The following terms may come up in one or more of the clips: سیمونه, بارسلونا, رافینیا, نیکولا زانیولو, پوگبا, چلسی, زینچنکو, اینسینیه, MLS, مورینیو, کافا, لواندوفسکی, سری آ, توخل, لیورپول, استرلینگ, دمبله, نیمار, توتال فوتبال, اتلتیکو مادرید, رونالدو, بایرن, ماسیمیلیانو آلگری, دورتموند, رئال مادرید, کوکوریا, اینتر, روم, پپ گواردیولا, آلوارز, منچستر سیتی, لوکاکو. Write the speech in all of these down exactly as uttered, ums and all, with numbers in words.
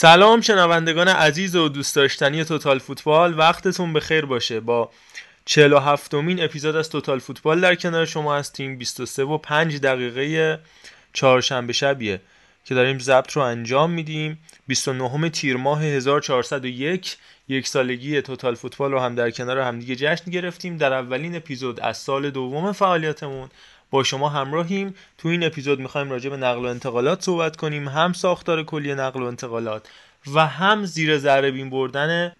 سلام شنوندگان عزیز و دوست داشتنی توتال فوتبال، وقتتون بخیر باشه. با چهل و هفتمین اپیزود از توتال فوتبال در کنار شما هستیم. بیست و سه و پنج دقیقه چهارشنبه شبیه که داریم ضبط رو انجام میدیم. بیست و نهم تیر ماه هزار و چهارصد و یک، یک سالگی توتال فوتبال رو هم در کنار همدیگه جشن گرفتیم. در اولین اپیزود از سال دوم فعالیتمون با شما همراهیم. تو این اپیزود میخوایم راجع به نقل و انتقالات صحبت کنیم، هم ساختار کلی نقل و انتقالات و هم زیر ذره بین بردن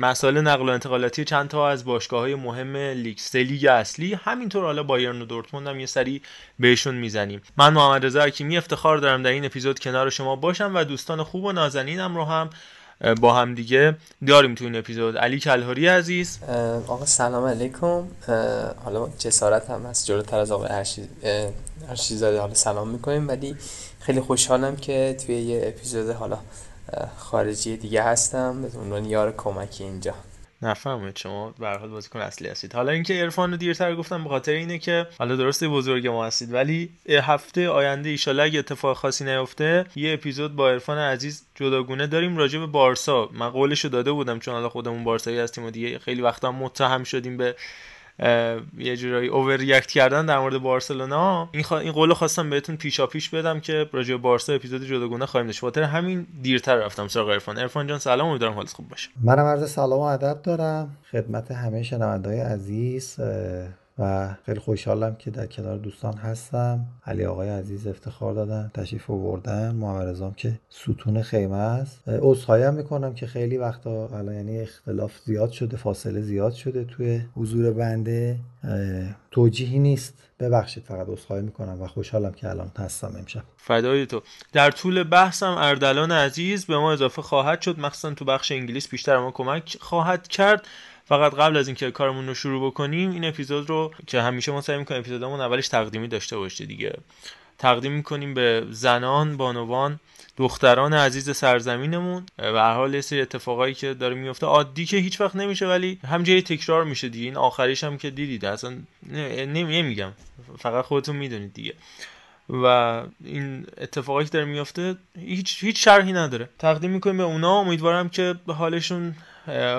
مسائل نقل و انتقالاتی چند تا از باشگاه‌های مهم لیگ سه لیگ اصلی، همینطور حالا بایرن و دورتموند هم یه سری بهشون میزنیم. من محمد رضا حکیمی افتخار دارم در این اپیزود کنار شما باشم و دوستان خوب و نازنینم رو هم با هم دیگه داریم تو این اپیزود. علی کلهاری عزیز، آقا سلام علیکم. حالا جسارت هم هست جلوتر از آقا هرچی زاده حالا سلام میکنیم، ولی خیلی خوشحالم که توی یه اپیزود حالا خارجی دیگه هستم به عنوان یار کمکی اینجا. نفهمید شما به هر حال بازیکن اصلی هستید. حالا اینکه عرفان رو دیرتر گفتم به خاطر اینه که حالا درسته بزرگ ما هستید، ولی هفته آینده ان شاءالله اگه اتفاق خاصی نیفته یه اپیزود با عرفان عزیز جداگونه داریم راجع به بارسا. من قولشو داده بودم چون حالا خودمون بارسایی هستیم و دیگه خیلی وقتا متهم شدیم به یه جورایی اوور ریاکت کردن در مورد بارسلونا. این خ... این قولو خواستم بهتون پیشاپیش بدم که راجع به بارسا اپیزود جداگونه خواهیم داشت، خاطر همین دیرتر رفتم سراغ عرفان. عرفان جان سلام، امیدوارم حالت خوب باشه. منم عرض سلام و ادب دارم خدمت همه شنوندگان عزیز و خیلی خوشحالم که در کنار دوستان هستم. علی آقای عزیز افتخار دادن، تشریف آوردن، محمد رضام که ستون خیمه است. عذرخواهی میکنم که خیلی وقتا الان یعنی اختلاف زیاد شده، فاصله زیاد شده توی حضور بنده، توجیهی نیست، ببخشید، فقط عذرخواهی میکنم و خوشحالم که الان هستم امشب. فدای تو. در طول بحثم اردلان عزیز به ما اضافه خواهد شد، مخصوصا تو بخش انگلیس بیشتر ما کمک خواهد کرد. فقط قبل از اینکه کارمون رو شروع بکنیم، این اپیزود رو که همیشه ما سعی می‌کنیم اپیزودمون اولش تقدیمی داشته باشه دیگه، تقدیم می‌کنیم به زنان، بانوان، دختران عزیز سرزمینمون. به هر حال یه سری اتفاقایی که داره میفته عادی که هیچ وقت نمیشه ولی همینجوری تکرار میشه دیگه. این آخریش هم که دیدید، اصلا نمیگم، فقط خودتون میدونید دیگه. و این اتفاقایی که داره میفته هیچ هیچ شرحی نداره. تقدیم می‌کنیم به اونا، امیدوارم که حالشون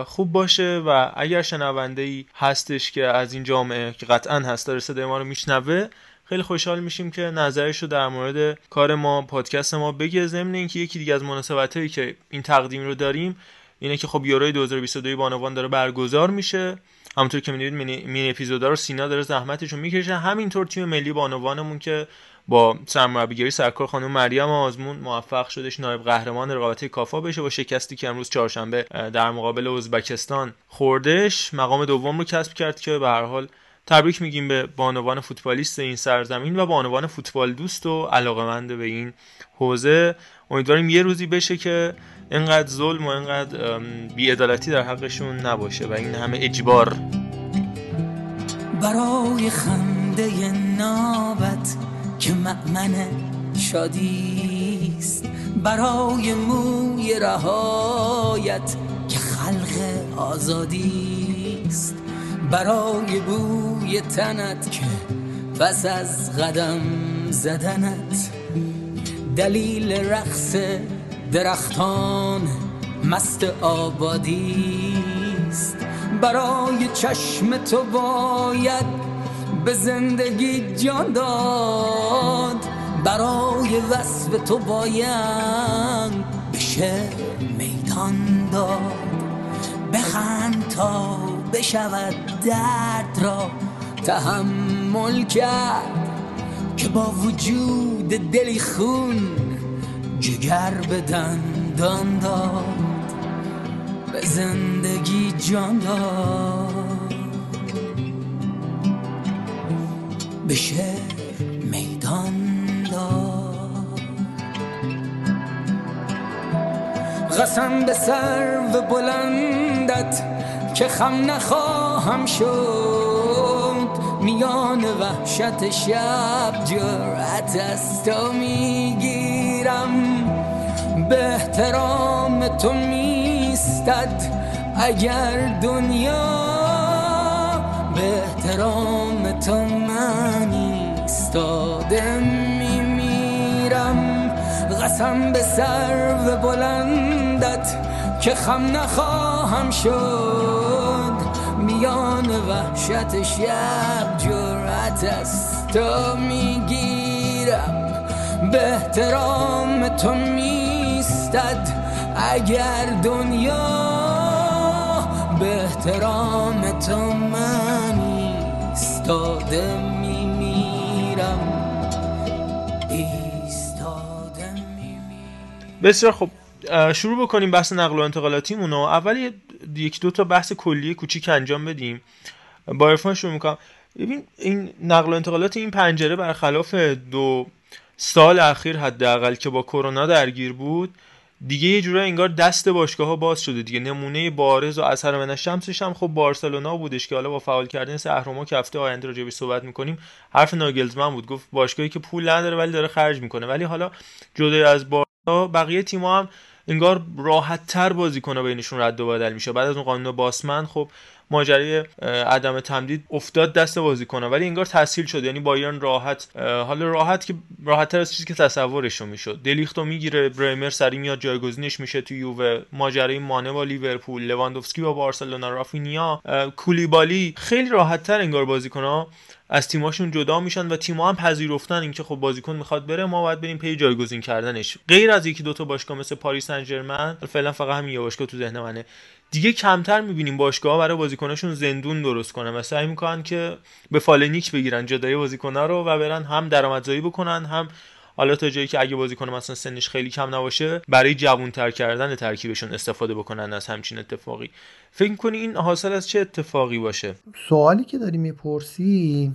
خوب باشه و اگر شنونده‌ای هستش که از این جامعه که قطعاً هست داره صدای ما رو میشنوه، خیلی خوشحال میشیم که نظرش رو در مورد کار ما، پادکست ما بگه. ضمن اینکه یکی دیگه از مناسبتایی که این تقدیم رو داریم اینه که خب یوروی دو هزار و بیست و دو بانوان داره برگزار میشه. همونطور که می‌دونید مینی اپیزودا رو سینا داره زحمتش رو می‌کشه، همینطور تیم ملی بانوانمون که با سرمربیگری سرکار خانم مریم آزمون موفق شدش نایب قهرمان رقابت کافا بشه با شکستی که امروز چهارشنبه در مقابل ازبکستان خوردش، مقام دوم رو کسب کرد که به هر حال تبریک میگیم به بانوان فوتبالیست این سرزمین و بانوان فوتبال دوست و علاقه‌مند به این حوزه. امیدواریم یه روزی بشه که اینقدر ظلم و اینقدر بی‌عدالتی در حقشون نباشه و این همه اجبار. برای خنده نابت که مأمن شادیست، برای موی رهایت که خلق آزادیست، برای بوی تنت که پس از قدم زدنت دلیل رقص درختان مست آبادیست، برای چشم تو باید به زندگی جان داد، برای وصف تو باید به شعر میدان داد. بخند تا بشود درد را تحمل کرد که با وجود دلی خون جگر به دندان داد. به زندگی جان داد، به شعر میدان داد. قسم به سر و بلندت که خم نخواهم شد، میان وحشت شب جرأت از تو میگیرم، به احترام تو میستد اگر دنیا به احترام تو من ایستاده میمیرم. قسم به سر و بلندت که خم نخواهم شد، میان وحشت شب جرأت از تو میگیرم، به احترام تو میستد اگر دنیا به احترام تو من ایستاده میمیرم، ایستاده میمیرم. بسیار خب، شروع بکنیم بحث نقل و انتقالاتیمونو. اول یک دو تا بحث کلی کوچیک انجام بدیم. با عرفان شروع میکنم. ببین این نقل و انتقالات این پنجره برخلاف دو سال اخیر حداقل که با کرونا درگیر بود، دیگه یه جوری انگار دست باشگاه‌ها باز شده دیگه. نمونه بارز و اثر من شمسش هم خب بارسلونا بودش که حالا با فعال کردن سهرما که هفته آینده راجع بهش صحبت می‌کنیم، حرف ناگلزمن بود، گفت باشگاهی که پول نداره ولی داره خرج می‌کنه. ولی حالا جدا از بارسا بقیه تیم‌ها هم انگار راحت‌تر بازیکن‌ها بینشون رد و بدل میشه. بعد از اون قانون باسمن خب ماجرای عدم تمدید افتاد دست بازیکن‌ها، ولی انگار تسهیل شد. یعنی بایرن راحت، حالا راحت که راحت‌تر از چیزی که تصورش میشد، دلیخت رو میگیره، برایمر سری میاد جایگزینش میشه تو یووه، ماجرای مانه با لیورپول، لواندوفسکی با بارسلونا، رافینیا، کولیبالی، خیلی راحت‌تر انگار بازیکن‌ها از تیم‌هاشون جدا میشن و تیم‌ها هم پذیرفتن اینکه خب بازیکن میخواد بره، ما باید بریم پی جایگزین کردنش. غیر از یکی دو تا باشگاه مثل پاریس سن ژرمن، فعلا فقط همین یه باشگاه تو ذهن منه، دیگه کمتر می‌بینیم باشگاه‌ها برای بازیکناشون زندون درست کنن و سعی می‌کنن که به فالنیک بگیرن جدای بازیکن‌ها رو و برن هم درآمدزایی بکنن، هم حالا تا جایی که اگه بازیکن مثلا سنش خیلی کم نباشه برای جوان‌تر کردن ترکیبشون استفاده بکنن از همچین اتفاقی. فکر می‌کنی این حاصل از چه اتفاقی باشه؟ سوالی که داری میپرسی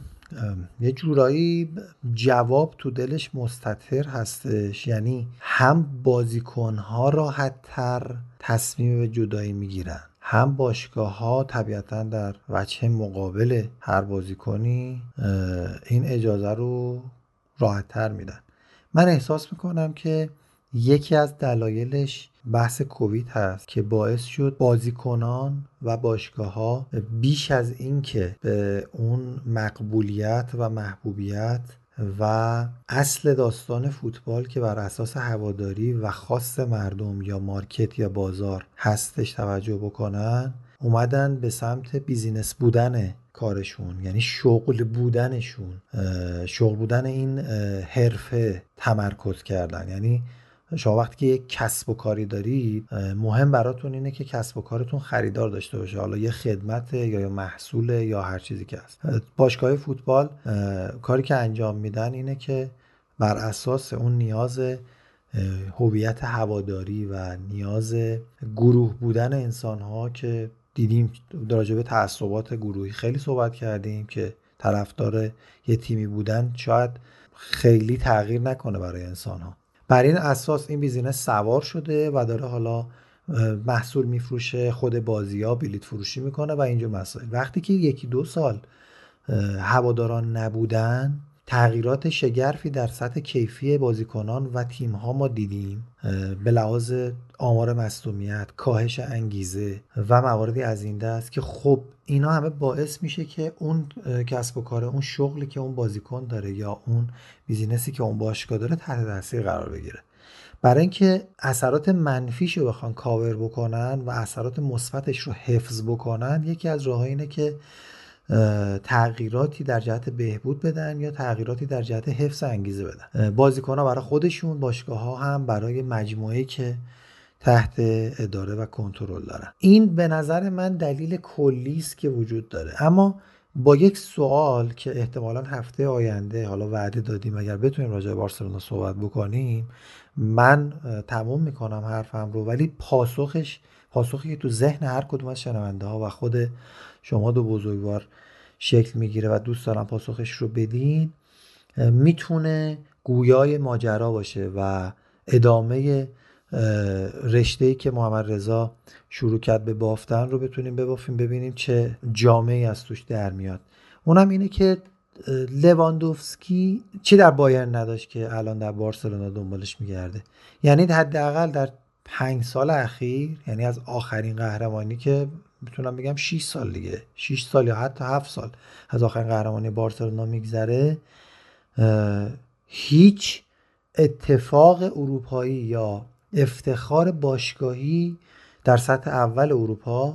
یه جورایی جواب تو دلش مستتر هستش. یعنی هم بازیکن‌ها راحت‌تر تصمیم به جدایی میگیرن، هم باشگاه‌ها طبیعتاً در وجه مقابل هر بازیکنی این اجازه رو راحت‌تر میدن. من احساس میکنم که یکی از دلایلش بحث کووید هست که باعث شد بازیکنان و باشگاه‌ها بیش از این که به اون مقبولیت و محبوبیت و اصل داستان فوتبال که بر اساس هواداری و خاص مردم یا مارکت یا بازار هستش توجه بکنن، اومدن به سمت بیزینس بودنه کارشون، یعنی شغل بودنشون، شغل بودن این حرفه تمرکز کردن. یعنی شما وقتی که یک کسب و کاری دارید، مهم براتون اینه که کسب و کارتون خریدار داشته باشه، حالا یه خدمت یا محصول یا هر چیزی که هست. باشگاه فوتبال کاری که انجام میدن اینه که بر اساس اون نیاز هویت هواداری و نیاز گروه بودن انسان‌ها که دیدیم راجع به تعصبات گروهی خیلی صحبت کردیم که طرفدار یه تیمی بودن شاید خیلی تغییر نکنه برای انسان‌ها. بر این اساس این بیزینس سوار شده و داره حالا محصول میفروشه، خود بازی‌ها بلیت فروشی میکنه و اینجور مسائل. وقتی که یکی دو سال هواداران نبودن، تغییرات شگرفی در سطح کیفی بازیکنان و تیم‌ها ما دیدیم، به لحاظ آمار مصدومیت، کاهش انگیزه و مواردی از این دست که خب اینا همه باعث میشه که اون کسب و کار، اون شغلی که اون بازیکن داره یا اون بیزینسی که اون باشگاه داره تحت تاثیر قرار بگیره. برای اینکه اثرات منفیشو بخوان کاور بکنن و اثرات مثبتش رو حفظ بکنن، یکی از راه‌ها اینه که تغییراتی در جهت بهبود بدن یا تغییراتی در جهت حفظ انگیزه بدن. بازیکن‌ها برای خودشون، باشگاه‌ها هم برای مجموعه‌ای که تحت اداره و کنترل دارن. این به نظر من دلیل کلی است که وجود داره. اما با یک سوال که احتمالاً هفته آینده حالا وعده دادیم اگر بتونیم راجع به بارسلونا صحبت بکنیم، من تموم میکنم حرفم رو، ولی پاسخش پاسخی که تو ذهن هر کدوم از شنونده ها و خود شما دو بزرگوار شکل میگیره و دوست دارم پاسخش رو بدین، میتونه گویای ماجرا باشه و ادامه رشته‌ای که محمد رضا شروع کرد به بافتن رو بتونیم ببافیم، ببینیم چه جامعی از توش در میاد. اونم اینه که لواندوفسکی چی در بایرن نداشت که الان در بارسلونا دنبالش میگرده؟ یعنی حداقل در پنج سال اخیر، یعنی از آخرین قهرمانی که میتونم بگم شش سال دیگه، شش سال یا حتی هفت سال از آخرین قهرمانی بارسلونا میگذره، هیچ اتفاق اروپایی یا افتخار باشگاهی در سطح اول اروپا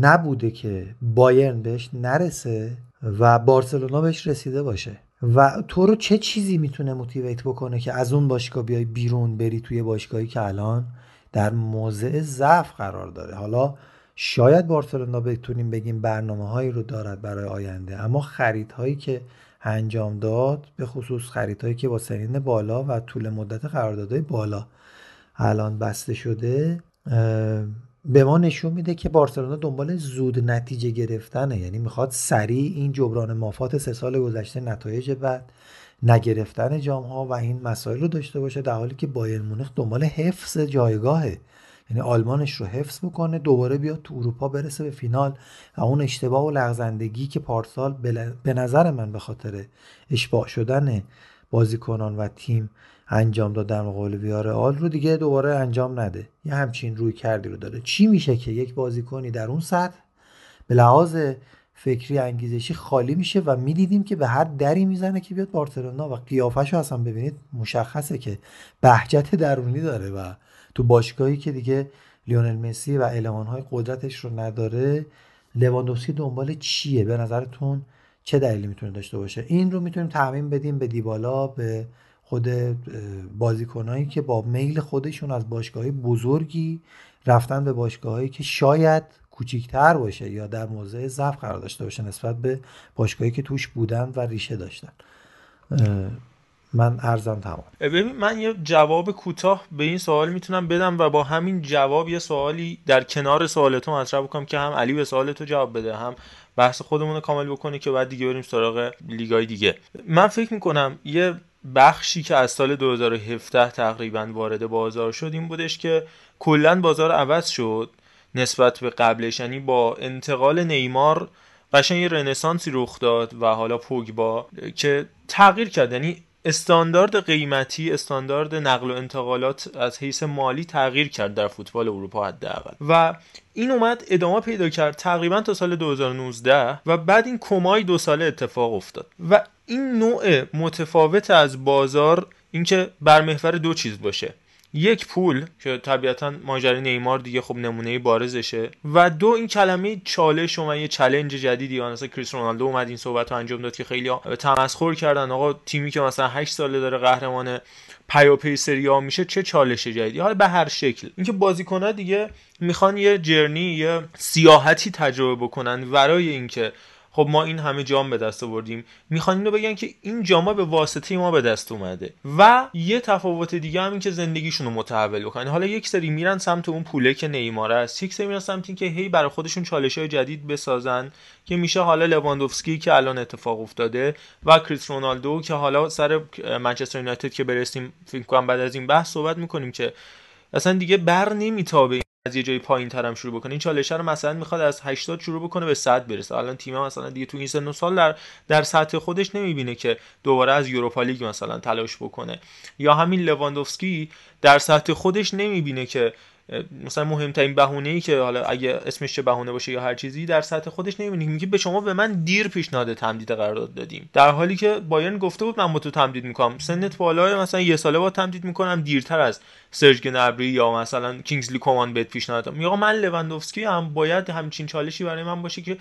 نبوده که بایرن بهش نرسه و بارسلونا بهش رسیده باشه. و تو رو چه چیزی میتونه موتیویت بکنه که از اون باشگاه بیای بیرون، بری توی باشگاهی که الان در موضع ضعف قرار داره؟ حالا شاید بارسلونا بتونیم بگیم برنامه‌هایی رو دارد برای آینده، اما خریدهایی که انجام داد، به خصوص خریدهایی که با سنین بالا و طول مدت قراردادهای بالا الان بسته شده، به ما نشون میده که بارسلونا دنبال زود نتیجه گرفتنه، یعنی میخواد سریع این جبران مافات سه سال گذشته، نتایج بعد، نگرفتن جام‌ها و این مسائل رو داشته باشه، در حالی که بایر مونیخ دنبال حفظ جایگاهه، یعنی آلمانش رو حفظ بکنه، دوباره بیاد تو اروپا، برسه به فینال. و اون اشتباه و لغزندگی که پارسال بل... به نظر من به خاطر اشباع شدن بازیکنان و تیم انجام دادن مقابل ویارئال رو دیگه دوباره انجام نده، یه همچین روی کردی رو داره. چی میشه که یک بازیکنی در اون سطح به لحاظ فکری انگیزشی خالی میشه و میدیدیم که به هر دری میزنه که بیاد بارسلونا و قیافه‌شو اصلا ببینید مشخصه که بهجت درونی داره و تو باشگاهی که دیگه لیونل مسی و المان‌های قدرتش رو نداره، لواندوفسکی دنبال چیه؟ به نظرتون چه دلیلی میتونه داشته باشه؟ این رو میتونیم تعمیم بدیم به دیبالا، به خود بازیکنایی که با میل خودشون از باشگاه‌های بزرگی رفتن به باشگاهایی که شاید کوچیک‌تر باشه یا در موضع ضعف قرار داشته باشه نسبت به باشگاهایی که توش بودن و ریشه داشتن. من عرضم تمام. ببین، من یه جواب کوتاه به این سوال میتونم بدم و با همین جواب یه سوالی در کنار سوالتون مطرح بکنم که هم علی به سوالتو جواب بده، هم بحث خودمون رو کامل بکنی که بعد دیگه بریم سراغ لیگای دیگه. من فکر میکنم یه بخشی که از سال دو هزار و هفده تقریبا وارد بازار شد این بودش که کلا بازار عوض شد نسبت به قبلش، یعنی با انتقال نیمار قشنگ یه رنسانسی رخ داد و حالا پوگبا که تغییر کرد، یعنی استاندارد قیمتی، استاندارد نقل و انتقالات از حیث مالی تغییر کرد در فوتبال اروپا حداقل، و این اومد ادامه پیدا کرد تقریبا تا سال دو هزار و نوزده و بعد این کمای دو ساله اتفاق افتاد. و این نوع متفاوت از بازار، اینکه بر محور دو چیز باشه، یک پول که طبیعتاً ماجرای نیمار دیگه خب نمونه بارزشه، و دو این کلمه چالش و یه چالش جدیدی مثلا کریستیانو رونالدو اومد این صحبت رو انجام داد که خیلی تمسخر کردن، آقا تیمی که مثلا هشت ساله داره قهرمان پیاپی سری آ میشه چه چالش جدیدی. حالا به هر شکل اینکه بازیکن‌ها دیگه میخوان یه جرنی، یه سیاحتی تجربه بکنن ورای اینکه خب ما این همه جام به دست آوردیم، میخوان اینو بگن که این جاما به واسطه ما به دست اومده. و یه تفاوت دیگه هم این که زندگیشون رو متحول بکنن. حالا یک سری میرن سمت اون پوله که نیمار است، یک سری میرن سمت این که هی برای خودشون چالش‌های جدید بسازن که میشه حالا لواندوفسکی که الان اتفاق افتاده و کریس رونالدو که حالا سر منچستر یونایتد که برسیم فکر کنم بعد از این بحث صحبت می‌کنیم که اصلا دیگه بر نمیتابه از یه جای پایین‌تر هم شروع بکنه. این چالش رو مثلا میخواد از هشتاد شروع بکنه به صد برسه. الان تیم مثلا دیگه تو این سن و سال در در سطح خودش نمیبینه که دوباره از اروپا لیگ مثلا تلاش بکنه، یا همین لواندوفسکی در سطح خودش نمیبینه که مثلا مهمترین بهونه‌ای که حالا اگه اسمش چه بهونه باشه یا هر چیزی در سطح خودش نمیبینه، میگه به شما به من دیر پیشنهاد تمدید قرارداد دادیم، در حالی که بایرن گفته بود من با تو تمدید میکنم، سنت بالا مثلا یه ساله با تمدید میکنم، دیرتر از سرژ گنبری یا مثلا کینگزلی کومان بهت پیشنهاد دادم. میگه من لواندوفسکی هم باید همچین چالشی برای من باشه که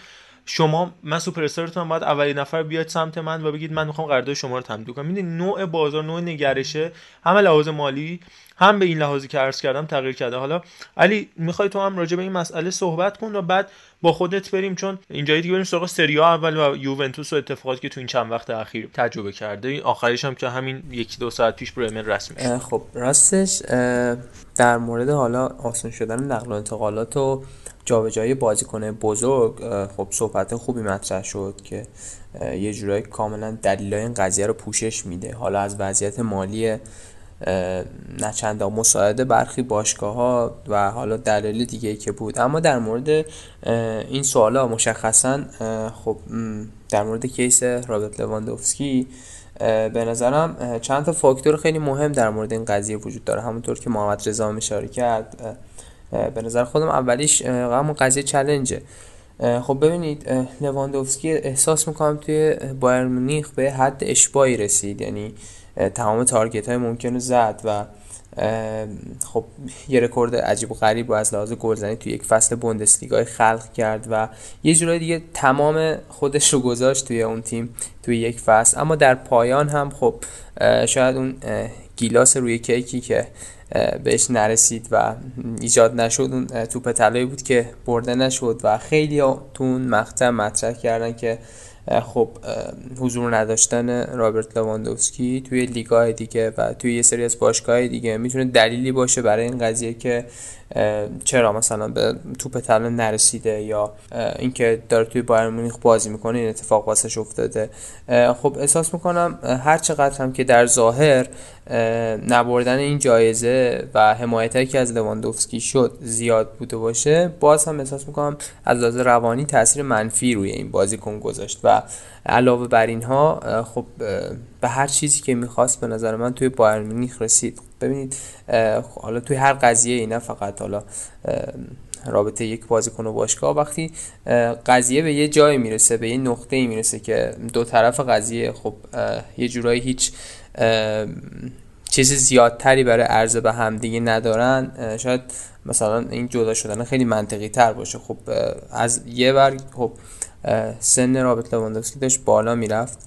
شما من سوپر استارتون باید اولین نفر بیاد سمت من و بگید من میخوام قرارداد شما رو تمدید کنم. میدونید نوع بازار، نوع نگرشه، هم لحاظ مالی هم به این لحاظی که عرض کردم تغییر کرده. حالا علی میخوای تو هم راجع به این مسئله صحبت کن و بعد با خودت بریم، چون اینجایی دیگه بریم سراغ سری آ اول و یوونتوس و اتفاقاتی که تو این چند وقت اخیر تجربه کرده. این آخریش هم که همین یکی دو ساعت پیش برای من رسمی شد. خب راستش در مورد حالا آسون شدن نقل و انتقالات و جابجایی بازیکن بزرگ، خب صحبت خوبی مطرح شد که یه جورایی کاملا دلایل این قضیه رو پوشش میده. حالا از وضعیت مالی نه چندان مساعد برخی باشگاه‌ها و حالا دلایل دیگه که بود، اما در مورد این سوالا مشخصا خب در مورد کیس رابرت لواندوفسکی به نظرم چند تا فاکتور خیلی مهم در مورد این قضیه وجود داره. همونطور که محمد رضا اشاره کرد به نظر خودم اولیش همون قضیه چالنجه. خب ببینید لواندوفسکی احساس میکنم توی بایرن مونیخ به حد اشباعی رسید، یعنی تمام تارگت های ممکن رو زد و خب یه رکورد عجیب و غریب و از لحاظ گلزنی توی یک فصل بوندسلیگا خلق کرد و یه جورایی دیگه تمام خودش رو گذاشت توی اون تیم توی یک فصل. اما در پایان هم خب شاید اون گیلاس روی کیکی که بهش نرسید و ایجاد نشد، اون توپ طلایی بود که برده نشد و خیلی تو اون مقطع مطرح کردن که خب حضور نداشتن رابرت لواندوفسکی توی لیگ‌های دیگه و توی یه سری از باشگاه‌های دیگه میتونه دلیلی باشه برای این قضیه که چرا مثلا به توپ طلا نرسیده یا اینکه داره توی بایرن مونیخ بازی میکنه این اتفاق واسش افتاده. خب احساس میکنم هر چقدر هم که در ظاهر نبردن این جایزه و حمایتی که از لواندوفسکی شد زیاد بوده باشه، باز هم احساس میکنم از لحاظ روانی تاثیر منفی روی این بازیکن گذاشت و علاوه بر اینها خب به هر چیزی که میخواست به نظر من توی بایرن مونیخ رسید. ببینید حالا توی هر قضیه ای، نه فقط حالا رابطه یک بازیکن و باشگاه، وقتی قضیه به یه جایی میرسه، به یه نقطه‌ای میرسه که دو طرف قضیه خب یه جورایی هیچ چیز زیادتری برای عرضه به همدیگه ندارن، شاید مثلا این جدا شدن خیلی منطقی تر باشه. خب از یه بر خب سن رابرت لواندوفسکی داشت بالا میرفت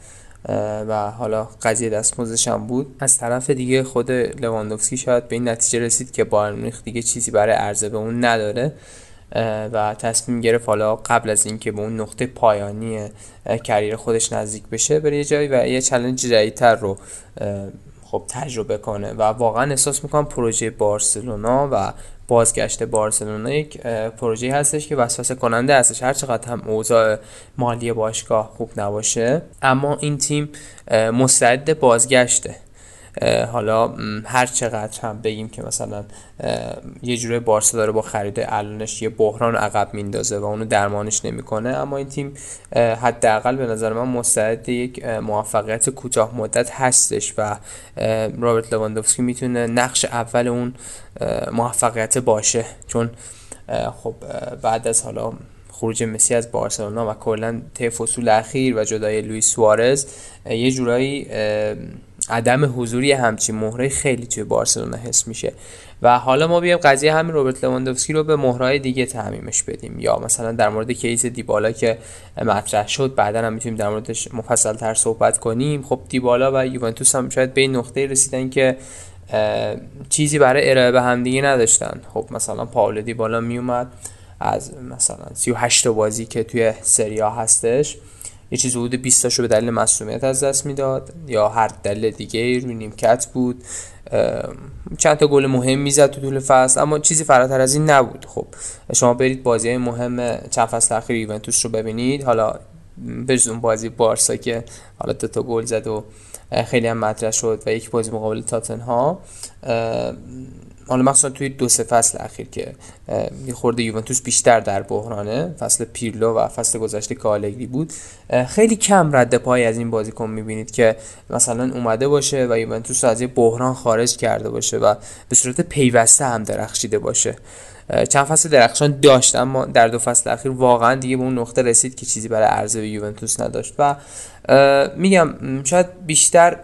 و حالا قضیه دستمزدش هم بود، از طرف دیگه خود لواندوفسکی شاید به این نتیجه رسید که بایرن مونیخ دیگه چیزی برای عرضه به اون نداره و تصمیم گرفت حالا قبل از اینکه به اون نقطه پایانی کریر خودش نزدیک بشه بره یه جایی و یه چالش جدی‌تر رو خب تجربه کنه و واقعا احساس میکنم پروژه بارسلونا و بازگشت بارسلونا یک پروژه هستش که وسوسه کننده هستش. هر چقدر هم اوضاع مالی باشگاه خوب نباشه اما این تیم مستعد بازگشته. حالا هر چقدر هم بگیم که مثلا یه جوره بارسا داره با خرید الانش یه بحران عقب میندازه و اونو درمانش نمیکنه، اما این تیم حداقل به نظر من مستعد یک موفقیت کوتاه مدت هستش و رابرت لواندوفسکی میتونه نقش اول اون موفقیت باشه، چون خب بعد از حالا خروج مسی از بارسلونا و کلا طی فصول اخیر و جدای لوئیس سوارز یه جورایی عدم حضوری همچین مهره خیلی توی بارسلونا حس میشه و حالا ما بیایم قضیه همین رابرت لواندوفسکی رو به مهرهای دیگه تعمیمش بدیم یا مثلا در مورد کیس دیبالا که مطرح شد بعدا هم میتونیم در موردش مفصل تر صحبت کنیم. خب دیبالا و یوونتوس هم شاید به این نقطه رسیدن که چیزی برای ارائه به هم دیگه نداشتن. خب مثلا پائولو دیبالا میومد از مثلا سی و هشت بازی که توی سری آ هستش یه چیز حدود بیست تاشو به دلیل مسئولیت از دست میداد یا هر دلیل دیگه روی نیمکت بود، چند تا گل مهم میزد تو طول فصل اما چیزی فراتر از این نبود. خب شما برید بازی‌های مهم چند فصل اخیر یوونتوس رو ببینید، حالا بجز اون بازی بارسا که حالا دو تا گل زد و خیلی هم مطرح شد و یک بازی مقابل تاتنهام، حالا مخصوصا توی دو سه فصل اخیر که یه خورده یوونتوس بیشتر در بحرانه، فصل پیرلو و فصل گذشته که آلگری بود، خیلی کم رد پای از این بازیکن میبینید که مثلا اومده باشه و یوونتوس از یه بحران خارج کرده باشه و به صورت پیوسته هم درخشیده باشه. چند فصل درخشان داشت اما در دو فصل اخیر واقعا دیگه به اون نقطه رسید که چیزی برای عرضه به یوونتوس نداشت و میگم شاید بیشتر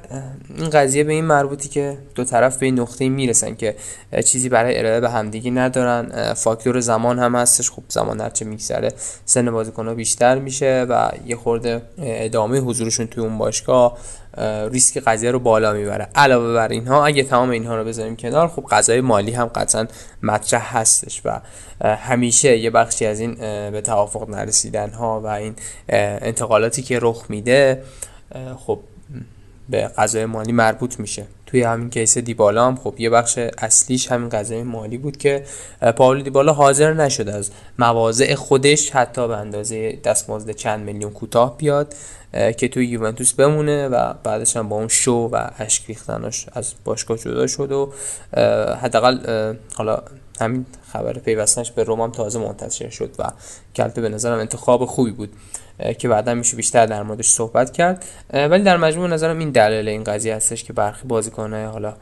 این قضیه به این مربوطی که دو طرف به این نقطه میرسن که چیزی برای ارائه به همدیگه ندارن. فاکتور زمان هم هستش، خب زمان هرچه میگذره سن بازیکن‌ها بیشتر میشه و یه خورده ادامه حضورشون توی اون باشگاه ریسک قضیه رو بالا میبره. علاوه بر اینها اگه تمام اینها رو بذاریم کنار، خب قضیه مالی هم قطعا مطرح هستش و همیشه یه بخشی از این به توافق نرسیدن ها و این انتقالاتی که رخ میده خب به قضیه مالی مربوط میشه. توی همین کیس دیبالا هم خب یه بخش اصلیش همین قضیه مالی بود که پائولو دیبالا حاضر نشد از مواضع خودش حتی به اندازه دستمزد چند میلیون کوتاه بیاد که توی یوونتوس بمونه و بعدش هم با اون شو و اشک ریختنش از باشگاه جدا شد و حداقل حالا همین خبر پیوستنش به روم هم تازه منتشر شد و کلپه به نظرم انتخاب خوبی بود که بعدا میشه بیشتر در موردش صحبت کرد. ولی در مجموع نظرم این دلیل این قضیه هستش که برخی بازیکن‌های حالا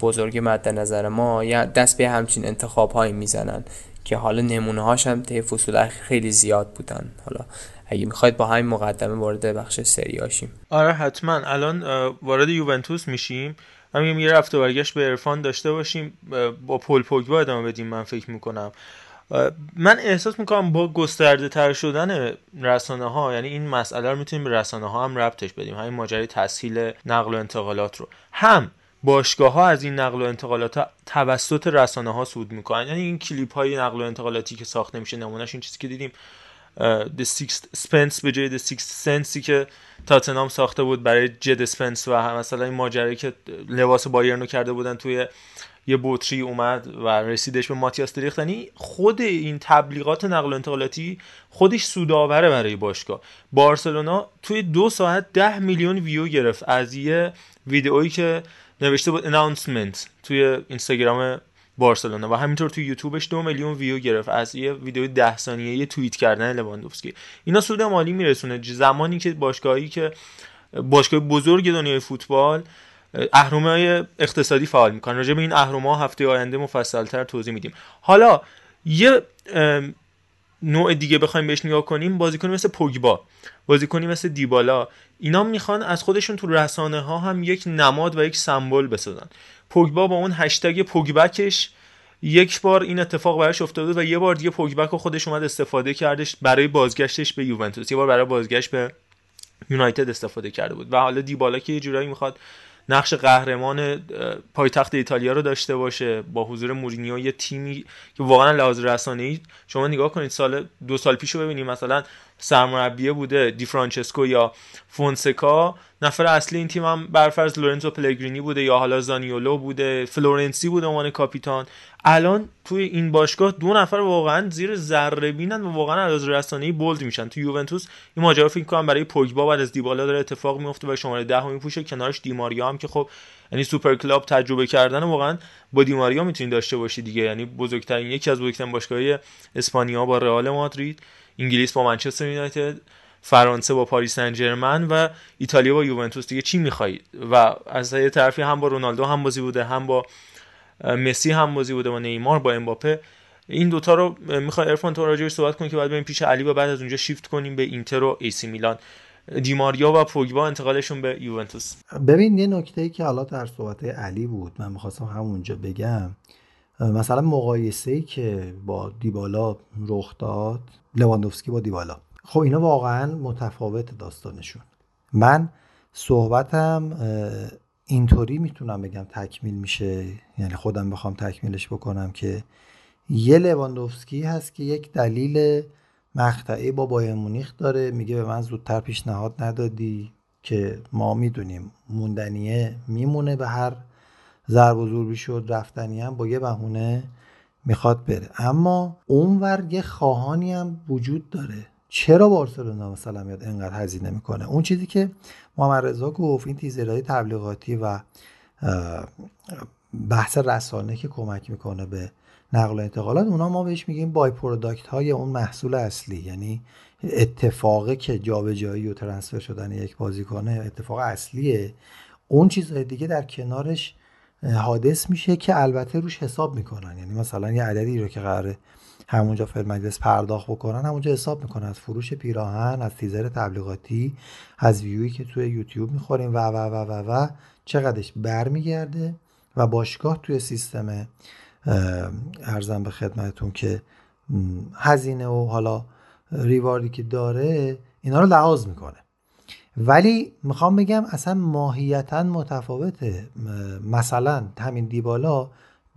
بزرگ مد نظر ما یا دست به همچین انتخاب‌هایی میزنن که حالا نمونه‌هاش هم طی فصول اخیر خیلی زیاد بودن. حالا اگه میخواید با همین مقدمه وارد بخش سری آ شیم. آره حتما الان وارد یوونتوس میشیم. همین یه رفت و برگشت به عرفان داشته باشیم، با پل پوگبا ادامه بدیم. من فکر میکنم من احساس میکنم با گسترده تر شدن رسانه ها، یعنی این مسئله رو میتونیم به رسانه ها هم ربطش بدیم، همین ماجرای تسهیل نقل و انتقالات رو. هم باشگاه ها از این نقل و انتقالات ها توسط رسانه ها سود میکنن، یعنی این کلیپ های نقل و انتقالاتی که ساخته میشه نمونهش این چیزی که دیدیم The Sixth Spence به جای The Sixth Senseی که تاتنهام ساخته بود برای جد اسپنس و مثلا این ماجرایی که لباس بایرن رو کرده بودن توی یه بطری اومد و رسیدش به ماتیاس دلیخت. یعنی خود این تبلیغات نقل و انتقالاتی خودش سودآوره برای باشگاه. بارسلونا توی دو ساعت ده میلیون ویو گرفت از یه ویدئویی که نوشته بود announcement توی اینستاگرام بارسلونا و همینطور توی یوتیوبش دو میلیون ویو گرفت از یه ویدیو ده ثانیه‌ای توییت کردن لواندوفسکی. اینا سود مالی میرسونه زمانی که باشگاهایی که باشگاه بزرگ دنیای فوتبال اهرم‌های اقتصادی فعال میکنن. راجع به این اهرم‌ها هفته آینده مفصل‌تر توضیح میدیم. حالا یه نوع دیگه بخوایم بهش نگاه کنیم، بازیکن مثل پوگبا، بازیکنی مثل دیبالا، اینا میخوان از خودشون تو رسانه‌ها هم یک نماد و یک سمبل بسازن. پوگبا با اون هشتگ پوگبکش یک بار این اتفاق براش افتاده و یه بار دیگه پوگبک رو خودش اومد استفاده کردش برای بازگشتش به یوونتوس، یه بار برای بازگشت به یونایتد استفاده کرده بود. و حالا دیبالا که یه جورایی میخواد نقش قهرمان پایتخت ایتالیا رو داشته باشه با حضور مورینیو، یه تیمی که واقعا لحاظ رسانه‌ای شما نگاه کنید سال دو سال پیشو ببینید، مثلا سرمربی بوده دی فرانچسکو یا فونسکا، نفر اصلی این تیم هم برفرض لورنزو پلگرینی بوده یا حالا زانیولو بوده، فلورنسی بوده عنوان کاپیتان. الان توی این باشگاه دو نفر واقعا زیر ذره بینن و واقعا از رسانه‌ای بولد میشن. توی یوونتوس این ماجرا فکر کنم برای پوگبا بعد از دیبالا داره اتفاق میفته و شماره ده رو میپوشه، کنارش دیماریا هم که خب یعنی سوپر کلاب تجربه کردن واقعا با دیماریا میتونید داشته باشید دیگه، یعنی بزرگترین یکی از بزرگترین باشگاه‌های اسپانیا با رئال مادرید، انگلیس با منچستر یونایتد، فرانسه با پاریس سن ژرمن و ایتالیا با یوونتوس. دیگه چی می‌خواید؟ و از یه طرفی هم با رونالدو هم بازی بوده، هم با مسی هم بازی بوده، با نیمار، با امباپه. این دوتا رو می‌خوام عرفان تو راجعش صحبت کنیم که بعد بریم پیش علی و بعد از اونجا شیفت کنیم به اینتر و ایسی میلان. دیماریا و پوگبا انتقالشون به یوونتوس. ببین یه نکته‌ای که حالا در صحبت علی بود من می‌خواستم همونجا بگم، مثلا مقایسه‌ای که با دیبالا رخ داد، لواندوفسکی با دیبالا، خب اینا واقعا متفاوت داستانشون. من صحبتم اینطوری میتونم بگم تکمیل میشه، یعنی خودم بخوام تکمیلش بکنم که یه لواندوفسکی هست که یک دلیل مقطعی با بایر مونیخ داره، میگه به من زودتر پیشنهاد ندادی که ما میدونیم موندنیه میمونه، به هر ضرب و زور بیشد، رفتنی هم با یه بهونه میخواد بره. اما اونور یه خواهانی هم وجود داره. چرا بارسلونا مثلا میاد اینقدر هزینه میکنه؟ اون چیزی که محمد رضا گفت، این تیزرهای تبلیغاتی و بحث رسانه که کمک میکنه به نقل و انتقالات، اونا ما بهش میگیم بای پروداکت های اون محصول اصلی، یعنی اتفاقی که جابجایی و ترانسفر شدن یک بازیکن اتفاق اصلیه. اون چیزهای دیگه در کنارش حادث میشه که البته روش حساب میکنن، یعنی مثلا یه عددی رو که قراره همونجا فر مجلس پرداخت بکنن، همونجا حساب میکنن، از فروش پیراهن، از تیزر تبلیغاتی، از ویویی که توی یوتیوب میخوریم و و و و و, و چقدرش برمیگرده و باشگاه توی سیستم ارزم به خدمتتون که هزینه و حالا ریواردی که داره اینا رو لحاظ میکنه. ولی میخوام بگم اصلا ماهیتاً متفاوته. مثلا همین دیبالا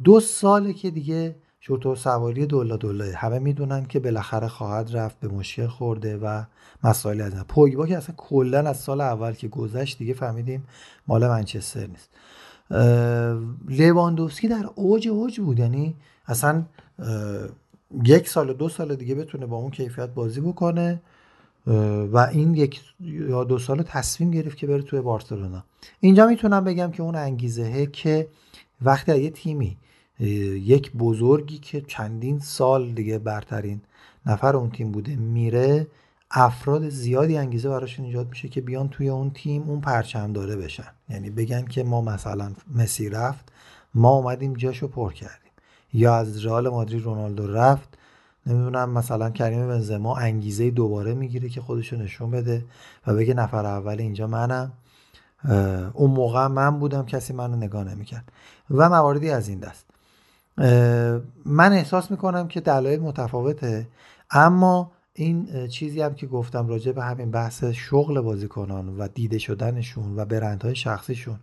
دو ساله که دیگه شورت و سواری دولا دوله، همه میدونن که بالاخره خواهد رفت، به مشکل خورده و مسائل از این. پوگبا که اصلا کلن از سال اول که گذشت دیگه فهمیدیم مال منچستر نیست. لواندوفسکی در اوج اوج بود، یعنی اصلا یک سال و دو سال دیگه بتونه با اون کیفیت بازی بکنه و این یک یا دو سال تصمیم گرفت که بره توی بارسلونا. اینجا میتونم بگم که اون انگیزه که وقتی یه تیمی یک بزرگی که چندین سال دیگه برترین نفر اون تیم بوده میره، افراد زیادی انگیزه براشون ایجاد میشه که بیان توی اون تیم اون پرچم داره بشن، یعنی بگن که ما مثلا مسی رفت ما اومدیم جاشو پر کردیم، یا از رئال مادرید رونالدو رفت نمیدونم مثلا کریم بنزما انگیزه دوباره میگیره که خودشو نشون بده و بگه نفر اول اینجا منم، اون موقع من بودم کسی منو نگاه نمیکرد و مواردی از این دست. من احساس میکنم که دلایل متفاوته، اما این چیزی هم که گفتم راجع به همین بحث شغل بازیکنان و دیده شدنشون و برندهای شخصیشون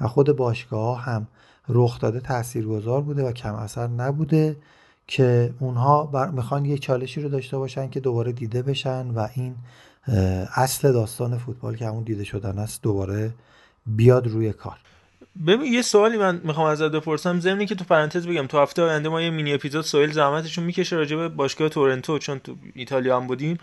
و خود باشگاه‌ها هم رخ داده تاثیرگذار بوده و کم اثر نبوده که اونها بر... میخوان یه چالشی رو داشته باشن که دوباره دیده بشن و این اصل داستان فوتبال که همون دیده شدن است دوباره بیاد روی کار. ببین یه سوالی من میخوام ازت بپرسم، ضمن که تو پرانتز بگم تو هفته آینده ما یه مینی اپیزود سوال زحمتشون میکشه راجع به باشگاه تورنتو، چون تو ایتالیا هم بودیم،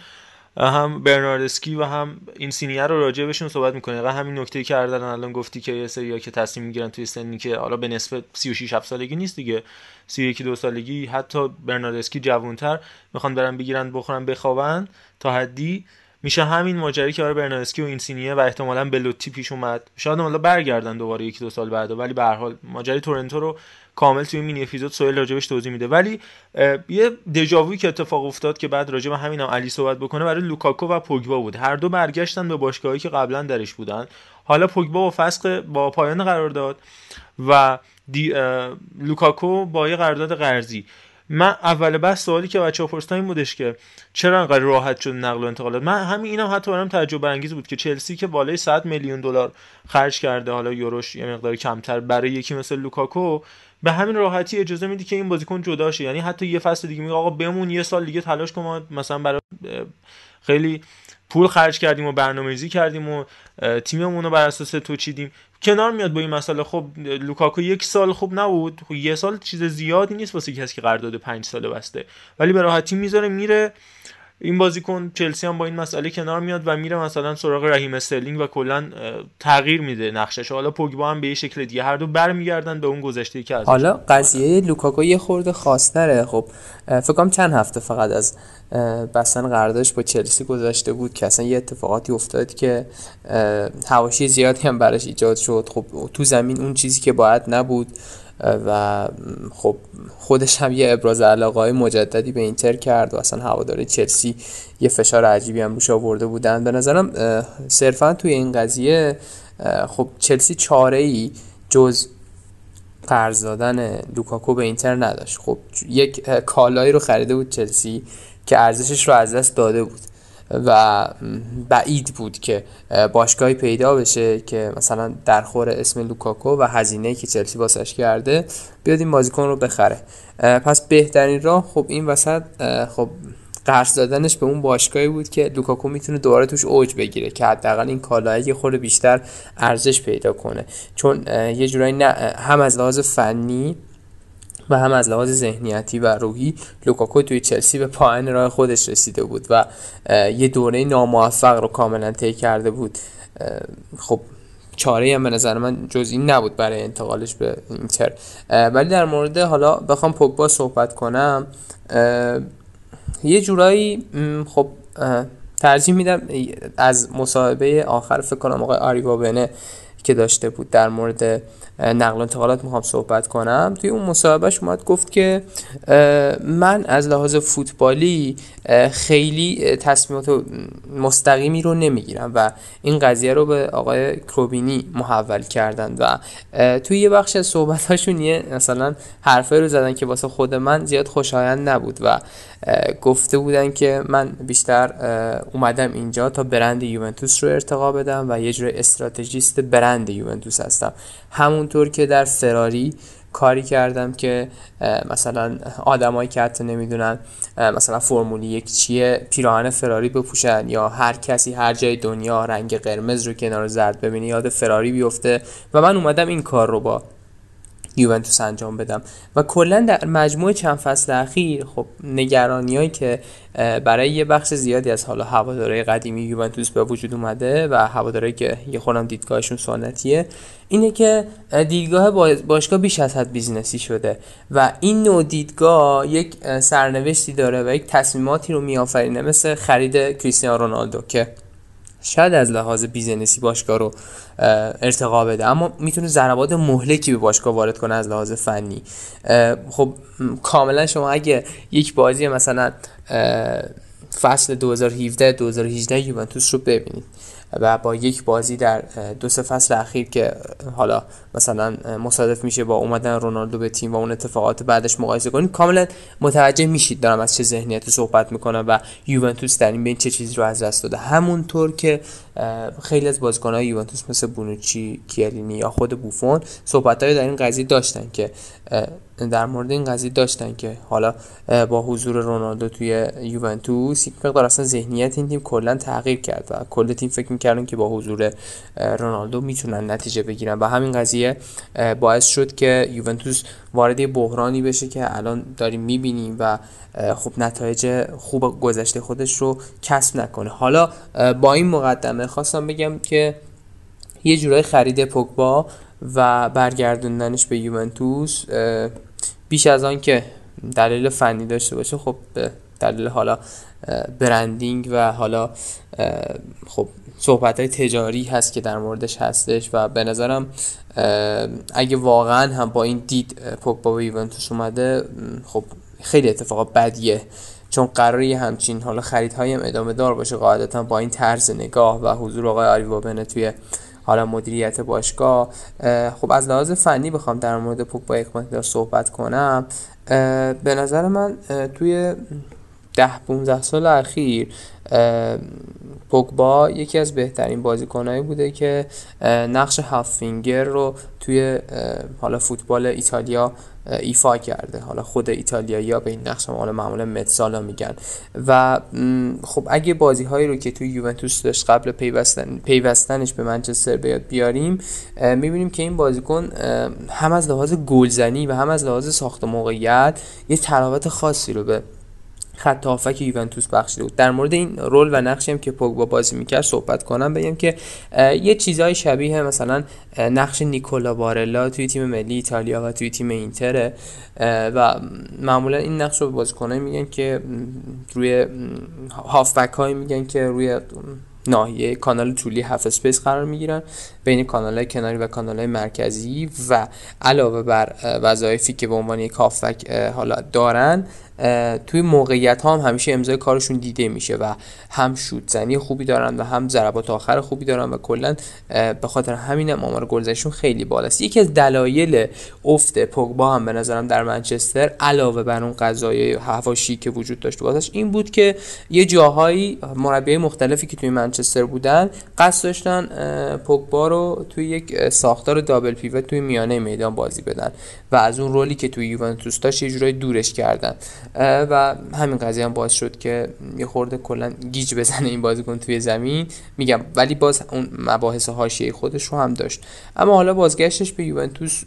هم برناردسکی و هم این سینیه رو راجع بهشون صحبت میکنه. واقعا همین نکته‌ای که اردلان الان گفتی که یه سریا که تصمیم میگیرن توی سنی که حالا به نسبت سی و شش هفت سالگی نیست دیگه، سی و یک دو سالگی، حتی برناردسکی جوانتر، میخوان برن بگیرن بخورن بخوابن تا حدی. میشه همین ماجرایی که آره برناردسکی و اینسینیه و احتمالاً بلوتی پیش اومد، شاید حالا برگردن دوباره یک دو سال بعدا، ولی به هر حال ماجرای تورنتو رو کامل توی مینی اپیزود سوال راجبش توضیح میده. ولی یه دژاوویی که اتفاق افتاد که بعد راجب همینم علی صحبت بکنه برای لوکاکو و پوگبا بود، هر دو برگشتن به باشگاهایی که قبلا درش بودن. حالا پوگبا با فسخ با پایان قرارداد و لوکاکو با یه قرارداد قرضی. من اول بحث سوالی که بچه‌ها پرسیدن این بودش که چرا انقدر راحت شد نقل و انتقالات. من همین اینم هم حتی برام تعجب برانگیز بود که چلسی که بالای صد میلیون دلار خرج کرده، حالا یوروش یه مقدار کمتر، برای یکی مثل لوکاکو به همین راحتی اجازه میدی که این بازیکن جدا شه. یعنی حتی یه فصل دیگه میگه آقا بمون یه سال دیگه تلاش کن، مثلا برای خیلی پول خرج کردیم و برنامه‌ریزی کردیم و تیممون رو بر اساس تو چیدیم، کنار میاد با این مسئله. خب لوکاکو یک سال خوب نبود، یه سال چیز زیادی نیست واسه کسی که قرارداد پنج ساله بسته، ولی به راحتی میذاره میره. این بازیکن چلسی هم با این مسئله کنار میاد و میره مثلا سراغ رحیم استرلینگ و کلا تغییر میده نقشش. حالا پوگبا هم به یه شکل دیگه، هر دو برمیگردن به اون گذشته‌ای که از حالا قضیه لوکاکو یه خورده خاص‌تره. خب فکر کنم چند هفته فقط از بستن قراردادش با چلسی گذشته بود که اصلا یه اتفاقاتی افتاد که حواشی زیادی هم براش ایجاد شد. خب تو زمین اون چیزی که باید نبود و خب خودش هم یه ابراز علاقه‌های مجددی به اینتر کرد و اصلا هواداری چلسی یه فشار عجیبی هم روش آورده بودن. به نظرم صرفا توی این قضیه خب چلسی چاره‌ای جز قرض دادن لوکاکو به اینتر نداشت. خب یک کالایی رو خریده بود چلسی که ارزشش رو از دست داده بود و بعید بود که باشگاهی پیدا بشه که مثلا در خور اسم لوکاکو و هزینه‌ای که چلسی واسش کرده بیاد این بازیکن رو بخره. پس بهترین راه خب این وسط خب قرض دادنش به اون باشگاهی بود که لوکاکو میتونه دوباره توش اوج بگیره که حداقل این کالایی یه خورده بیشتر ارزش پیدا کنه، چون یه جورایی هم از لحاظ فنی و هم از لحاظ ذهنیتی و روحی لوکاکو توی چلسی به پایان راه خودش رسیده بود و یه دوره ناموفق رو کاملا طی کرده بود. خب چاره‌ای هم به نظر من جز این نبود برای انتقالش به اینتر. ولی در مورد حالا بخوام پوگبا صحبت کنم، یه جورایی خب ترجیح میدم از مصاحبه آخر فکر کنم آقای آریوابنه که داشته بود در مورد نقل و انتقالات میخوام صحبت کنم. توی اون مصاحبهش اومد گفت که من از لحاظ فوتبالی خیلی تصمیمات مستقیمی رو نمیگیرم و این قضیه رو به آقای کروبینی محول کردن و توی یه بخش از صحبتاشون یه مثلا حرفی رو زدن که واسه خود من زیاد خوشایند نبود و گفته بودن که من بیشتر اومدم اینجا تا برند یوونتوس رو ارتقا بدم و یه جور استراتژیست برند یوونتوس هستم، همونطور که در فراری کاری کردم که مثلا آدمایی که حتی نمیدونن مثلا فرمول یک چیه پیراهن فراری بپوشن یا هر کسی هر جای دنیا رنگ قرمز رو کنار زرد ببینه یاد فراری بیفته و من اومدم این کار رو با یوونتوس انجام بدم. و کلا در مجموع چند فصل اخیر خب نگرانیایی که برای یه بخش زیادی از حالا هوادارهای قدیمی یوونتوس به وجود اومده و هوادارهایی که یه خودم دیدگاهشون سنتیه اینه که دیدگاه باشگاه بیش از حد بیزینسی شده و این نوع دیدگاه یک سرنوشتی داره و یک تصمیماتی رو میآفرینه مثل خرید کریستیانو رونالدو که شاید از لحاظ بیزینسی باشگاه رو ارتقا بده اما میتونه ضربات مهلکی به باشگاه وارد کنه از لحاظ فنی. خب کاملا شما اگه یک بازی مثلا فصل دو هزار و هفده دو هزار و هجده یوونتوس رو ببینید و با یک بازی در دو سه فصل اخیر که حالا مثلا مصادف میشه با اومدن رونالدو به تیم و اون اتفاقات بعدش مقایسه کنید کاملا متوجه میشید دارم از چه ذهنیتی صحبت میکنم و یوونتوس در این بین چه چیز رو از دست داده. همونطور که خیلی از بازیکن‌های یوونتوس مثل بونوچی، کیلینی یا خود بوفون صحبت‌های در این قضیه داشتن که در مورد این قضیه داشتن که حالا با حضور رونالدو توی یوونتوس یک مقدار اصلا ذهنیت این تیم کلا تغییر کرد و کل تیم فکر می‌کردن که با حضور رونالدو میتونن نتیجه بگیرن و همین قضیه باعث شد که یوونتوس وارد بحرانی بشه که الان داریم می‌بینیم و خب نتایج خوب گذشته خودش رو کسب نکنه. حالا با این مقدمه خواستم بگم که یه جورای خرید پوگبا و برگردوندنش به یوونتوس بیش از آن که دلیل فنی داشته باشه خب به دلیل حالا برندینگ و حالا خب صحبت‌های تجاری هست که در موردش هستش و به نظرم اگه واقعا هم با این دید پوگبا به یوونتوس اومده خب خیلی اتفاق بدیه، چون قراری همچین حالا خریدهایی هم ادامه دار باشه قاعدتا با این طرز نگاه و حضور آقای آریوابنه توی حالا مدیریت باشگاه. خب از لحاظ فنی بخوام در مورد پوگبا یک مقدار صحبت کنم، به نظر من توی ده پونزده سال اخیر پوگبا یکی از بهترین بازیکنایی بوده که نقش هاف فینگر رو توی حالا فوتبال ایتالیا ایفا کرده. حالا خود ایتالیایی‌ها به این نقش معمولا معمولا متسالا میگن و خب اگه بازی‌هایی رو که توی یوونتوس داشت قبل پیوستن پیوستنش به منچستر بیاد بیاریم می‌بینیم که این بازیکن هم از لحاظ گلزنی و هم از لحاظ ساخت موقعیت یه تراوت خاصی رو به خط هافک یوونتوس بخشیده بود. در مورد این رول و نقشی هم که پوگبا بازی میکرد صحبت کنم بگم که یه چیزای شبیه مثلا نقش نیکولا بارلا توی تیم ملی ایتالیا و توی تیم اینتره و معمولا این نقش رو بازیکن‌ها میگن که روی هافبک‌های میگن که روی ناحیه کانال طولی هاف اسپیس قرار میگیرن بین کانال‌های کناری و کانال‌های مرکزی و علاوه بر وظایفی که به عنوان یک هافبک حالا دارن توی موقعیت ها هم همیشه امضای کارشون دیده میشه و هم شوت زنی خوبی دارن و هم ضربات آخر خوبی دارن و کلا به خاطر همینم آمار گلزنیشون خیلی بالاست. یکی از دلایل افت پوگبا هم به نظرم در منچستر علاوه بر اون قضایای حواشی که وجود داشت واسش این بود که یه جاهایی مربیای مختلفی که توی منچستر بودن قصد داشتن پوگبا رو توی یک ساختار دابل پیوت توی میانه میدان بازی بدن و از اون رولی که توی یوونتوس داشت یه جورایی دورش کردن و همین قضیه هم باعث شد که یه خورده کلا گیج بزنه این بازیکن توی زمین، میگم ولی باز اون مباحث حاشیه‌ای خودش رو هم داشت. اما حالا بازگشتش به یوونتوس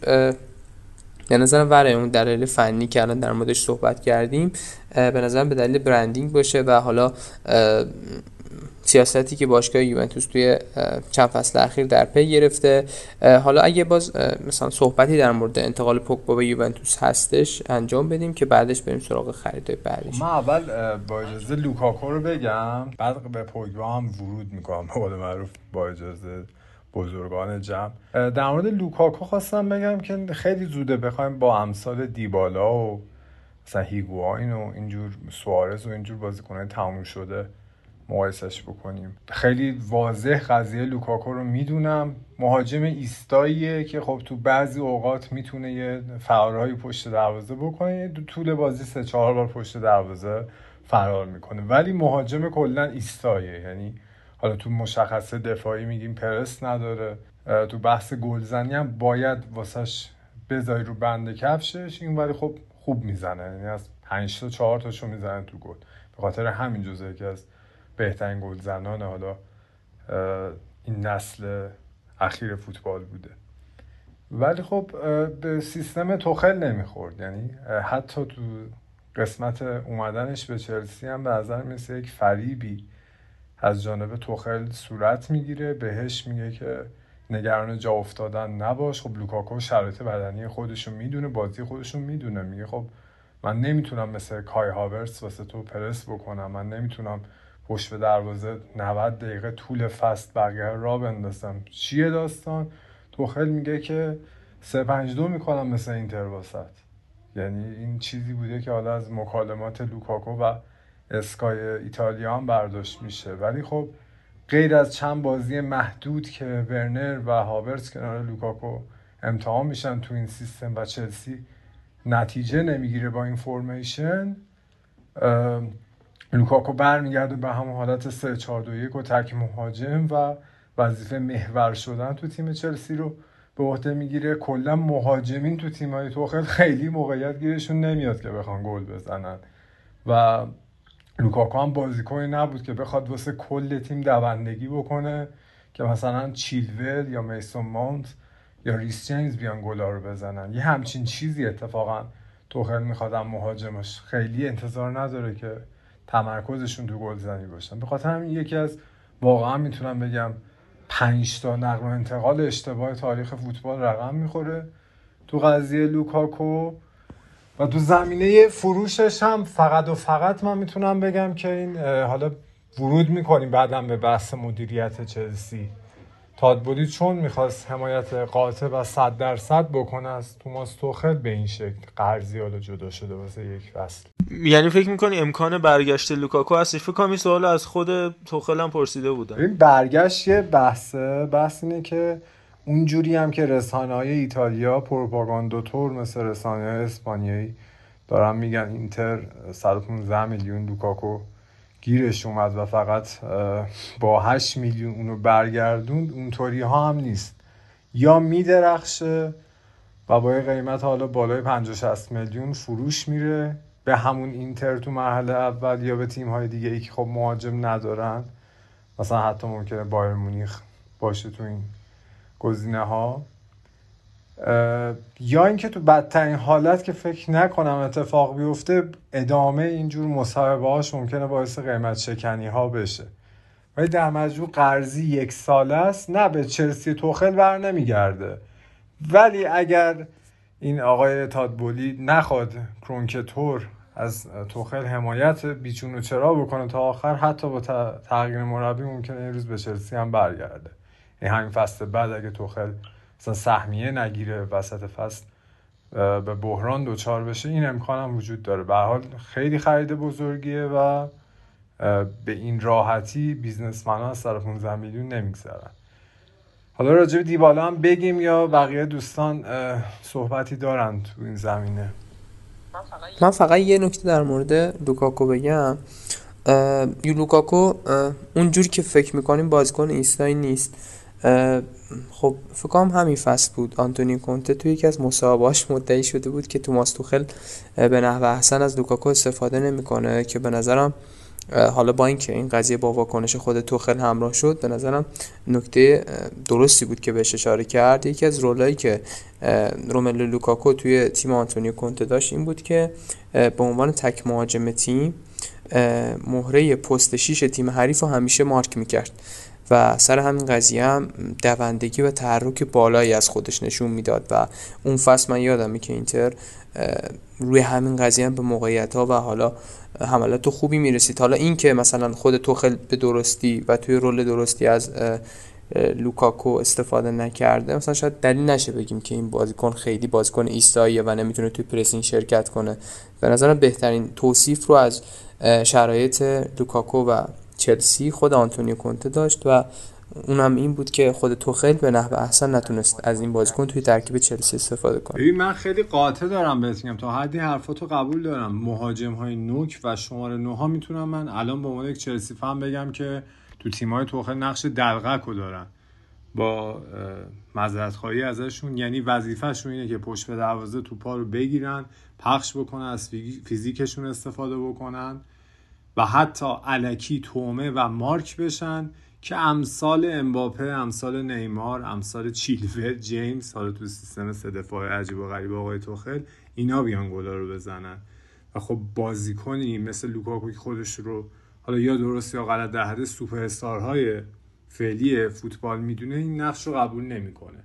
به نظرم ورای اون دلیل فنی که الان در موردش صحبت کردیم به نظرم به دلیل برندینگ باشه و حالا سیاستی که باشگاه یوونتوس توی چند فصل اخیر در پی گرفته. حالا اگه باز مثلا صحبتی در مورد انتقال پوگبا به یوونتوس هستش انجام بدیم که بعدش بریم سراغ خریدای بعدش. من اول با اجازه لوکاکو رو بگم بعد به پوگبا هم ورود میکنم. به قول معروف با اجازه بزرگان جمع. در مورد لوکاکو خواستم بگم که خیلی زوده بخوایم با امثال دیبالا و مثلا هیگواین و اینجور سوارز و اینجور بازیکنان تموم شده مقایسش بکنیم. خیلی واضح قضیه لوکاکو رو میدونم، مهاجم ایستاییه که خب تو بعضی اوقات میتونه یه فرارهای پشت دروازه بکنه، تو طول بازی سه چهار بار پشت دروازه فرار میکنه، ولی مهاجم کلا ایستاییه، یعنی حالا تو مشخصه دفاعی میگیم پرس نداره، تو بحث گلزنی هم باید واسش بذاری رو بند کفشش، این ولی خب خوب میزنه، یعنی از پنج تا چهار تاشو میزنه تو گل، به خاطر همین جزئی که از بهترین گلزنان حالا این نسل اخیر فوتبال بوده. ولی خب به سیستم توخل نمیخورد، یعنی حتی تو قسمت اومدنش به چلسی هم به نظر میسه یک فریبی از جانب توخل صورت میگیره، بهش میگه که نگران جا افتادن نباش. خب لوکاکو شرایط بدنی خودشو میدونه، بازی خودشو میدونه، میگه خب من نمیتونم مثل کای هاورتس واسه تو پرس بکنم، من نمیتونم پشت به دروازه نود دقیقه طول فصل بقیه را بندازم. چیه داستان؟ توخل میگه که سه پنج دو میکنم مثل اینتر واسط. یعنی این چیزی بوده که حالا از مکالمات لوکاکو و اسکای ایتالیا هم برداشت میشه، ولی خب غیر از چند بازی محدود که ورنر و هاورتس کنار لوکاکو امتحان میشن تو این سیستم و چلسی نتیجه نمیگیره با این فرمیشن، لوکاکو برمیگرده به همون حالت سه چهار دو یک و تک مهاجم و وظیفه محور شدن تو تیم چلسی رو به عهده میگیره. کلا مهاجمین تو تیمای توخل خیلی موقعیت گیرشون نمیاد که بخوان گل بزنن و لوکاکو هم بازیکنی نبود که بخواد واسه کل تیم دوندگی بکنه که مثلا چیلول یا میسون ماونت یا ریس جیمز بیان گلا رو بزنن. یه همچین چیزی اتفاقا توخل میخواد از مهاجمش، خیلی انتظار نداره که تمرکزشون تو گلزنی باشن. به خاطر همین یکی از واقعا میتونم بگم پنج تا نقل و انتقال اشتباه تاریخ فوتبال رقم میخوره تو قضیه لوکاکو. و تو زمینه فروشش هم فقط و فقط من میتونم بگم که این حالا ورود میکنیم بعدا به بحث مدیریت چلسی، تاتنهام چون میخواست حمایت قاطع و صد درصد بکنه از توماس توخل به این شکل قرضی حالا جدا شده واسه یک فصل. یعنی فکر میکنی امکان برگشت لوکاکو هستش؟ فکر کنم این سوال از خود توخل هم پرسیده بودن. این برگشت یه بحثه، بحث اینه که اونجوری هم که رسانه‌های ایتالیا پروپاگانداتور مثل رسانه‌های اسپانیایی دارن میگن اینتر صد و پانزده میلیون لوکاکو گیرش اومد و فقط با هشت میلیون اونو برگردوند، اونطوری ها هم نیست، یا میدرخشه و با قیمت حالا بالای پنجاه شصت میلیون فروش میره به همون اینتر تو مرحله اول یا به تیم های دیگه ای که خب مهاجم ندارن، مثلا حتی ممکنه بایرن مونیخ باشه تو این گزینه ها، یا اینکه تو بدترین حالت که فکر نکنم اتفاق بیفته ادامه اینجور مصاحبه هاش ممکنه باعث قیمت شکنی ها بشه. ولی در مجموع قرضی یک ساله است، نه به چلسی توخل بر نمیگرده. ولی اگر این آقای تاتنهام نخواد کرونکه تور از توخل حمایت بیچون و چرا بکنه تا آخر، حتی با تغییر مربی ممکنه این روز به چلسی هم برگرده. این همین فصل بعد اگه توخل مثلا سهمیه نگیره وسط فصل به بحران دوچار بشه، این امکان هم وجود داره. به هر حال خیلی خرید بزرگیه و به این راحتی بیزنسمن ها از سر پانزده میلیون نمیگذرن. حالا راجع به دیبالا هم بگیم یا بقیه دوستان صحبتی دارن تو این زمینه؟ من فقط یه نکته در مورد لوکاکو بگم. لوکاکو اونجور که فکر میکنیم بازیکن ایستایی نیست. خب فکر کنم همین فصل بود آنتونیو کونته توی یکی از مصاحبه‌هاش مدعی شده بود که توماس توخل به نحو احسن از لوکاکو استفاده نمی‌کنه، که به نظرم حالا با اینکه این قضیه با واکنش خود توخل همراه شد، به نظرم نکته درستی بود که بهش اشاره کرد. یکی از رولایی که روملو لوکاکو توی تیم آنتونیو کونته داشت این بود که به عنوان تک مهاجم تیم مهره پست شیش تیم حریف رو همیشه مارک می‌کرد و سر همین قضیه هم دوندگی و تحرک بالایی از خودش نشون میداد. و اون فصل من یادمه که اینتر روی همین قضیه هم به موقعیت‌ها و حالا حملات خوبی میرسید. حالا این که مثلا خود توخل به درستی و توی رول درستی از لوکاکو استفاده نکرده، مثلا شاید دلیل نشه بگیم که این بازیکن خیلی بازیکن ایستاییه و نمیتونه توی پرسینگ شرکت کنه. به نظرم بهترین توصیف رو از شرایط لوکاکو و چلسی خود آنتونیو کونته داشت و اونم این بود که خود توخل به نحو احسن نتونست از این بازیکن توی ترکیب چلسی استفاده کنه. ببین من خیلی قاطع دارم بهت میگم، تا حدی حرفاتو قبول دارم. مهاجم‌های نوک و شماره نه ها میتونم من الان به عنوان یک چلسی فهم بگم که تو تیم‌های توخل نقش دلغکو دارن، با معذرت‌خواهی ازشون. یعنی وظیفه‌شون اینه که پشت به دروازه توپا رو بگیرن، پخش بکنن، از فیزیکشون استفاده بکنن و حتی الکی تومه و مارک بشن که امثال امباپه، امثال نیمار، امثال چیلور، جیمز، حالا تو سیستم سه دفاعی عجیب و غریب آقای توخل، اینا بیان گلا رو بزنن. و خب بازیکنی مثل لوکاکو که خودش رو حالا یا درست یا غلط در حد سوپر استارهای فعلی فوتبال میدونه، این نقش رو قبول نمیکنه.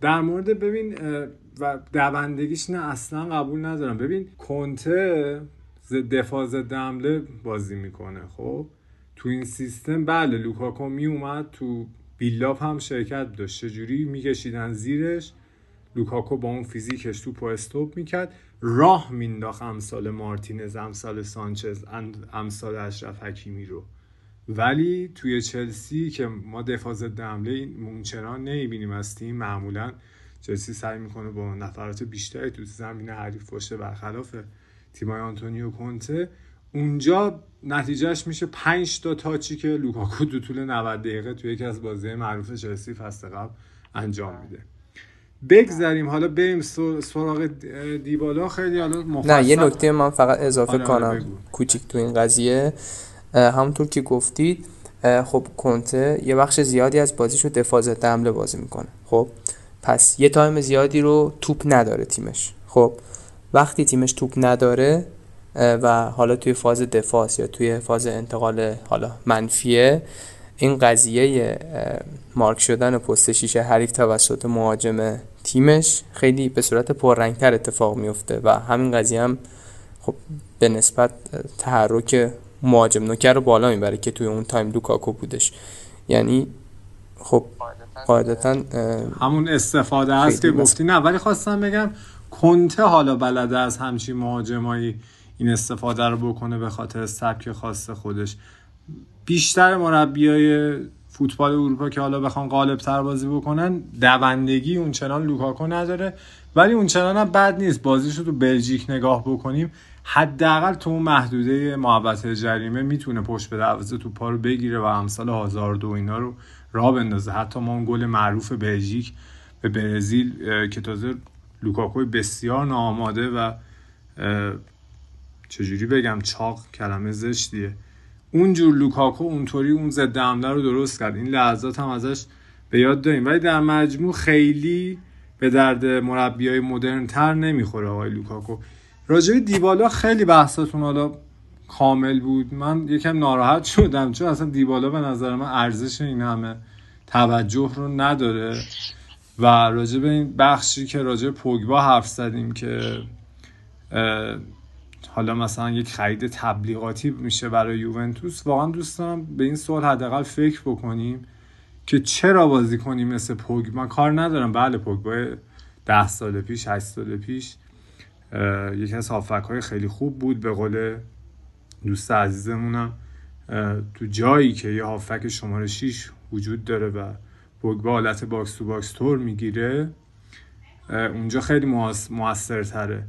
در مورد ببین و دوندگیش نه اصلا قبول ندارم. ببین کونته ضد دفاع ضد دمبله بازی میکنه. خب تو این سیستم بله لوکاکو می اومد تو بیلاپ هم شرکت داشت، جوری میکشیدن زیرش، لوکاکو با اون فیزیکش تو پا استوب میکرد، راه مینداخت امثال مارتینز، امثال سانچز، امثال اشرف حکیمی رو. ولی توی چلسی که ما دفاع ضد حمله مونچران نمیبینیم از تیم، معمولا چلسی سعی میکنه با نفرات بیشتری تو زمین حریف باشه، برخلاف تیمای آنتونیو کونته. اونجا نتیجهش میشه پنج تا تاچی که لوکاکو تو طول نود دقیقه توی یکی از بازی‌های معروف چلسی فصل قبل انجام میده. بگذاریم حالا بریم سراغ دیبالا. خیلی حالا مفصل نه، یه نکته من فقط اضافه کنم کوچیک تو این قضیه. همونطور که گفتید خب کونته یه بخش زیادی از بازیشو دفاع ضد حمله بازی میکنه، خب پس یه تایم زیادی رو توپ نداره تیمش. خب وقتی تیمش توپ نداره و حالا توی فاز دفاع یا توی فاز انتقال حالا منفیه، این قضیه مارک شدن پست شیشه حریف توسط مهاجم تیمش خیلی به صورت پررنگتر اتفاق میفته و همین قضیه هم خب به نسبت تحرک مهاجم نوک رو بالا میبره که توی اون تایم لوکاکو بودش. یعنی خب قاعدتاً همون استفاده هست که گفتی. نه ولی خواستم بگم کونته حالا بلده از همچین مهاجمایی این استفاده رو بکنه به خاطر سبک خاص خودش. بیشتر مربیای فوتبال اروپا که حالا بخوان غالب‌تر بازی بکنن دوندگی اونچنان لوکاکو نداره، ولی اونچنان هم بد نیست. بازیش رو تو بلژیک نگاه بکنیم، حداقل تو اون محدوده محوطه جریمه میتونه پشت به دروازه تو پا رو بگیره و امثال هازارد و اینا رو راه بندازه. حتی ما اون گل معروف بلژیک به برزیل که تازه لوکاکو بسیار ناآماده و چجوری بگم چاق، کلمه زشتیه، اونجور لوکاکو اونطوری اون ضد حمله رو درست کرد. این لحظات هم ازش به یاد داریم. ولی در مجموع خیلی به درد مربیای مدرن تر نمیخوره آقای لوکاکو. راجع به دیبالا خیلی بحثاتون حالا کامل بود، من یکم ناراحت شدم چون اصلا دیبالا به نظر من ارزش این همه توجه رو نداره. و راجع به این بخشی که راجع به پوگبا حرف زدیم که حالا مثلا یک خرید تبلیغاتی میشه برای یوونتوس، واقعا دوست دارم به این سوال حداقل فکر بکنیم که چرا بازیکنی مثل پوگبا، من کار ندارم بله پوگبا ده سال پیش هشت سال پیش یکی از هافک‌های خیلی خوب بود، به قول دوست عزیزمونم تو جایی که یه هافک شماره شش وجود داره و پوگبا حالت باکس تو باکس تور میگیره اونجا خیلی موثرتره.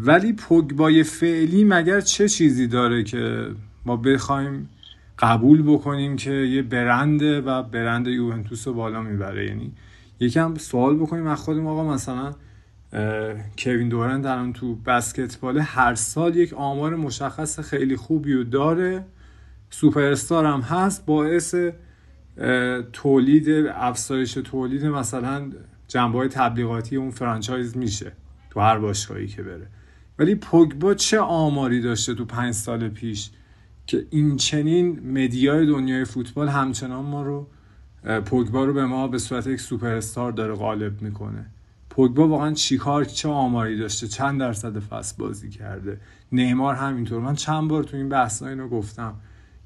ولی پوگبای فعلی مگر چه چیزی داره که ما بخوایم قبول بکنیم که یه برنده و برند یوونتوس رو بالا میبره؟ یعنی یکم سوال بکنیم از خودم، آقا مثلا کوین دورنت الان تو بسکتبال هر سال یک آمار مشخص خیلی خوبی رو داره، سوپر استار هم هست، باعث تولید افزایش تولید مثلا جنبه‌های تبلیغاتی اون فرانچایز میشه تو هر باشگاهی که بره. ولی پوگبا چه آماری داشته تو پنج سال پیش که این چنین مدیای دنیای فوتبال همچنان ما رو پوگبا رو به ما به صورت یک سوپر استار داره غالب میکنه؟ پوگبا واقعا چیکار چه آماری داشته، چند درصد فصل بازی کرده؟ نیمار همینطور. من چند بار تو این بحثا اینو گفتم،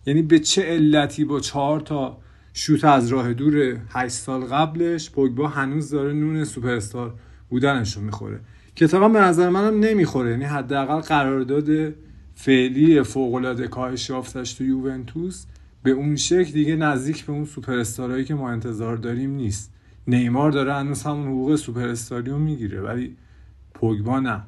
یعنی به چه علتی با چهار تا شوت از راه دور هشت سال قبلش، پوگبا هنوز داره نون سوپر استار بودنشو میخوره که تا به نظر منم نمیخوره. یعنی حداقل قرارداد فعلی فوق‌العاده کاهش یافتش تو یوونتوس به اون شکل دیگه نزدیک به اون سوپر استارایی که ما انتظار داریم نیست. نیمار داره هنوز همون حقوق سوپر استاریو میگیره ولی پوگبا نه.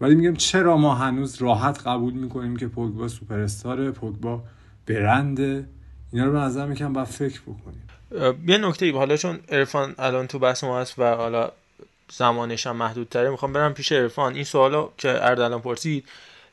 ولی میگم چرا ما هنوز راحت قبول میکنیم که پوگبا سوپر استاره، پوگبا برنده؟ اینا رو به نظر میکنم باید فکر بکنیم. یه نکته ای حالا چون عرفان الان تو بحث ما هست و حالا زمانش هم محدودتره، میخوام برم پیش عرفان این سوالا که اردلان پرسید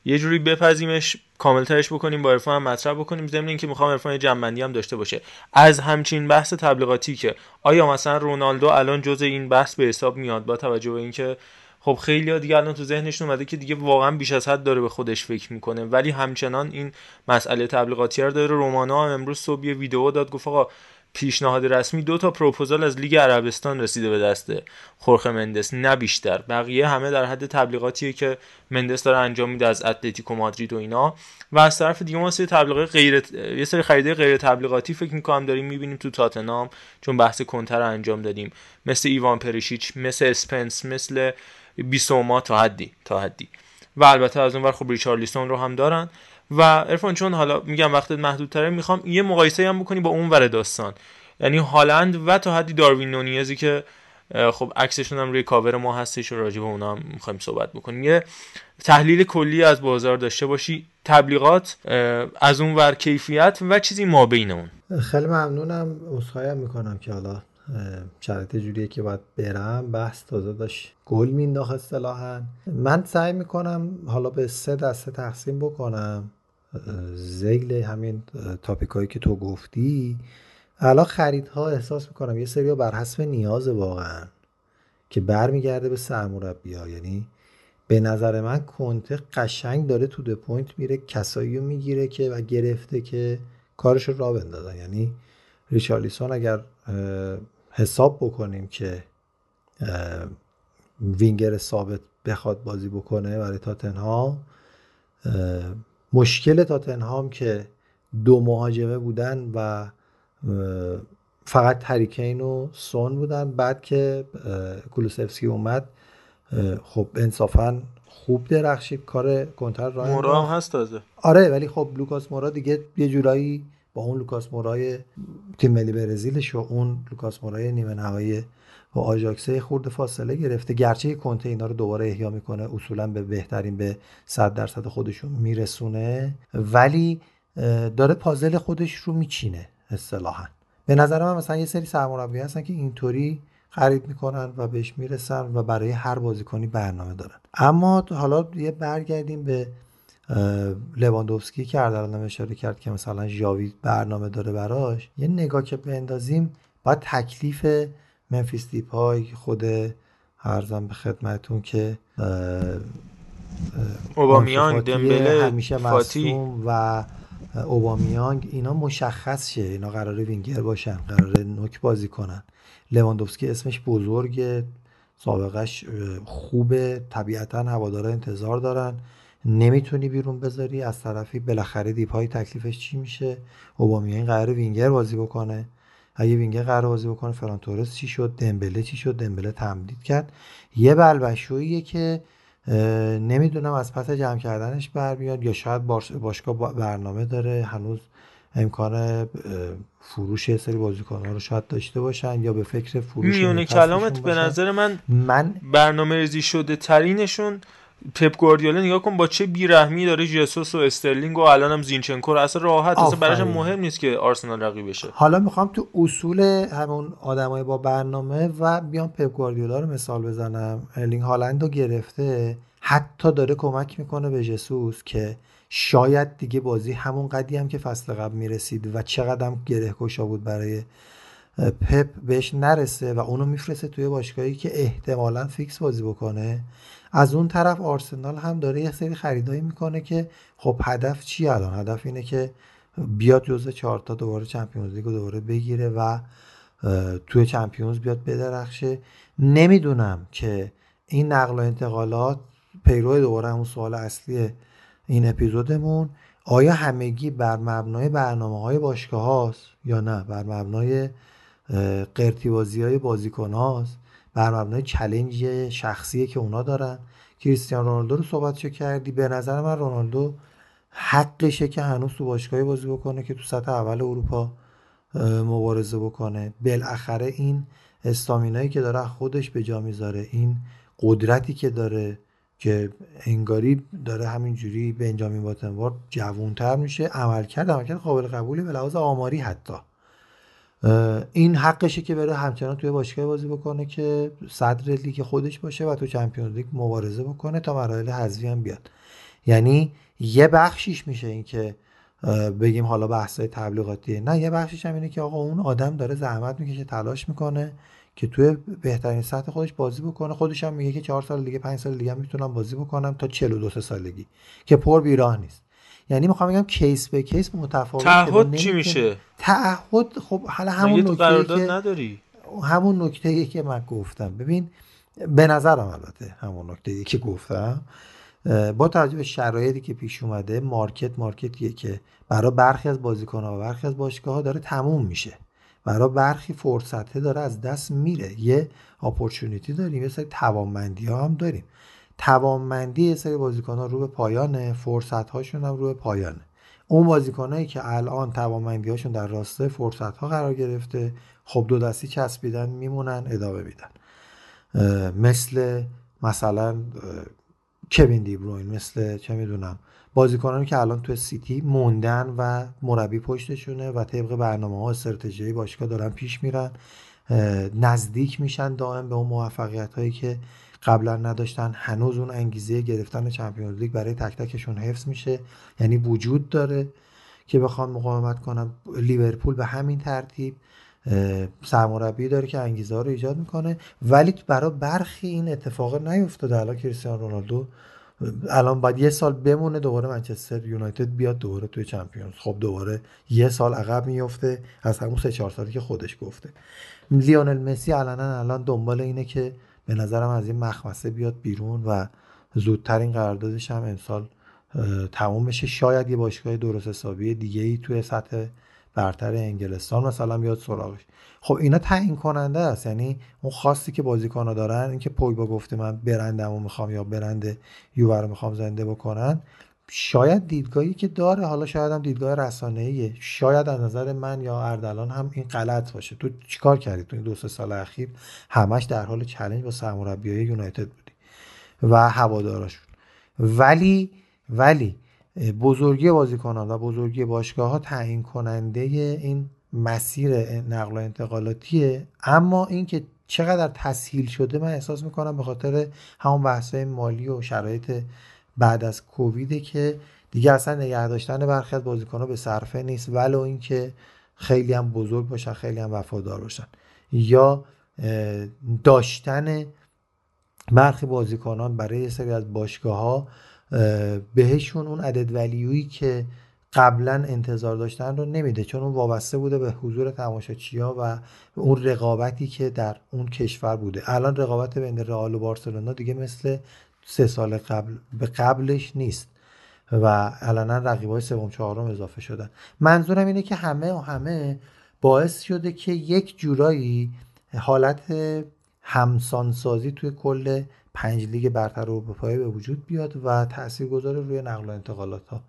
یه جوری بپذیمش، کاملترش بکنیم، با عرفان هم مطرح بکنیم، ضمن اینکه میخوام عرفان جمع‌بندی هم داشته باشه از همچین بحث تبلیغاتی که آیا مثلا رونالدو الان جزء این بحث به حساب میاد با توجه به اینکه خب خیلی‌ها دیگه الان تو ذهنشون اومده که دیگه واقعا بیش از حد داره به خودش فکر میکنه، ولی همچنان این مسئله تبلیغاتی رو داره. رومانا هم امروز صبح یه ویدیو داد، گفت آقا پیشنهاد رسمی دو تا پروپوزال از لیگ عربستان رسیده به دست خورخه مندس، نه بیشتر. بقیه همه در حد تبلیغاتیه که مندس داره انجام میده از اتلتیکو مادرید و اینا. و از طرف دیگه ما سری تبلیغات غیر یه سری خریده غیر تبلیغاتی فکر می‌کنم داریم می‌بینیم تو تاتنهام، چون بحث کونته رو انجام دادیم، مثل ایوان پریشیچ، مثل اسپنس، مثل بیسوما تا حدی تا حدی و البته از اون ور خب ریچارلیسون رو هم دارن. و عرفان چون حالا میگم وقتت محدودتره، میخوام یه مقایسه هم بکنی با اون ور داستان، یعنی هالند و تا حدی داروین نونیزی که خب عکسشون هم روی کاور ما هستش و راجع به اونا هم میخوایم صحبت بکنیم. یه تحلیل کلی از بازار داشته باشی، تبلیغات از اون ور، کیفیت و چیزی ما بین اون. خیلی ممنونم، عذرخواهی میکنم که حالا شرط جوریه که باید برم، بحث تازه داشت گل مینداخت اصطلاحاً. من سعی میکنم حالا به سه دسته تقسیم بکنم زیل همین تاپیکایی که تو گفتی. الان خریدها احساس میکنم یه سری بر حسب نیاز واقعا که برمیگرده به سرمربی‌ها. یعنی به نظر من کونته قشنگ داره تو د پوینت میره، کسایی رو میگیره که و گرفته که کارش رو راه بندازن. یعنی ریچارلیسون اگر حساب بکنیم که وینگر ثابت بخواد بازی بکنه برای تاتنهام، مشکل تاتنهام که دو مهاجمه بودن و فقط هری کین و سون بودن، بعد که کولوسفسکی اومد خب انصافا خوب درخشید، کار کنتر راه مورا هم هست تازه. آره ولی خب لوکاس مورا دیگه یه جورایی با اون لوکاس مورای تیم ملی برزیلش و اون لوکاس مورای نیمه نهایی و آژاکسه خورده فاصله گرفته، گرچه کونته اینا رو دوباره احیا میکنه، اصولا به بهترین به صد درصد خودشون میرسونه، ولی داره پازل خودش رو میچینه اصطلاحا. به نظر من مثلا یه سری سرمربی هستن که اینطوری خرید میکنن و بهش میرسن و برای هر بازیکنی برنامه دارن. اما حالا یه برگردیم به لواندوفسکی که اردلان اشاره کرد که مثلا ژاوی برنامه داره براش. یه نگاه که بندازیم باید تکلیف منفیس دیپای خود عرضم به خدمتون که اوبامیانگ، دمبله، همیشه مصدوم و اوبامیانگ اینا مشخص شه، اینا قراره وینگر باشن، قراره نوک بازی کنن. لواندوفسکی اسمش بزرگه، سابقش خوبه، طبیعتا هوادارا انتظار دارن، نمیتونی بیرون بذاری. از طرفی بالاخره دیپای تکلیفش چی میشه؟ اوبامیانگ قراره وینگر بازی بکنه، اگه وینگر قراره بازی بکنه فرانتورس چی شد؟ دمبله چی شد؟ دمبله تمدید کرد. یه بلبشوییه که نمیدونم از پس جمع کردنش برمیاد یا شاید باشگاه برنامه داره، هنوز امکان فروش یه سری بازیکن‌ها رو شاید داشته باشن یا به فکر فروش. میونه کلامت به نظر من, من برنامه‌ریزی شده ترینشون پپ گواردیولا، نگاه کن با چه بیرحمی داره جیسوس و استرلینگ و الان هم زینچنکو رو اصلا راحت، اصلا براش مهم نیست که آرسنال رقیب بشه. حالا میخوام تو اصول همون آدمای با برنامه و بیام پپ گواردیولا رو مثال بزنم. ارلینگ هالند رو گرفته، حتی داره کمک میکنه به جیسوس که شاید دیگه بازی همون قدی هم که فصل قبل میرسید و چقدر هم گره‌کشا بود برای پپ بهش نرسه و اونو میفرسته توی باشگاهی که احتمالاً فیکس بازی بکنه. از اون طرف آرسنال هم داره یه سری خریدایی میکنه که خب هدف چی الان؟ هدف اینه که بیاد جزء چهار تا دوباره چمپیونز لیگو دوباره بگیره و توی چمپیونز بیاد بدرخشه. نمیدونم که این نقل و انتقالات پیرو دوباره همون سوال اصلی این اپیزودمون آیا همگی بر مبنای برنامه‌های باشگاه هاست یا نه؟ بر مبنای قرتیبازی‌های بازیکن هاست؟ بر مبنای چالنج شخصیه که اونا دارن؟ کریستیانو رونالدو رو صحبتشو کردی. به نظر من رونالدو حقشه که هنوز تو باشگاهی بازی بکنه که تو سطح اول اروپا مبارزه بکنه. بالاخره این استامینایی که داره خودش به جا میذاره، این قدرتی که داره که انگاری داره همینجوری بنجامین واتنوارد جوانتر میشه، عملکرد عملکرد قابل قبولی به لحاظ آماری حتی. این حقشه که بره همچنان توی باشگاه بازی بکنه که صدر لیگ خودش باشه و تو چمپیونز لیگ مبارزه بکنه تا مراحل حذفی هم بیاد. یعنی یه بخشیش میشه این که بگیم حالا بحثای تبلیغاتیه، نه یه بخشیش هم اینه که آقا اون آدم داره زحمت میکشه، تلاش میکنه که توی بهترین سطح خودش بازی بکنه. خودش هم میگه که چهار سال دیگه پنج سال دیگه هم میتونم بازی بکنم تا چهل و دو سالگی که پر بیراه نیست. یعنی میخوام بگم کیس به کیس متفاوته. تعهد چی میشه؟ تعهد خب حالا همون نکته نداری، همون نکته‌ای که من گفتم. ببین به نظرم البته همون نکته‌ای که گفتم با توجه به شرایطی که پیش اومده، مارکت مارکتیه که برای برخی از بازیکن‌ها و برخی از باشگاه‌ها داره تموم میشه، برای برخی فرصته داره از دست میره. یه اپورتونیتی داریم، یه سری توانمندی‌ها هم داریم. توانمندی یه سری بازیکن‌ها رو به پایانه، فرصت‌هاشون هم رو به پایانه. اون بازیکنایی که الان توانمندی‌هاشون در راسته فرصت‌ها قرار گرفته، خب دو دستی چسبیدن میمونن ادامه میدن، مثل مثلا کوین دی بروین، مثل چه میدونم بازیکنانی که الان توی سیتی موندن و مربی پشتشونه و طبق برنامه‌ها استراتژی باشگاه دارن پیش میرن، نزدیک میشن دائم به اون موفقیت‌هایی که قبلا نداشتن. هنوز اون انگیزه گرفتن چمپیونز لیگ برای تک تکشون حفظ میشه، یعنی وجود داره که بخوان مقاومت کنن. لیورپول به همین ترتیب سرمربی داره که انگیزه ها رو ایجاد میکنه، ولی برای برخی این اتفاق نیفتاده. الان کریستیانو رونالدو الان باید یه سال بمونه دوباره منچستر یونایتد بیاد دوباره توی چمپیونز، خب دوباره یه سال عقب میفته از همون سه چهار سالی که خودش گفته. لیونل مسی علنا الان دنبال اینه که به نظرم از این مخمسه بیاد بیرون و زودتر این قراردادش هم امسال تموم بشه. شاید یه باشگاه درست حسابی دیگه‌ای توی سطح برتر انگلستان مثلا بیاد سراغش. خب اینا تعیین کننده است، یعنی اون خواستی که بازیکن‌ها دارن، اینکه پوگبا گفته من برندمو میخوام یا برند یووه رو میخوام زنده بکنن، شاید دیدگاهی که داره، حالا شاید هم دیدگاه رسانه‌ایه، شاید از نظر من یا اردلان هم این غلط باشه. تو چیکار کردی تو این دو سه سال اخیر؟ همش در حال چالش با سرمربیای یونایتد بودی و هواداراشون. ولی ولی بزرگی بازیکنان و بزرگی باشگاه‌ها تعیین کننده این مسیر نقل و انتقالاتیه. اما اینکه چقدر تسهیل شده من احساس میکنم به خاطر همون بحث‌های مالی و شرایط بعد از کووید که دیگه اصلا نگه داشتن برخی از بازیکن‌ها به صرفه نیست، ولو اینکه خیلی هم بزرگ باشن، خیلی هم وفادار باشن. یا داشتن برخی بازیکنان برای یه سری از باشگاه‌ها بهشون اون عدد ولیویی که قبلا انتظار داشتن رو نمیده، چون اون وابسته بوده به حضور تماشاچی‌ها و اون رقابتی که در اون کشور بوده. الان رقابت بین رئال و بارسلونا دیگه مثل سه سال قبل به قبلش نیست و علنا رقیبای سوم چهارم اضافه شدن. منظورم اینه که همه و همه باعث شده که یک جورایی حالت همسانسازی توی کل پنج لیگ برتر اروپایی به وجود بیاد و تأثیر گذاره روی نقل و انتقالات ها،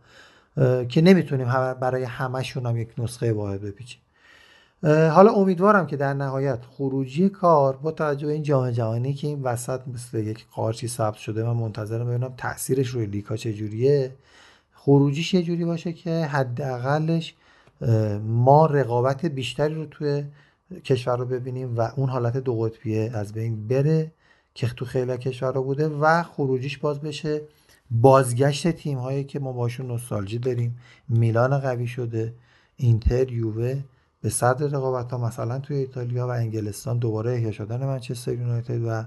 که نمیتونیم برای همشون هم یک نسخه واحد بپیچیم. حالا امیدوارم که در نهایت خروجی کار با توجه به این جام جهانی که این وسط مثل یک قارچی ثبت شده، من منتظرم ببینم تأثیرش روی لیگ ها چجوریه، خروجیش یه جوری باشه که حداقلش ما رقابت بیشتری رو توی کشور رو ببینیم و اون حالت دو قطبیه از بین بره که تو خیلی کشورها بوده و خروجیش باز بشه بازگشت تیم‌هایی که ما باشون نوستالژی داریم. میلان قوی شده، اینتر، یووه به صدر رقابت‌ها مثلا توی ایتالیا و انگلستان، دوباره احیا شدن منچستر یونایتد و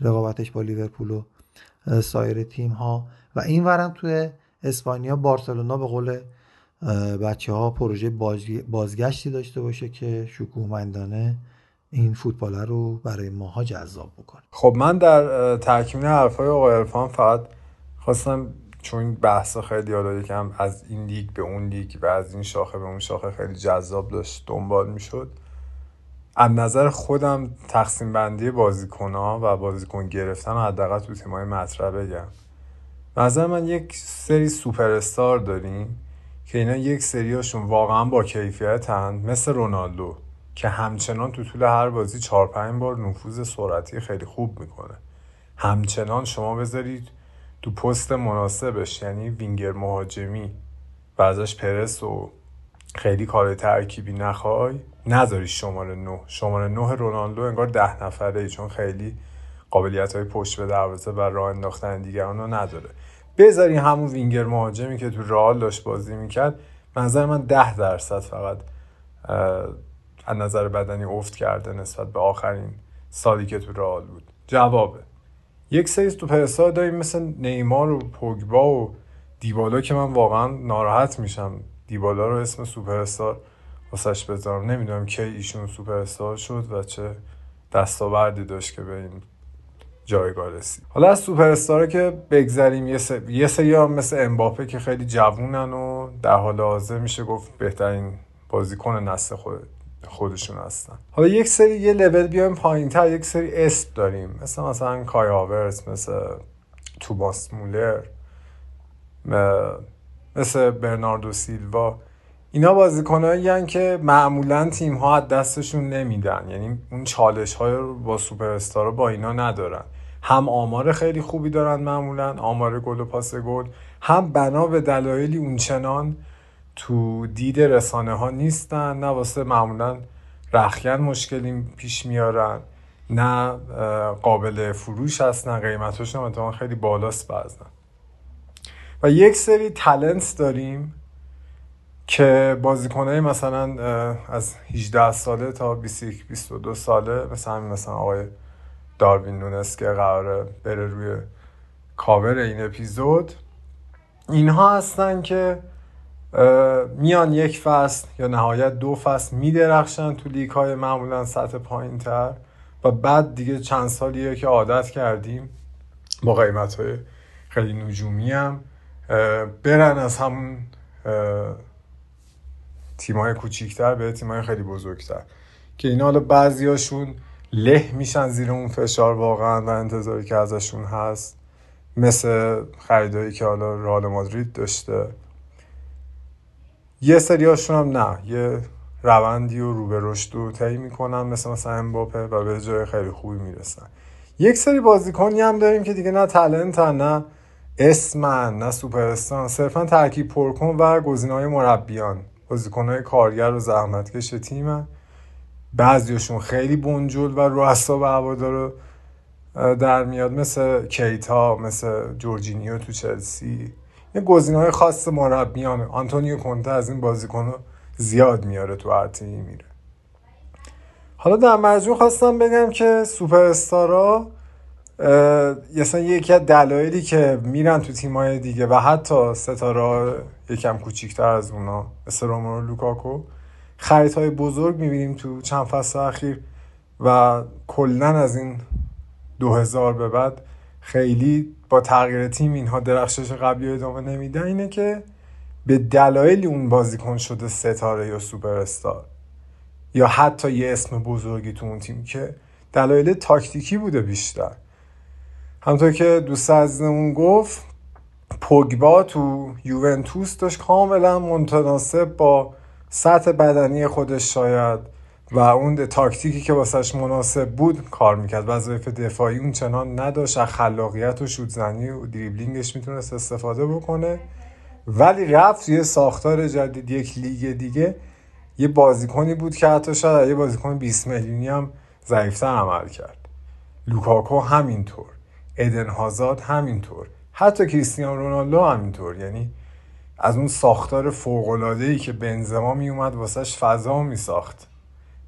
رقابتش با لیورپول و سایر تیم‌ها، و این ورم توی اسپانیا بارسلونا به قول بچه‌ها پروژه بازگشتی داشته باشه که شکوهمندانه این فوتبال رو برای ماها جذاب بکنه. خب من در تکمیل حرفای آقای عرفان فقط خواستم چون بحث خیلی حالا یکم از این لیگ به اون لیگ و از این شاخه به اون شاخه خیلی جذاب داشت دنبال میشد. از نظر خودم تقسیم بندی بازیکن‌ها و بازیکن گرفتن حداقل تو تیم‌های مطرح بگم. به نظر من یک سری سوپر استار داریم که اینا یک سریاشون واقعا با کیفیتند، مثل رونالدو که همچنان تو طول هر بازی چهار پنج بار نفوذ سرعتی خیلی خوب میکنه. همچنان شما بذارید تو پست مناسبش، یعنی وینگر مهاجمی و ازش پرس و خیلی کار ترکیبی نخوای، نذاری شماره نه. شماره نه رونالدو انگار ده نفره ای، چون خیلی قابلیت‌های پشت به دروازه و راه انداختن دیگران رو نداره. بذارین همون وینگر مهاجمی که تو رئال داشت بازی میکرد، منظر من ده درصد فقط از نظر بدنی افت کرده نسبت به آخرین سالی که تو رئال بود. جوابه یک سیز تو پرسا داریم مثل نیمار و پوگبا و دیبالا که من واقعا ناراحت میشم دیبالا رو اسم سوپرستار واسش بذارم. نمیدونم که ایشون سوپرستار شد و چه دستاوردی داشت که به این جایگاه رسید. حالا از سوپرستاره که بگذریم، یه سه یه سری هم مثل امباپه که خیلی جوونن و در حال حاضر میشه گفت بهترین بازیکن نسل خود خودشون هستن. حالا یک سری یه لول بیایم پایین‌تر، یک سری اسم داریم مثلا مثلا کای هاورتس، مثل توماس مولر، مثل برناردو سیلوا. اینا بازیکنایی هستن که معمولا تیم‌ها از دستشون نمیدن، یعنی اون چالش‌های رو با سوپر استارا با اینا ندارن. هم آمار خیلی خوبی دارن معمولا، آمار گل و پاس گل، هم بنا به دلایلی اونچنان تو دید رسانه ها نیستن، نه واسه معمولا رخیان مشکلی پیش میارن، نه قابل فروش هستن، قیمتاشون هم اتفاقا خیلی بالاست بزنن. و یک سری تالنت داریم که بازیکنای مثلا از هجده ساله تا بیست و یک بیست و دو ساله، مثلا مثلا آقای داروین نونس که قراره بره روی کاور این اپیزود، اینها هستن که میان یک فصل یا نهایت دو فصل میدرخشن تو لیگ های معمولا سطح پایین تر و بعد دیگه چند سالیه که عادت کردیم با قیمت های خیلی نجومی هم برن از همون تیمای کوچیکتر به تیمای خیلی بزرگتر، که اینا حالا بعضی هاشون له میشن زیر اون فشار واقعا و انتظاری که ازشون هست، مثل خریدایی که حالا رئال مادرید داشته. یه سریاشون هم نه، یه روندی و رو به رشد رو طی میکنن، مثل مثلا امباپه، و به جای خیلی خوبی میرسن. یک سری بازیکنی هم داریم که دیگه نه تالنتن، نه اسمن، نه سوپر استار، صرفا ترکیب پرکن و گزینه‌های مربیان، بازیکن‌های کارگر و زحمتکش تیمن. بعضیاشون خیلی بنجل و رو اعصاب هوادارو در میاد، مثل کیتا، مثل جورجینیو تو چلسی. این گزینه‌های خاص مربیان، آنتونیو کونته از این بازیکن‌ها زیاد میاره تو هر تیمی میره. حالا در مجموع خواستم بگم که سوپر استارا مثلا یکی از دلایلی که میرن تو تیم‌های دیگه و حتی ستاره یکم کوچیک‌تر از اونا مثل روم و لوکاکو، خریدهای بزرگ می‌بینیم تو چند فصل اخیر و کلاً از این دو هزار به بعد خیلی با تغییر تیم اینها درخشش قبلی رو ادامه نمیدن، اینه که به دلایلی اون بازیکن شده ستاره یا سوپر استار یا حتی یه اسم بزرگی تو اون تیم که دلایل تاکتیکی بوده بیشتر. همونطور که دوست عزیزمون گفت، پوگبا تو یوونتوس داشت کاملا متناسب با سطح بدنی خودش شاید و اون تاکتیکی که واسش مناسب بود کار میکرد. وظایف دفاعی اون چنان نداشت، از خلاقیت و شوت‌زنی و دریبلینگش میتونست استفاده بکنه، ولی رفت یه ساختار جدید، یک لیگ دیگه، یه بازیکنی بود که حتی شاید یه بازیکن بیست میلیونی هم ضعیف‌تر عمل کرد. لوکاکو همینطور، ایدن هازارد همینطور، حتی کریستیانو رونالدو همینطور. یعنی از اون ساختار فوق‌العاده‌ای که بنزما میومد واسش فضا میساخت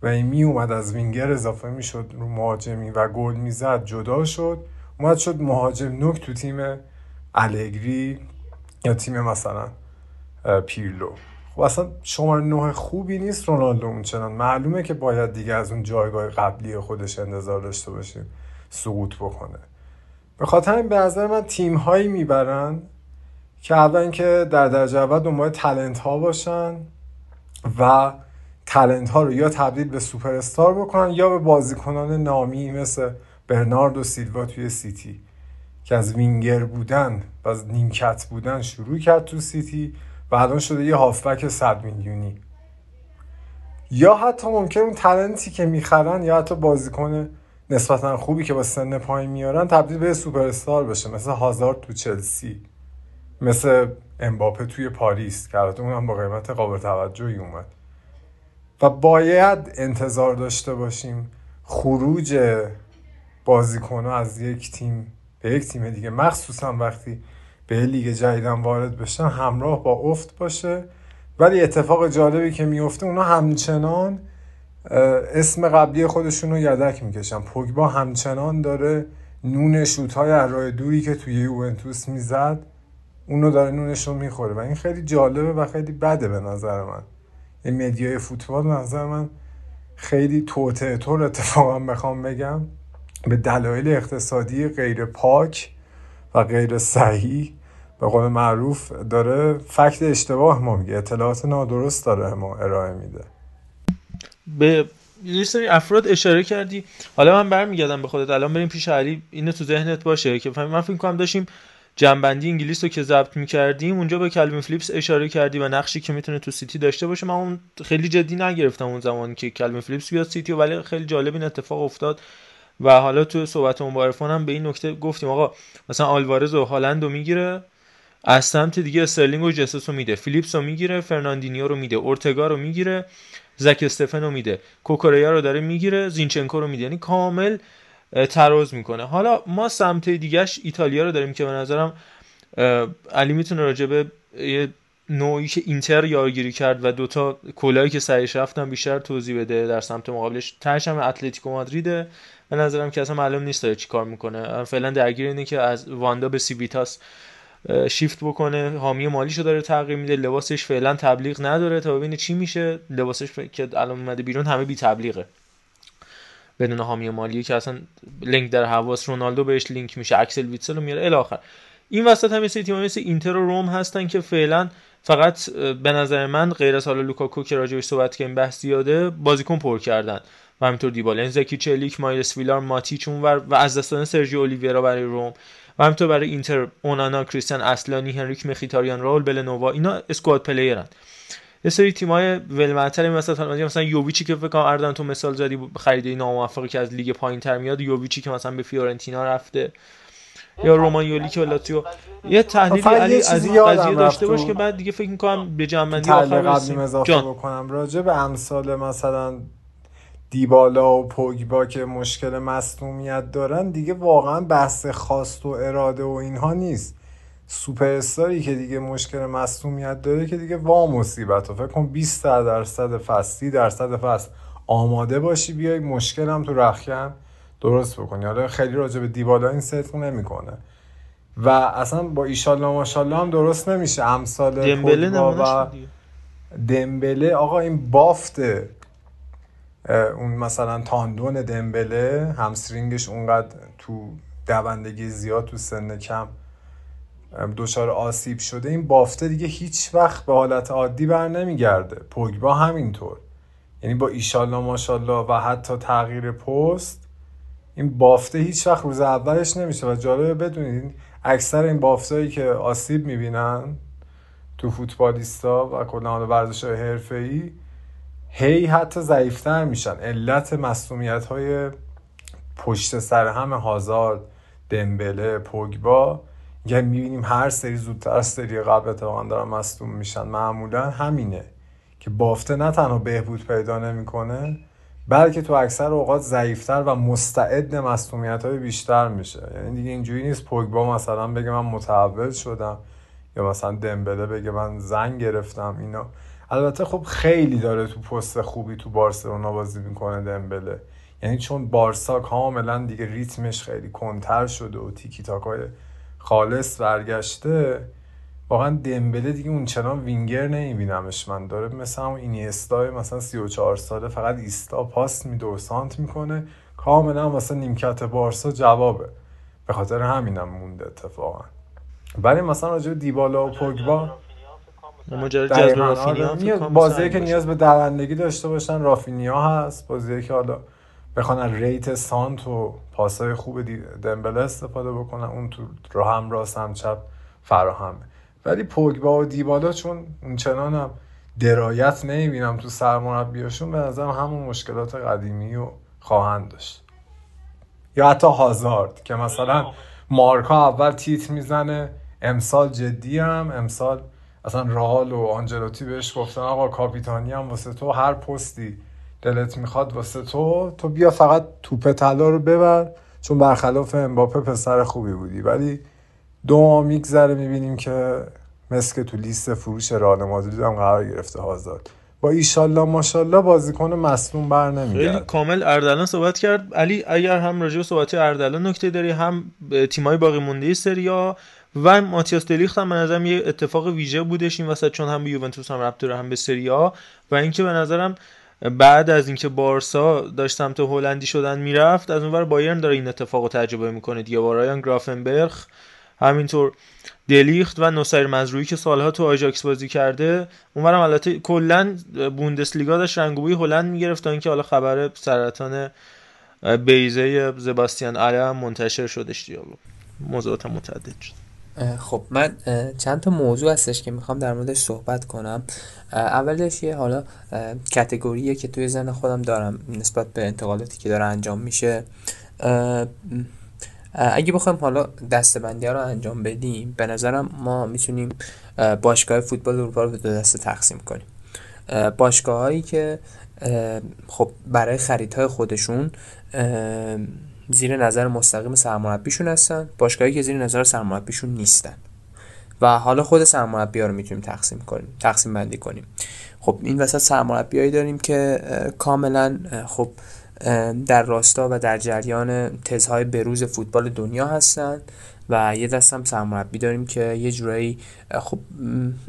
و این میومد از وینگر اضافه میشد رو مهاجمی و گل میزد، جدا شد اومد شد مهاجم نوک تو تیم الگری یا تیم مثلا پیرلو. خب اصلا شماره نه خوبی نیست رونالدو اونچنان، معلومه که باید دیگه از اون جایگاه قبلی خودش انتظار داشته باشیم سقوط بکنه. به خاطر این به نظر من تیم‌هایی میبرن که اولا اینکه در درجه اول دنبال تالنت ها باشن و تالنت ها رو یا تبدیل به سوپر استار بکنن یا به بازیکنان نامی مثل برناردو سیلوا توی سیتی که از وینگر بودن و از نیمکت بودن شروع کرد تو سیتی و الان شده یه هافبک صد میلیونی، یا حتی ممکن اون تالنتی که میخرن یا حتی بازیکن نسبتا خوبی که با سن پایین میارن تبدیل به سوپر استار بشه، مثل هازارد تو چلسی، مثل امباپه توی پاریس که البته اونم با قیمت قابل توجهی اومد. و باید انتظار داشته باشیم خروج بازیکن‌ها از یک تیم به یک تیم دیگه، مخصوصا وقتی به لیگ جدید وارد بشن، همراه با افت باشه. ولی اتفاق جالبی که میفته اونا همچنان اسم قبلی خودشون رو یدک میکشن. پوگبا همچنان داره نون شوت‌های از راه دوری که توی یوونتوس میزد اونو داره نونش رو میخوره و این خیلی جالبه و خیلی بده به نظر من. این مدیای فوتبال به نظر من خیلی توته طور اتفاقا بخوام بگم به دلایل اقتصادی غیر پاک و غیر صحیح به قول معروف داره فکت اشتباه ما میگه، اطلاعات نادرست داره ما ارائه میده. به یه سری افراد اشاره کردی، حالا من برمیگردم به خودت، الان بریم پیش علی، اینو تو ذهنت باشه که من فکر کنم داشتیم جنبندی انگلیس رو که ضبط می‌کردیم اونجا به کلوین فلیپس اشاره کردی و نقشی که میتونه تو سیتی داشته باشه. من اون خیلی جدی نگرفتم اون زمان که کلوین فلیپس بیاد سیتی، ولی خیلی جالب این اتفاق افتاد و حالا تو صحبت اون بارفون هم به این نکته گفتیم آقا مثلا آلوارز و هالند رو میگیره، از سمت دیگه استرلینگ و جسوس رو میده، فلیپس رو میگیره، فرناندینیو رو میده، اورتگا رو میگیره، زک استفن رو میده، کوکوریا رو داره میگیره، زینچنکو رو میده، یعنی کامل تراز میکنه. حالا ما سمت دیگهش ایتالیا رو داریم که به نظرم علی میتونه راجبه یه نوعی که اینتر یارگیری کرد و دوتا کلایی که سریش رفتن بیشتر توضیح بده. در سمت مقابلش تهش هم اتلتیکو مادریده به نظرم که اصلا معلوم نیست داره چی کار میکنه، فعلا درگیر اینه که از واندا به سیویتاس شیفت بکنه، حامی مالیشو داره تغییر میده، لباسش فعلا تبلیغ نداره تا ببینه چی میشه، لباسش که الان اومده بیرون همه بی تبلیغه بدون حامی مالی که اصلا لینک در حواس، رونالدو بهش لینک میشه، اکسل ویتسل رو میاره الی آخر. این وسط هم یه سری تیم‌ها مثل اینتر و روم هستن که فعلا فقط به نظر من غیر از حالا لوکاکو که راجعش صحبت کردیم بحث زیاده، بازیکن پر کردن و همینطور دیبالا، این زکی چلیک، مایلس ویلار، ماتیچ اونور و از دست دادن سرژیو اولیویرا برای روم و همینطور برای اینتر اونانا، کریستیان اصلانی، هنریک مخیتاریان، راول بلنووا، اینا اسکواد پلیرن. یه سری تیمای ولمعتری مثلا مثلا یوویچی که فکر کنم اردن تو مثال زدی خریده ناموفقی که از لیگ پایین‌تر میاد، یوویچی که مثلا به فیورنتینا رفته یا رومانیولی که لاتیو، یه تحلیل علی از این قضیه داشته باش که بعد دیگه فکر می‌کنم به جنبندی آخر برسیم. اضافه بکنم راجع به امثال مثلا دیبالا و پوگبا که مشکل مصونیت دارن، دیگه واقعا بحث خواست و اراده و اینها نیست. سوپر استاری که دیگه مشکل مصونیت داره که دیگه وا مصیبتو، فکر کن بیست درصد فصلی درصد فصل آماده باشی بیای مشکلم تو رخکن درست بکنی. حالا خیلی راجع به دیبالا این صدق نمیکنه و اصلا با ایشالله ماشالله هم درست نمیشه. امثال پوگبا و دمبله، آقا این بافته اون مثلا تاندون دمبله، همسترینگش اونقدر تو دوندگی زیاد تو سن کم دچار آسیب شده، این بافته دیگه هیچ وقت به حالت عادی بر نمیگرده. پوگبا همینطور، یعنی با ایشالله ماشالله و حتی تغییر پست این بافته هیچ وقت روز اولش نمیشه. و جالبه بدونید اکثر این بافتهایی که آسیب میبینن تو فوتبالیستا و کلا ورزش‌های حرفه‌ای هی حتی ضعیفتر میشن. علت مسئولیت‌های پشت سر هم هازارد، دمبله، پوگبا که میبینیم هر سری زودتر از سری قبل اتفاقا دارن مصدوم میشن، معمولا همینه که بافته نه تنها بهبود پیدا نمیکنه بلکه تو اکثر اوقات ضعیفتر و مستعد مصدومیت‌های بیشتر میشه. یعنی دیگه اینجوری نیست پوگبا مثلا بگه من متحول شدم یا مثلا دمبله بگه من زن گرفتم اینا. البته خب خیلی داره تو پست خوبی تو بارسلونا بازی میکنه دمبله، یعنی چون بارسا کاملا دیگه ریتمش خیلی کنتر شده و تیکی تاکای خالص برگشته، واقعا دمبله دیگه اونچنان وینگر نمیبینمش من، داره مثلا اینیستا مثلا سی و چهار ساله فقط ایستا پاس میده و سانت میکنه، کاملا مثلا نیمکت بارسا جوابه. به خاطر همینم مونده اتفاقا. ولی مثلا راجع به دیبالا و پوگبا مجرد جذب رافینیا میاد، بازیه که نیاز به دوندگی داشته باشن رافینیا هست، بازیه که حالا بخوان ریت سانت و پاسای خوب دمبله استفاده بکنن اون تو رو هم راست هم چپ فراهمه. ولی پوگبا و دیبالا چون اونچنان هم درایت نمیبینم تو سرمربیاشون، به نظرم همون مشکلات قدیمی رو خواهند داشت. یا حتی هازارد که مثلا مارکا اول تیت میزنه، امسال جدی هم امسال اصلا رئال و آنجلوتی بهش گفتن آقا کاپیتانی هم واسه تو، هر پستی دلت میخواد واسه تو، تو بیا فقط توپ طلا رو ببر، چون برخلاف امباپه پسر خوبی بودی. ولی دو ماه میگذره میبینیم که مسک تو لیست فروش رئال مادرید هم قرار گرفته هازارد. با ایشالله ماشالله بازیکن مصدوم بر نمیگرد. خیلی کامل اردلان صحبت کرد. علی اگر هم راجع به صحبت اردلان نکته داری، هم تیمای باقی مونده سری آ و ماتیاس دلیخت هم به نظرم یه اتفاق ویژه بودش این وسط، چون هم به یوونتوس هم ربط داره هم به سری آ، و اینکه به نظرم بعد از اینکه بارسا داشت سمت هلندی شدن میرفت، از اونور بایرن داره این اتفاقو تجربه میکنه دیگه، با رایان گرافنبرخ، همینطور دلیخت و نصیر مزرویی که سالها تو آژاکس بازی کرده. اونورم البته کلا بوندسلیگا داشت رنگ و بوی هلند میگرفت تا اینکه حالا خبر سرطان بیضه زباستیان آلا منتشر شدش دیگه، موضوعات متعدد شد. خب من چند تا موضوع هستش که میخوام در موردش صحبت کنم. اولش یه حالا کاتگوریه که توی ذهن خودم دارم نسبت به انتقالاتی که داره انجام میشه. اگه بخوایم حالا دسته‌بندی‌ها رو انجام بدیم، به نظرم ما میتونیم باشگاه فوتبال اروپا رو به دو دسته تقسیم کنیم. باشگاه‌هایی که خب برای خریدهای خودشون زیر نظر مستقیم سرمربیشون هستن، باشگاهایی که زیر نظر سرمربیشون نیستن، و حالا خود سرمربی‌ها رو میتونیم تقسیم کنیم، تقسیم بندی کنیم. خب این وسط سرمربی‌هایی داریم که کاملا خب در راستا و در جریان تزهای بروز فوتبال دنیا هستن، و یه دست هم سرمربی داریم که یه جورایی خب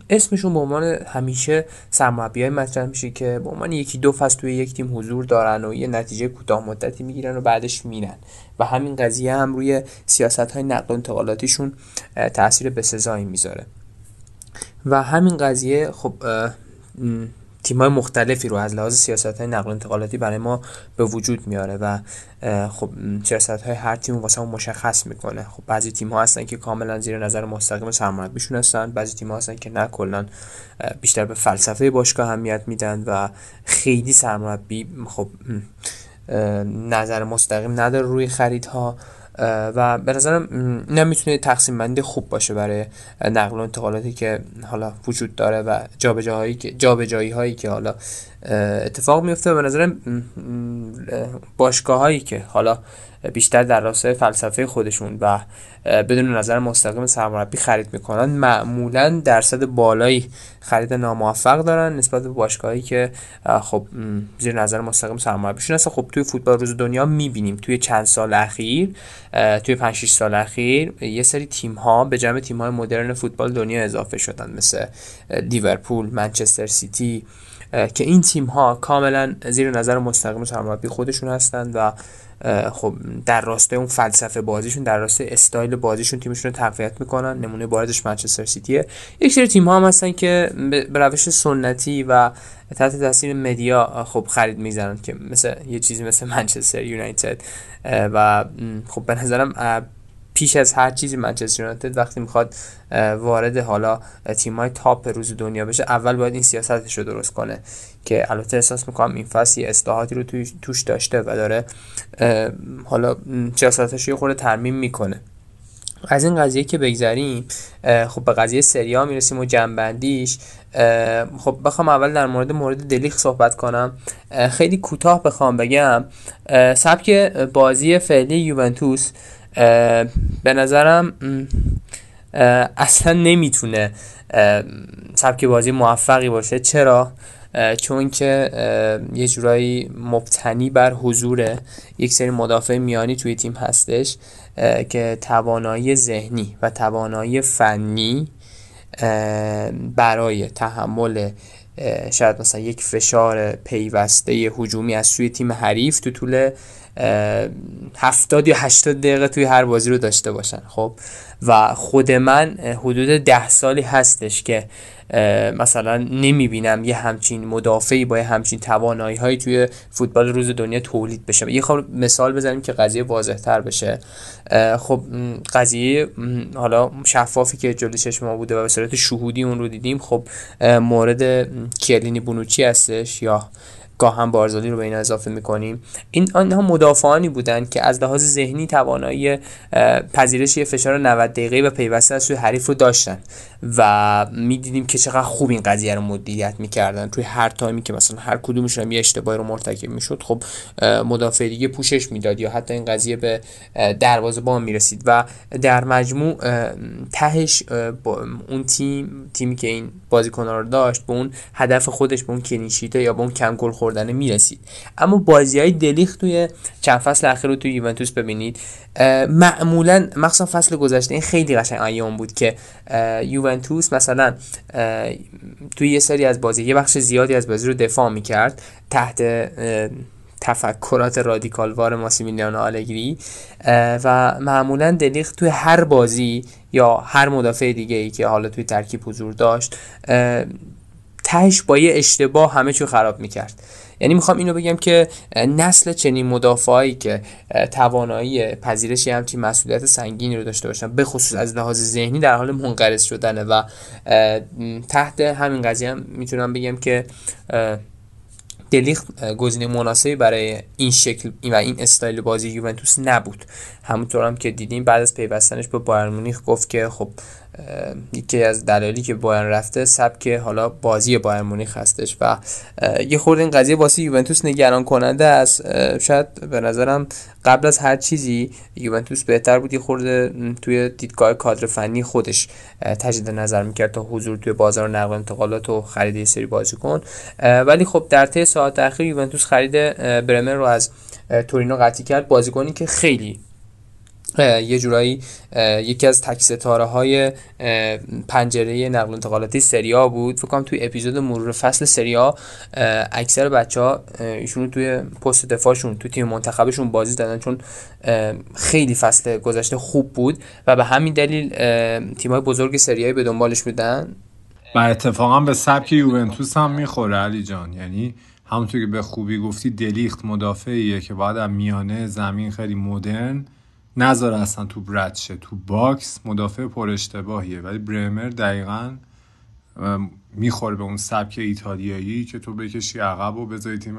اسمشون به عنوان همیشه سرمربیای مطرح میشه که به عنوان یکی دو فصل توی یک تیم حضور دارن و یه نتیجه کوتاه مدتی میگیرن و بعدش میرن، و همین قضیه هم روی سیاست‌های نقل و انتقالاتیشون تاثیر بسزایی میذاره، و همین قضیه خب تیم‌های مختلفی رو از لحاظ سیاست‌های نقل و انتقالاتی برای ما به وجود میاره، و خب سیاست‌های هر تیم واسه ما مشخص میکنه. خب بعضی تیم‌ها هستن که کاملا زیر نظر مستقیم سرمربیشون هستن، بعضی تیم‌ها هستن که نه، کلا بیشتر به فلسفه باشگاه اهمیت میدن و خیلی سرمربی خب نظر مستقیم نداره روی خریدها، و به نظرم نمیتونه تقسیم بندی خوب باشه برای نقل و انتقالاتی که حالا وجود داره و جابجایی که جابجایی هایی که حالا اتفاق میفته. به نظرم باشگاه هایی که حالا بیشتر در راستای فلسفه خودشون و بدون نظر مستقیم سرمربی خرید میکنن، معمولا درصد بالایی خرید ناموفق دارن نسبت به باشگاهایی که خب زیر نظر مستقیم سرمربیشون هست. خب توی فوتبال روز دنیا میبینیم توی چند سال اخیر، توی پنج شش سال اخیر یه سری تیم ها به جمع تیم های مدرن فوتبال دنیا اضافه شدن، مثل لیورپول، منچستر سیتی، که این تیم ها کاملا زیر نظر مستقیم سرمربی خودشون هستند و خب در راستای اون فلسفه بازیشون، در راستای استایل بازیشون تیمشون رو تقویت میکنن. نمونه بارزش منچستر سیتیه. یک سری تیم ها هم هستن که به روش سنتی و تحت تاثیر مدیا خب خرید میزنن، که مثل یه چیزی مثل منچستر یونایتد، و خب به نظرم پیش از هر چیزی منچستر یونایتد وقتی میخواد وارد حالا تیمای تاپ روز دنیا بشه، اول باید این سیاستش رو درست کنه، که البته احساس میکنم این فصل یه اصلاحاتی رو توش داشته و داره حالا سیاستش رو یه خورده ترمیم میکنه. از این قضیه که بگذریم، خب به قضیه سری آ میرسیم و جنبندیش. خب بخوام اول در مورد مورد دلیخت صحبت کنم، خیلی کوتاه بخوام بگم، سبک بازی فعلی یوونتوس به نظرم اصلا نمیتونه سبک بازی موفقی باشه. چرا؟ چون که یه جورایی مبتنی بر حضور یک سری مدافع میانی توی تیم هستش که توانایی ذهنی و توانایی فنی برای تحمل شاید مثلا یک فشار پیوسته هجومی از سوی تیم حریف تو طول هفتاد یا هشتاد دقیقه توی هر بازی رو داشته باشن. خب و خود من حدود ده سالی هستش که مثلا نمیبینم یه همچین مدافعی با یه همچین توانایی هایی توی فوتبال روز دنیا تولید بشه. یه خب مثال بزنیم که قضیه واضح تر بشه. خب قضیه حالا شفافی که جلوی چشم ما بوده و به صورت شهودی اون رو دیدیم، خب مورد کیلینی بونوچی هستش یا گاه هم بارزالی رو به اینا اضافه میکنیم. این آنها مدافعانی بودن که از لحاظ ذهنی توانایی پذیرش فشار نود دقیقه‌ای و پیوسته از سوی حریف رو داشتن و میدیدیم که چقدر خوب این قضیه رو مدیریت میکردن. توی هر تایمی که مثلا هر کدومشون یه اشتباهی رو مرتکب میشد، خب مدافع دیگه پوشش میداد یا حتی این قضیه به دروازه‌بان میرسید و در مجموع تهش اون تیم تیمی که این بازیکن‌ها رو داشت به اون هدف خودش، به اون کلین‌شیت یا به اون کم گل خوردن میرسید. اما بازی‌های دلیخت توی چند فصل اخیر رو توی یوونتوس ببینید، معمولا مخصوصا فصل گذشته این خیلی قشنگ ایام بود که یوونتوس مثلا توی یه سری از بازی یه بخش زیادی از بازی رو دفاع میکرد تحت تفکرات رادیکال وار ماسیمیلیانو آلگری و معمولا دلیخت توی هر بازی یا هر مدافع دیگه‌ای که حالا توی ترکیب حضور داشت تهش با یه اشتباه همه چیو خراب میکرد. یعنی میخوام اینو بگم که نسل چنین مدافعایی که توانایی پذیرش همچین مسئولیت سنگینی رو داشته باشن به خصوص از لحاظ ذهنی در حال منقرض شدنه و تحت همین قضیه هم میتونم بگم که دلیخت گزینه مناسبی برای این شکل و این استایل بازی یوونتوس نبود. همونطور هم که دیدیم بعد از پیوستنش به بایرن مونیخ گفت که خب یکی از دلایلی که بایرن رفته سبک حالا بازی بایرن مونیخ هستش و یه خورده این قضیه واسه یوونتوس نگران کننده است. شاید به نظرم قبل از هر چیزی یوونتوس بهتر بود یه خورده توی دیدگاه کادر فنی خودش تجدید نظر میکرد تا حضور توی بازار نقل و انتقالات و خرید یه سری بازیکن. ولی خب در طی ساعت اخیر یوونتوس خرید برمر رو از تورینو قطعی کرد، بازیکنی که خیلی یه جورایی یکی از تک ستاره‌های پنجره نقل و انتقالاتی سری آ بود. فکر کنم توی اپیزود مرور فصل سری آ اکثر بچه‌ها ایشونو توی پست دفاعشون توی تیم منتخبشون بازی دادن چون خیلی فصل گذشته خوب بود و به همین دلیل تیم‌های بزرگ سری آ به دنبالش بودن و اتفاقا به سبک یوونتوس هم میخوره علی جان. یعنی همونطور که به خوبی گفتی دلیخت مدافعیه که بعد از میانه زمین خیلی مدرن نذاره اصلا توپ رد شه، تو باکس مدافع پر اشتباهیه، ولی برمر دقیقاً میخوره به اون سبک ایتالیایی که تو بکشی عقب و بذاری تیم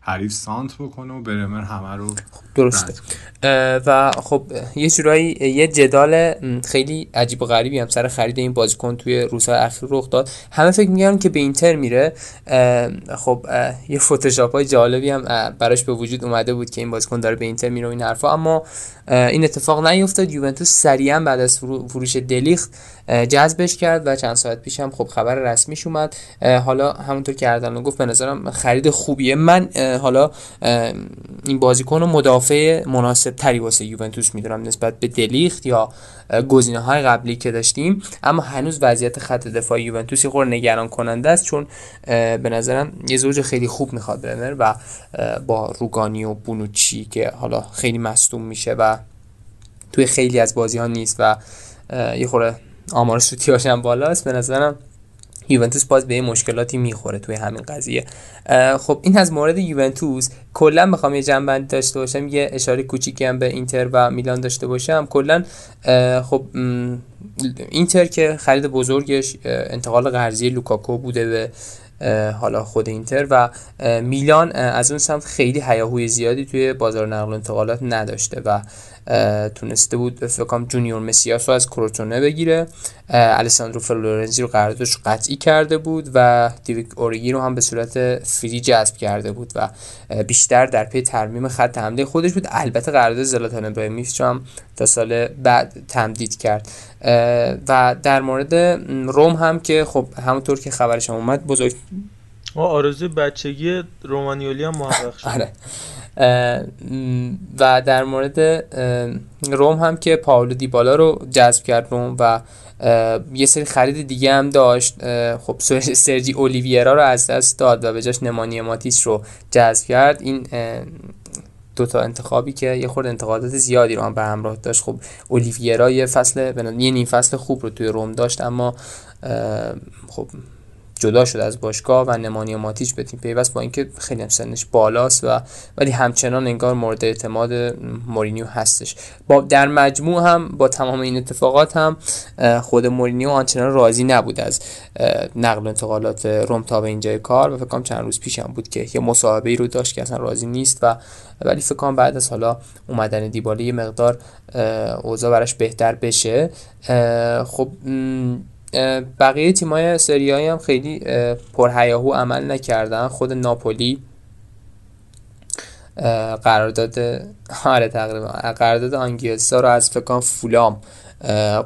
حریف سانت بکنه و برمر همه رو درسته. و خب یه جورایی یه جدال خیلی عجیب و غریبی هم سر خرید این بازیکن توی روزهای اخیر رخ داد. همه فکر می‌کردن که به اینتر میره. اه خب اه یه فتوشاپ‌های جالبی هم براش به وجود اومده بود که این بازیکن داره به اینتر میره و این حرفا، اما این اتفاق نیفتاد. یوونتوس سریعا بعد از فروش دلیخت جذبش کرد و چند ساعت پیش هم خب خبر رسمیش اومد. حالا همونطور که اردلان گفت به نظرم خرید خوبیه. من حالا این بازیکن رو مدافع مناسب تری واسه یوونتوس میدونم نسبت به دلیخت یا گزینه‌های قبلی که داشتیم، اما هنوز وضعیت خط دفاعی یوونتوس خور نگران کننده است چون به نظرم یه زوج خیلی خوب میخواد برنر و با روگانی و بونوچی که حالا خیلی مصدوم میشه و توی خیلی از بازی‌ها نیست و یه خورده آمار سوتیاش هم بالاست، به نظرم یوونتوس باز به مشکلاتی میخوره توی همین قضیه. خب این از مورد یوونتوس. کلا بخوام یه جنببندی داشته باشم، یه اشاره کوچیکی هم به اینتر و میلان داشته باشم. کلا خب اینتر که خرید بزرگش انتقال قرضی لوکاکو بوده به حالا خود اینتر و میلان از اون سمت خیلی هیاهوی زیادی توی بازار نقل و انتقالات نداشته و تونسته بود فکر کنم جونیور مسیاس رو از کروتونه بگیره، الیساندرو فلورنزی رو قراردادش قطعی کرده بود و دیویک اوریگی رو هم به صورت فری جذب کرده بود و بیشتر در پی ترمیم خط حمله خودش بود. البته قرارداد زلاتان ابراهیموویچ هم تا سال بعد تمدید کرد. و در مورد روم هم که خب همونطور که خبرش هم اومد بزرگ و آرزوی بچگی رومانیولی هم محقق شد. آره. و در مورد روم هم که پائولو دیبالا رو جذب کرد روم و یه سری خرید دیگه هم داشت، خب سرجی اولیویرا رو از دست داد و به جاش نمانی ماتیس رو جذب کرد. این دوتا انتخابی که یه خورده انتقادات زیادی رو هم به همراه داشت. خب اولیویرا یه فصل یه نیم فصل خوب رو توی روم داشت، اما خب جدا شد از باشگاه و نمانی ماتیچ به تیم پیوست، با اینکه خیلی هم سنش بالاست و ولی همچنان انگار مورد اعتماد مورینیو هستش. با در مجموع هم با تمام این اتفاقات هم خود مورینیو آنچنان راضی نبود از نقل و انتقالات روم تا به اینجای کار و فکر کنم چند روز پیش هم بود که یه مصاحبه‌ای رو داشت که اصلا راضی نیست و ولی فکر کنم بعد از حالا اومدن دیبالا یه مقدار اوضاع براش بهتر بشه. خب بقیه تیمای سری آ هم خیلی پرهیاهو عمل نکردن. خود ناپولی قرارداد آره تقریبا قرارداد آنگیلسا رو از فکر کنم فولام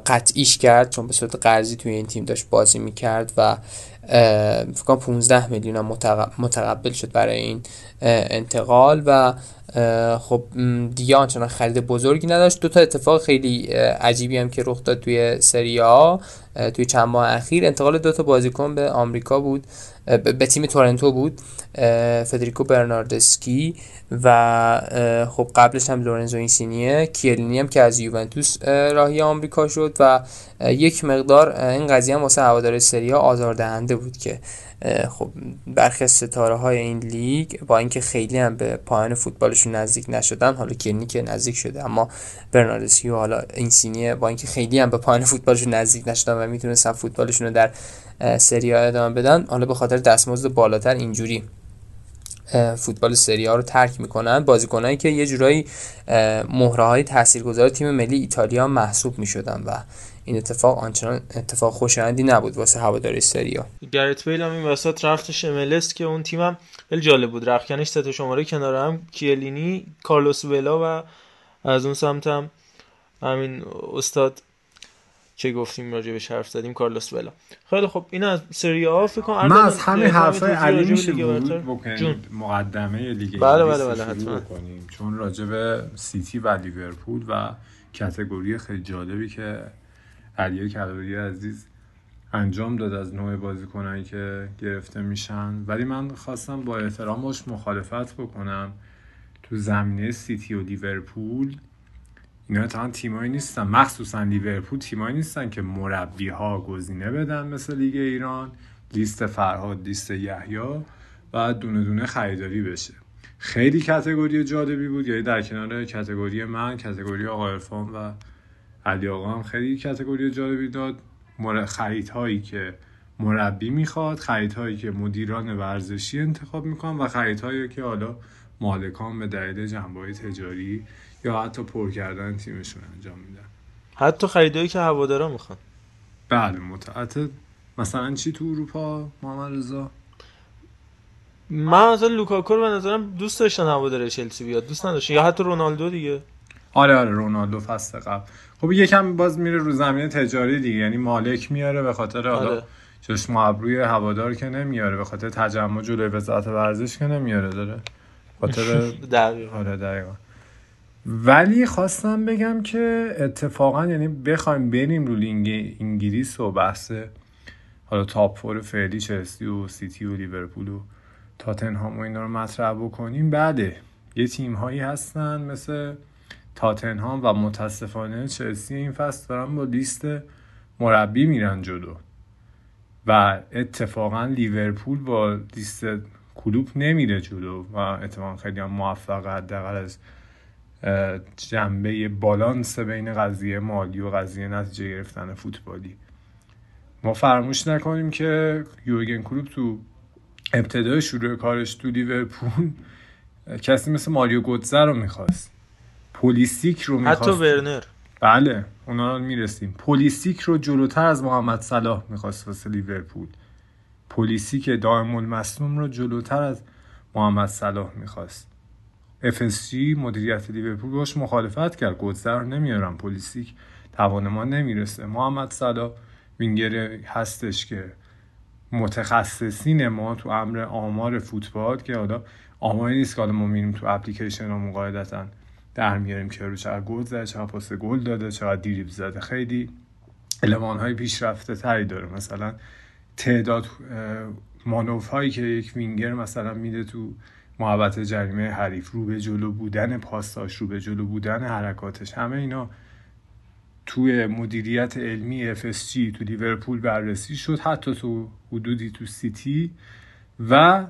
قطعیش کرد، چون به صورت قرضی توی این تیم داشت بازی میکرد و فکر کنم پانزده میلیون هم متقبل شد برای این انتقال و خب دیگه آنچنان خرید بزرگی نداشت. دو تا اتفاق خیلی عجیبی هم که رخ داد توی سری آ توی چند ماه اخیر، انتقال دو تا بازیکن به آمریکا بود، به تیم تورنتو بود، فدریکو برناردسکی و خب قبلش هم لورنزو اینسینیه، کیلینی هم که از یوونتوس راهی آمریکا شد و یک مقدار این قضیه هم واسه هواداران سری آ آزاردهنده بود که خب برخی از ستاره های این لیگ با اینکه خیلی هم به پایان فوتبالشون نزدیک نشدن، حالا کیلینی که نزدیک شده اما برناردسکی و حالا اینسینیه با اینکه خیلی هم به پایان فوتبالشون نزدیک نشدن و میتونستن فوتبالشون رو در سری آ ادامه بدن، حالا به خاطر دستمزد بالاتر اینجوری فوتبال سری آ رو ترک میکنن. بازیکنایی که یه جورایی مهره‌های تاثیرگذار تیم ملی ایتالیا محسوب میشدن و این اتفاق آنچنان اتفاق خوشایندی نبود واسه هواداری سری آ. گرت بیل هم این وسط رفتش ام ال اس که اون تیمم خیلی جالب بود، رختکنش سه تا شماره کنار هم کیلینی، کارلوس ویلا و از اون سمت هم همین استاد چه گفتیم راجبش حرف زدیم کارلوس ویلا. خیلی خب این از سری آ فکر کنم من از همین حرفه علی میشه بکنیم مقدمه لیگ. بله بله بله حتما کنیم، چون راجب سیتی و لیورپول و کاتگوری خیلی جالبی که علی کلوری عزیز انجام داد از نوع بازیکنایی که گرفته میشن، ولی من خواستم با احترامش مخالفت بکنم. تو زمینه سیتی و لیورپول اینا تا تیمایی نیستن، مخصوصا لیورپول تیمایی نیستن که مربی‌ها گزینه بدن مثل لیگ ایران، لیست فرهاد، لیست یحیی و دونه دونه خریداری بشه. خیلی کاتگوری جالبی بود، یعنی در کنار کاتگوری من، کاتگوری آقای عرفان و علی آقا هم خیلی کاتگوری جالبی داد. خریدهایی که مربی میخواد، خریدهایی که مدیران ورزشی انتخاب میکنن و خریدهایی که حالا مالکان به دلیل جنبه‌های تجاری یا حتی پر کردن تیمشون انجام میدن، حتی خریدهایی که هوادارا میخوان. بله متعهد مثلا چی تو اروپا محمد رضا؟ من مثلا لوکاکو رو به نظرم دوست داشتن هواداره چلسی بیاد، دوست نداشتن یا حتی رونالدو دیگه. آره آره رونالدو فصل قبل خب یکم باز میره رو زمین تجاری دیگه، یعنی مالک میاره به خاطر حالا چشم و ابروی هوادار که نمیاره، به خاطر تجمع جلوی وزارت ورزش که نمیاره، داره خاطر دقیقاً آره دقیقاً. ولی خواستم بگم که اتفاقا یعنی بخوایم بریم رو لینگ انگلیس و بحث حالا تاپ فور فعلی چلسی و سیتی و لیورپول و تاتنهام و اینا رو مطرح بکنیم، بعده یه تیم‌هایی هستن مثل تاتنهام و متاسفانه چلسی این فصل دارن با لیست مربی میرن جلو و اتفاقا لیورپول با لیست کلوب نمیره جلو و اتفاقا خیلی هم موفقه، حداقل از جنبه بالانس بین قضیه مالی و قضیه نتیجه گرفتن فوتبالی. ما فراموش نکنیم که یورگن کلوپ تو ابتدای شروع کارش تو لیورپول کسی مثل ماریو گوتزه رو میخواست، پولیسیک رو میخواست، حتی ورنر. بله اونا رو میرسیم. پولیسیک رو جلوتر از محمد صلاح میخواست واسه لیورپول، پولیسیک دائم المصدوم رو جلوتر از محمد صلاح میخواست. اف اس جی مدیریت لیورپول باش مخالفت کرد، گذر نمیارم، پولیسیک توان ما نمیرسه. محمد صلاح وینگر هستش که متخصصین ما تو امر آمار فوتبال که حالا آماری نیست که حالا ما میریم تو اپلیکیشن ها مقایدتاً در میاریم که رو چقدر گل زده، چقدر پاس گل داده، چقدر دریبل زده، خیلی المان‌های پیشرفته تری داره. مثلا تعداد مانورهایی که یک وینگر مثلا میده تو محوطه جریمه حریف، رو به جلو بودن پاساش، رو به جلو بودن حرکاتش، همه اینا توی مدیریت علمی اف اس جی تو لیورپول بررسی شد، حتی تو حدودی تو سیتی، و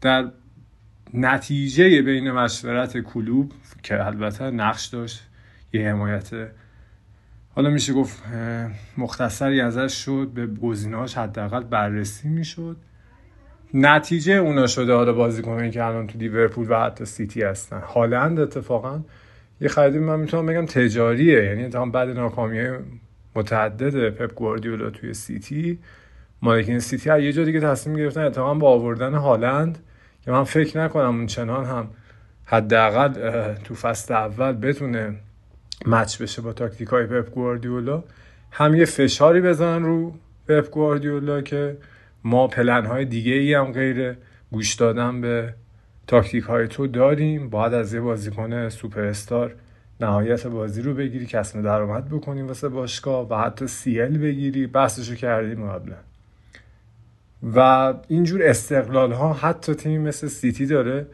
در نتیجه بین مشورت کلوب که البته نقش داشت، یه حمایت حالا میشه گفت مختصری ازش شد، به گزینه‌هاش حداقل بررسی میشد، نتیجه اونا شده حالا بازیکنانی که الان تو لیورپول و حتی سیتی هستن. هالند اتفاقا یه خریدی من میتونم بگم تجاریه، یعنی تمام بعد ناکامی‌های متعدد پپ گواردیولا توی سیتی، مالکین سیتی یه جا دیگه تصمیم گرفتن اتفاقا با آوردن هالند که من فکر نکنم اون چنان هم حداقل تو فصل اول بتونه مچ بشه با تاکتیک‌های پپ گواردیولا، هم یه فشاری بزنن رو پپ گواردیولا که ما پلن‌های دیگه‌ای هم غیر گوش دادن به تاکتیک‌های تو داریم، باید از یه بازیکن سوپر استار نهایت بازی رو بگیری، کسب درآمد بکنیم واسه باشگاه و حتی سی ال بگیری، بحثشو کردیم قبلا. و اینجور استقلال‌ها حتی تیم مثل سیتی داره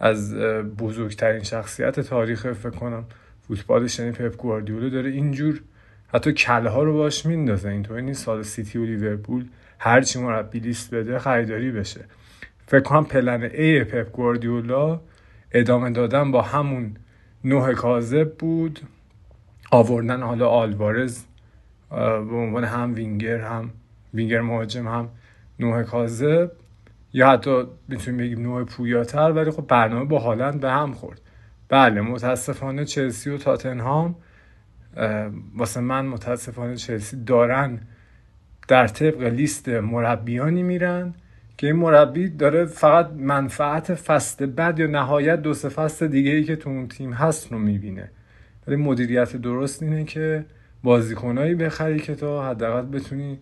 از بزرگترین شخصیت تاریخ فکر کنم فوتبالش یعنی پپ گواردیولا داره اینجور حتی کله‌ها رو باش میندازه. اینطوری نیست سال سیتی و لیورپول هر چی مربی لیست بده خریداری بشه. فکر کنم پلن ای پپ گواردیولا ادامه دادن با همون نوع کاذب بود، آوردن حالا آلوارز به عنوان هم وینگر هم وینگر مهاجم هم نوع کاذب، یا حتی میتونیم بگیم نوع پویاتر، ولی خب برنامه با هالند به هم خورد. بله متاسفانه چلسی و تاتنهام، واسه من متاسفانه چلسی دارن در طبق لیست مربیانی میرن که این مربی داره فقط منفعت فصل بعد یا نهایت دو سه فصل دیگه ای که تو اون تیم هست رو میبینه، ولی مدیریت درست اینه که بازیکنایی بخری که تا حداقل بتونی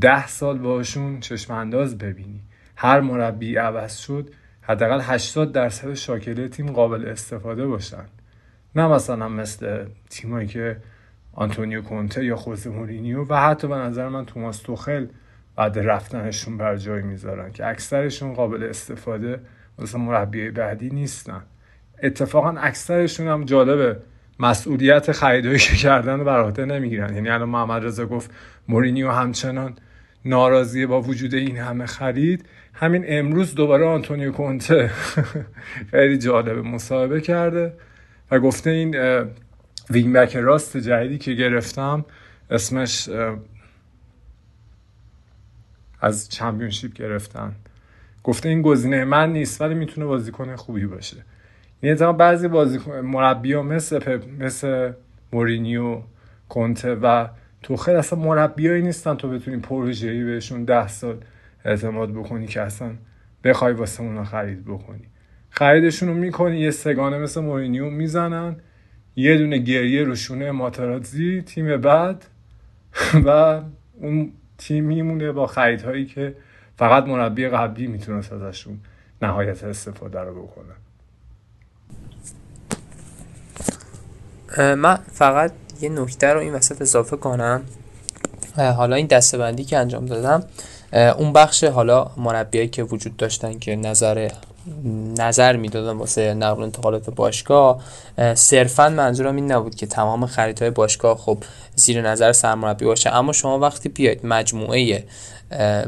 ده سال باشون چشم انداز ببینی. هر مربی عوض شد حداقل هشتاد درصد شاکله تیم قابل استفاده باشن، نه مثلا مثل تیمایی که آنتونیو کونته یا خوزه مورینیو و حتی به نظر من توماس توخل بعد رفتنشون بر جای میذارن که اکثرشون قابل استفاده مثلا مربیای بعدی نیستن. اتفاقا اکثرشون هم جالبه مسئولیت خریدایی که کردن رو بر عهده نمیگیرن، یعنی الان محمد رضا گفت مورینیو همچنان ناراضیه با وجود این همه خرید، همین امروز دوباره آنتونیو کونته خیلی جالبه مصاحبه کرده و گفته این وینگ بک راست جدیدی که گرفتم اسمش از چمپیونشیپ گرفتن، گفته این گزینه من نیست ولی میتونه بازیکن خوبی باشه. یعنی تا بعضی بازیکن مربی‌ها مثل مثل مورینیو، کونته و توخل اصلا مربیایی نیستن تو بتونی پروژه‌ای بهشون ده سال اعتماد بکنی که اصلا بخوای واسه اونا خرید بکنی. خریدشون رو میکنی یه سگانه مثل مورینیو میزنن، یه دونه گریه رو شونه ماترازی تیم بعد و اون تیم میمونه با خریدهایی که فقط مربی قبلی میتونست ازشون نهایت استفاده رو بکنه. من فقط یه نکته رو این وسط اضافه کنم، حالا این دسته‌بندی که انجام دادم اون بخش حالا مربیایی که وجود داشتن که نظر نظر میدادن واسه نقل و انتقالات باشگاه، صرفاً منظورم این نبود که تمام خریدهای باشگاه خب زیر نظر سرمربی باشه، اما شما وقتی بیاید مجموعه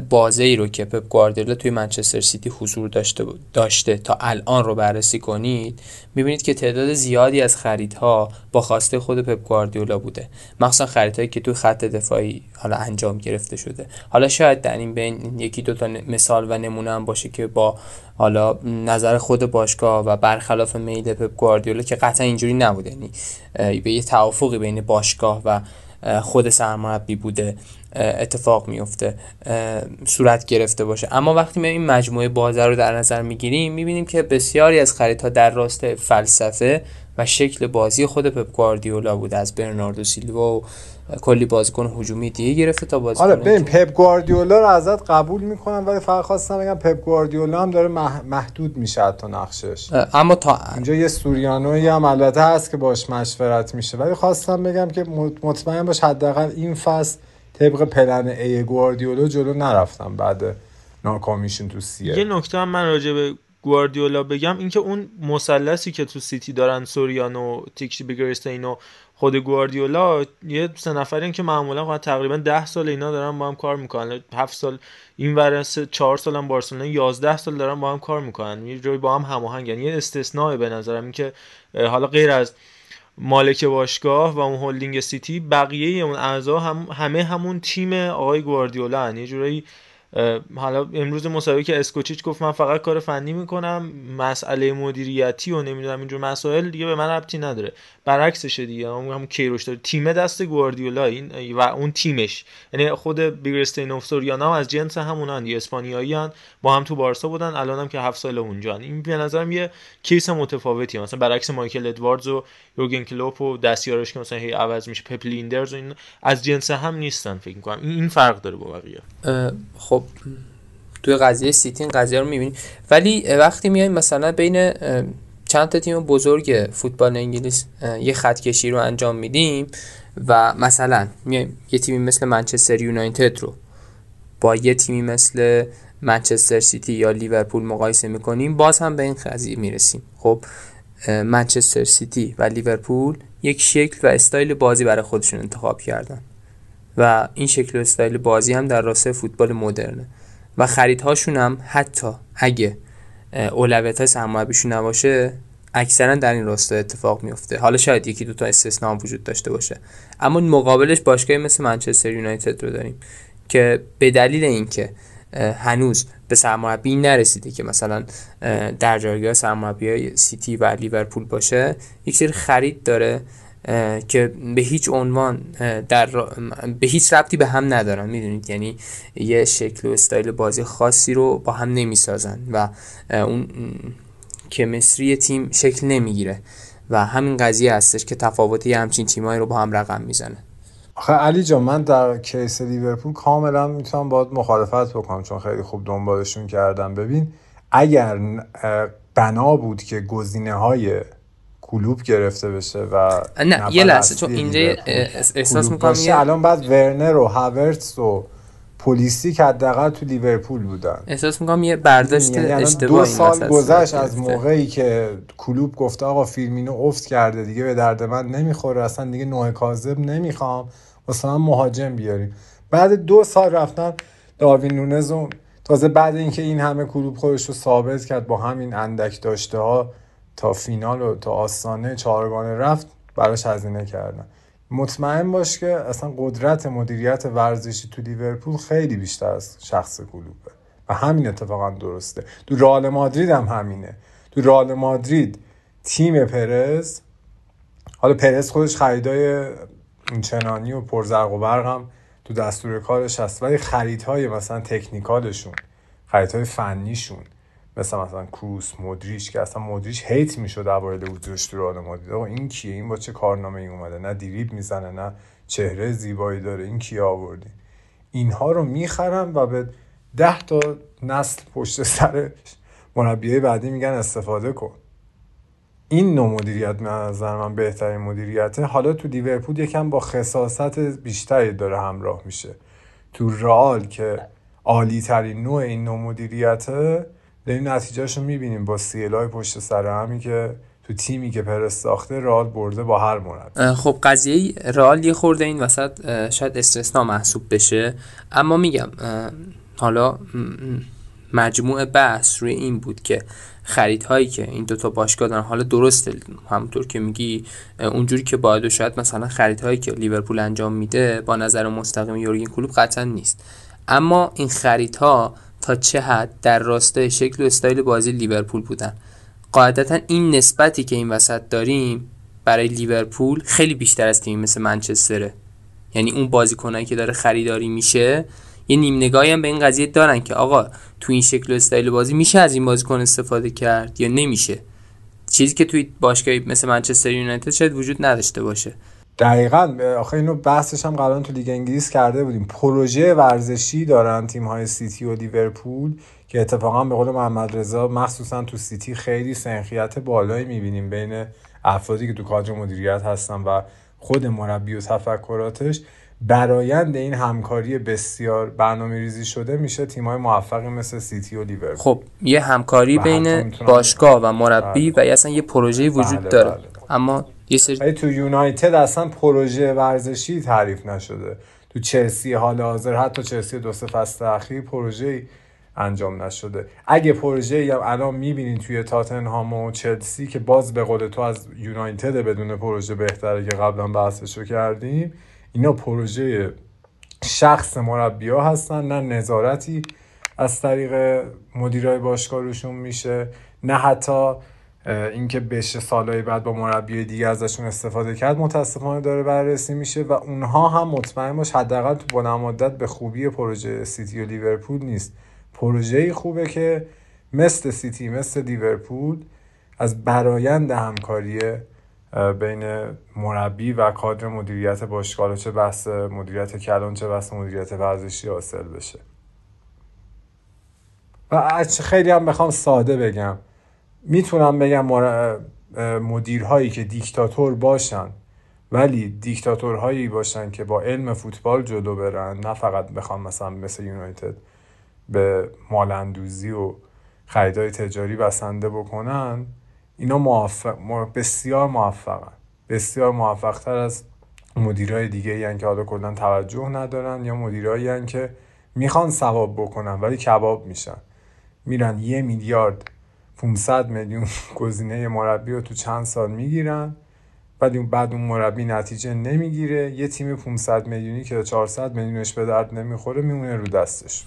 بازه‌ای رو که پپ گواردیولا توی منچستر سیتی حضور داشته داشته تا الان رو بررسی کنید، می‌بینید که تعداد زیادی از خریدها با خواسته خود پپ گواردیولا بوده، مخصوصا خریدهایی که توی خط دفاعی حالا انجام گرفته شده. حالا شاید در این بین یکی دو تا مثال و نمونه هم باشه که با حالا نظر خود باشگاه و برخلاف میل پپ گواردیولا که قطعا اینجوری نبوده، یعنی به یه توافقی بین باشگاه و خود سرمربی بوده اتفاق میفته صورت گرفته باشه. اما وقتی ما این مجموعه بازار رو در نظر میگیریم، میبینیم که بسیاری از خریدها در راستای فلسفه و شکل بازی خود پپ گواردیولا بود، از برناردو سیلوا و کلی بازیکن هجومی دیگه گرفته تا بازیکن. آره ببین پپ گواردیولا رو ازت قبول میکنم، ولی فقط خواستم بگم پپ گواردیولا هم داره مح... محدود میشه حتی نقشش. اما تا اینجا یه سوریانویی هم البته هست که باش مشورت میشه، ولی خواستم بگم که مطمئن باش حداقل این فصل طبق پلن ای گواردیولا جلو نرفتم بعد ناکامیشون تو سیه. یه نکته هم من راجع به گواردیولا بگم، اینکه اون مثلثی که تو سیتی دارن سوریانو، تیکشی بگرستینو، خود گواردیولا، یه سه نفرین که معمولا تقریبا ده سال اینا دارن با هم کار میکنن، هفت سال این ور، چهار سال هم بارسلونا، یازده سال دارن با هم کار میکنن، یه جوری با هم هماهنگن. یعنی یه استثناء به نظرم این که حالا غیر از مالک باشگاه و اون هلدینگ سیتی، بقیه اون اعضا هم همه همون تیم آقای گواردیولا ان. یه جوری حالا امروز مسابقه که اسکوچیچ گفت من فقط کار فنی میکنم، مسئله مدیریتی و نمیدونم اینجور مسائل دیگه به من ربطی نداره، برعکسشه دیگه، همون کیروش داره، تیم دست گواردیولا این و اون تیمش، یعنی خود بیگرستینوف سوریانا هم از جنس همونن، اسپانیاییان، با هم تو بارسا بودن، الان هم که هفت سال اونجان. این به نظرم یه کیس متفاوتیه، مثلا برعکس مایکل ادواردز و یورگن کلوپ و دستیارش که مثلا هی عوض میشه، پپ لیندرز و این از جنس هم نیستن فکر میکنم، این فرق داره با بقیه. خب توی قضیه سیتی این قضیه رو میبینیم، ولی وقتی میایم مثلا بین چند تا تیم بزرگ فوتبال انگلیس یه خط کشی رو انجام میدیم و مثلا میایم یه تیمی مثل منچستر یونایتد رو با یه تیمی مثل منچستر سیتی یا لیورپول مقایسه میکنیم، باز هم به این قضیه میرسیم. خب منچستر سیتی و لیورپول یک شکل و استایل بازی برای خودشون انتخاب کردن و این شکل و استایل بازی هم در راستای فوتبال مدرنه و خریدهاشون هم حتی اگه اولویت‌های سرمربیشون نباشه اکثرا در این راستا اتفاق میفته. حالا شاید یکی دو تا استثنا هم وجود داشته باشه، اما مقابلش باشگاهی مثل منچستر یونایتد رو داریم که به دلیل اینکه هنوز به سرمربی نرسیده که مثلا در جایگاه سرمربی‌های سیتی و لیورپول باشه، یک سری خرید داره که به هیچ عنوان در به هیچ ربطی به هم ندارن، میدونید، یعنی یه شکل و استایل بازی خاصی رو با هم نمیسازن و اون کمیستری تیم شکل نمیگیره و همین قضیه هستش که تفاوتی همچین تیمایی رو با هم رقم میزنه. آخه علی جان من در کیس لیورپول کاملا میتونم باهات مخالفت بکنم چون خیلی خوب دنبالشون کردم. ببین اگر بنا بود که گزینه‌های کلوب گرفته بشه و نه یه لحظه چون اینجا احساس می‌کنم الان بعد ورنر و هاورتس و پولیسیک حداقل تو لیورپول بودن، احساس می‌کنم یه برداشت اشتباهی دو سال گذشت از موقعی که کلوب گفته آقا فیرمینو افت کرده دیگه به درد من نمیخوره، اصلا دیگه نوع کاذب نمیخوام، مثلا مهاجم بیاریم. بعد دو سال رفتن داروین نونز، تازه بعد اینکه این همه کلوب خودش رو ثابت کرد با همین اندک داشته‌ها تا فینال و تا آستانه چهارگانه رفت، براش هزینه کردن. مطمئن باش که اصلا قدرت مدیریت ورزشی تو لیورپول خیلی بیشتر از شخص کلوبه و همین اتفاقا درسته. تو رئال مادرید هم همینه، تو رئال مادرید تیم پرز، حالا پرز خودش خریدای چنانی و پرزرق و برق هم تو دستور کارش هست، ولی خریدهای مثلا تکنیکالشون، خریدهای فنیشون مثلا مثلا کروس، مودریچ که اصلا مودریچ هیت میشد اوایل وجودش تو رئال مادرید، آقا این کیه، این با چه کارنامه ای اومده، نه دریبل میزنه نه چهره زیبایی داره، این کیه آوردین. اینها رو میخرن و به ده تا نسل پشت سر مربیای بعدی میگن استفاده کن. این نوع مدیریت به نظر من بهترین مدیریته. حالا تو لیورپول یکم با خصاصت بیشتری داره همراه میشه، تو رئال که عالی ترین نوع این نوع مدیریته داریم نتیجهشو میبینیم با سیلای پشت سر همی که تو تیمی که پرست ساخته رئال برده با هر مربی. خب قضیه رئال یه خورده این وسط شاید استثنا محسوب بشه، اما میگم حالا مجموع بحث روی این بود که خریدهایی که این دوتا باشگاه دارن، حالا درسته همونطور که میگی اونجوری که باید، شاید مثلا خریدهایی که لیورپول انجام میده با نظر مستقیم یورگن کلوپ قطعا نیست، اما این خریدها تا چه حد در راستای شکل و استایل بازی لیورپول بودن. قاعدتا این نسبتی که این وسط داریم برای لیورپول خیلی بیشتر از تیمی مثل منچستره، یعنی اون بازیکنایی که داره خریداری میشه یه نیم نگاهی هم به این قضیه دارن که آقا تو این شکل و استایل بازی میشه از این بازیکن استفاده کرد یا نمیشه، چیزی که توی باشگاهی مثل منچستر یونایتد شاید وجود نداشته باشه. دقیقاً، آخه اینو بحثش هم قبلا تو لیگ انگلیس کرده بودیم. پروژه ورزشی دارن تیم‌های سیتی و لیورپول که اتفاقا به قول محمد رضا مخصوصا تو سیتی خیلی سنخیت بالایی می‌بینیم بین افرادی که تو کادر مدیریت هستن و خود مربی و تفکراتش. برآیند این همکاری بسیار برنامه‌ریزی شده میشه تیم‌های موفقی مثل سیتی و لیورپول. خب یه همکاری بین باشگاه و مربی بله. و اصلا یه پروژه وجود بله داره بله. اما یه سری تو یونایتد اصلا پروژه ورزشی تعریف نشده. تو چلسی حال حاضر حتی چلسی دو سه فصل اخیر پروژه انجام نشده. اگه پروژه‌ای هم الان می‌بینین توی تاتنهام و چلسی که باز به قول تو از یونایتد بدون پروژه بهتره که قبلا بحثش رو کردیم، اینا پروژه شخص مربی‌ها هستن، نه نظارتی از طریق مدیرای باشگاه روشون میشه، نه حتی اینکه بشه سالهای بعد با مربی دیگه ازشون استفاده کرد متاسفانه داره بررسی میشه و اونها هم مطمئن باش حداقل تو بلند مدت به خوبی پروژه سیتی و لیورپول نیست. پروژه‌ای خوبه که مثل سیتی مثل لیورپول از برآیند همکاری بین مربی و کادر مدیریت باشگاه چه بحث مدیریت کلان چه بحث مدیریت ورزشی حاصل بشه. و خیلی هم بخوام ساده بگم میتونم بگم مدیرهایی که دیکتاتور باشن ولی دیکتاتورهایی باشن که با علم فوتبال جلو برن، نه فقط بخوام مثلا مثل یونایتد به مالندوزی و خریدهای تجاری بسنده بکنن. اینا موفق بسیار موفقن، بسیار موفق‌تر از مدیرای دیگه‌ای ان که حالا کلاً توجه ندارن یا مدیرایی ان که میخوان ثواب بکنن ولی کباب میشن، میرن یه میلیارد پانصد میلیون گزینه مربی رو تو چند سال میگیرن، بعد اون بعد اون مربی نتیجه نمیگیره، یه تیم پانصد میلیونی که چهارصد میلیونش به درد نمیخوره میمونه رو دستش.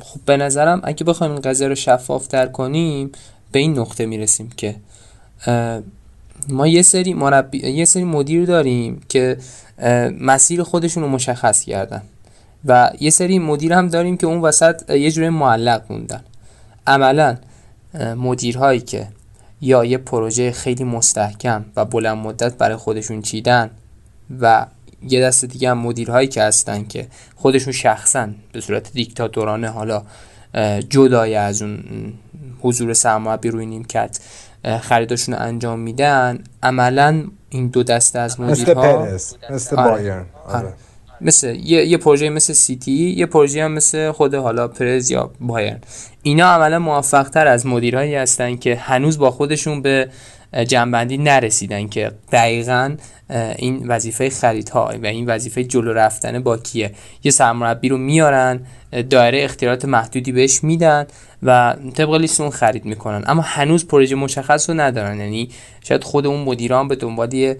خب به نظرم اگه بخوایم این قضیه رو شفاف‌تر کنیم به این نقطه میرسیم که ما یه سری مربی یه سری مدیر داریم که مسیر خودشون رو مشخص کردن و یه سری مدیر هم داریم که اون وسط یه جوری معلق موندن. عملاً مدیرهایی که یا یه پروژه خیلی مستحکم و بلند مدت برای خودشون چیدن و یه دست دیگه هم مدیرهایی که هستن که خودشون شخصاً به صورت دیکتاتورانه حالا جدای از اون حضور سرمربی روی نیمکت خریداشون رو انجام میدن، عملاً این دو دسته از مدیرها مثل مثل بایرن آره مثل یه یه پروژه مثل سیتی، یه پروژه هم مثل خود حالا پرز یا بایرن، اینا عملاً موفق‌تر از مدیرایی هستن که هنوز با خودشون به جنبندی نرسیدن که دقیقاً این وظیفه خریدها و این وظیفه جلو رفتن با کیه. یه سرمربی رو میارن، دایره اختیارات محدودی بهش میدن و طبق لیست اون خرید میکنن، اما هنوز پروژه مشخص رو ندارن. یعنی شاید خود اون مدیران به دنبال یه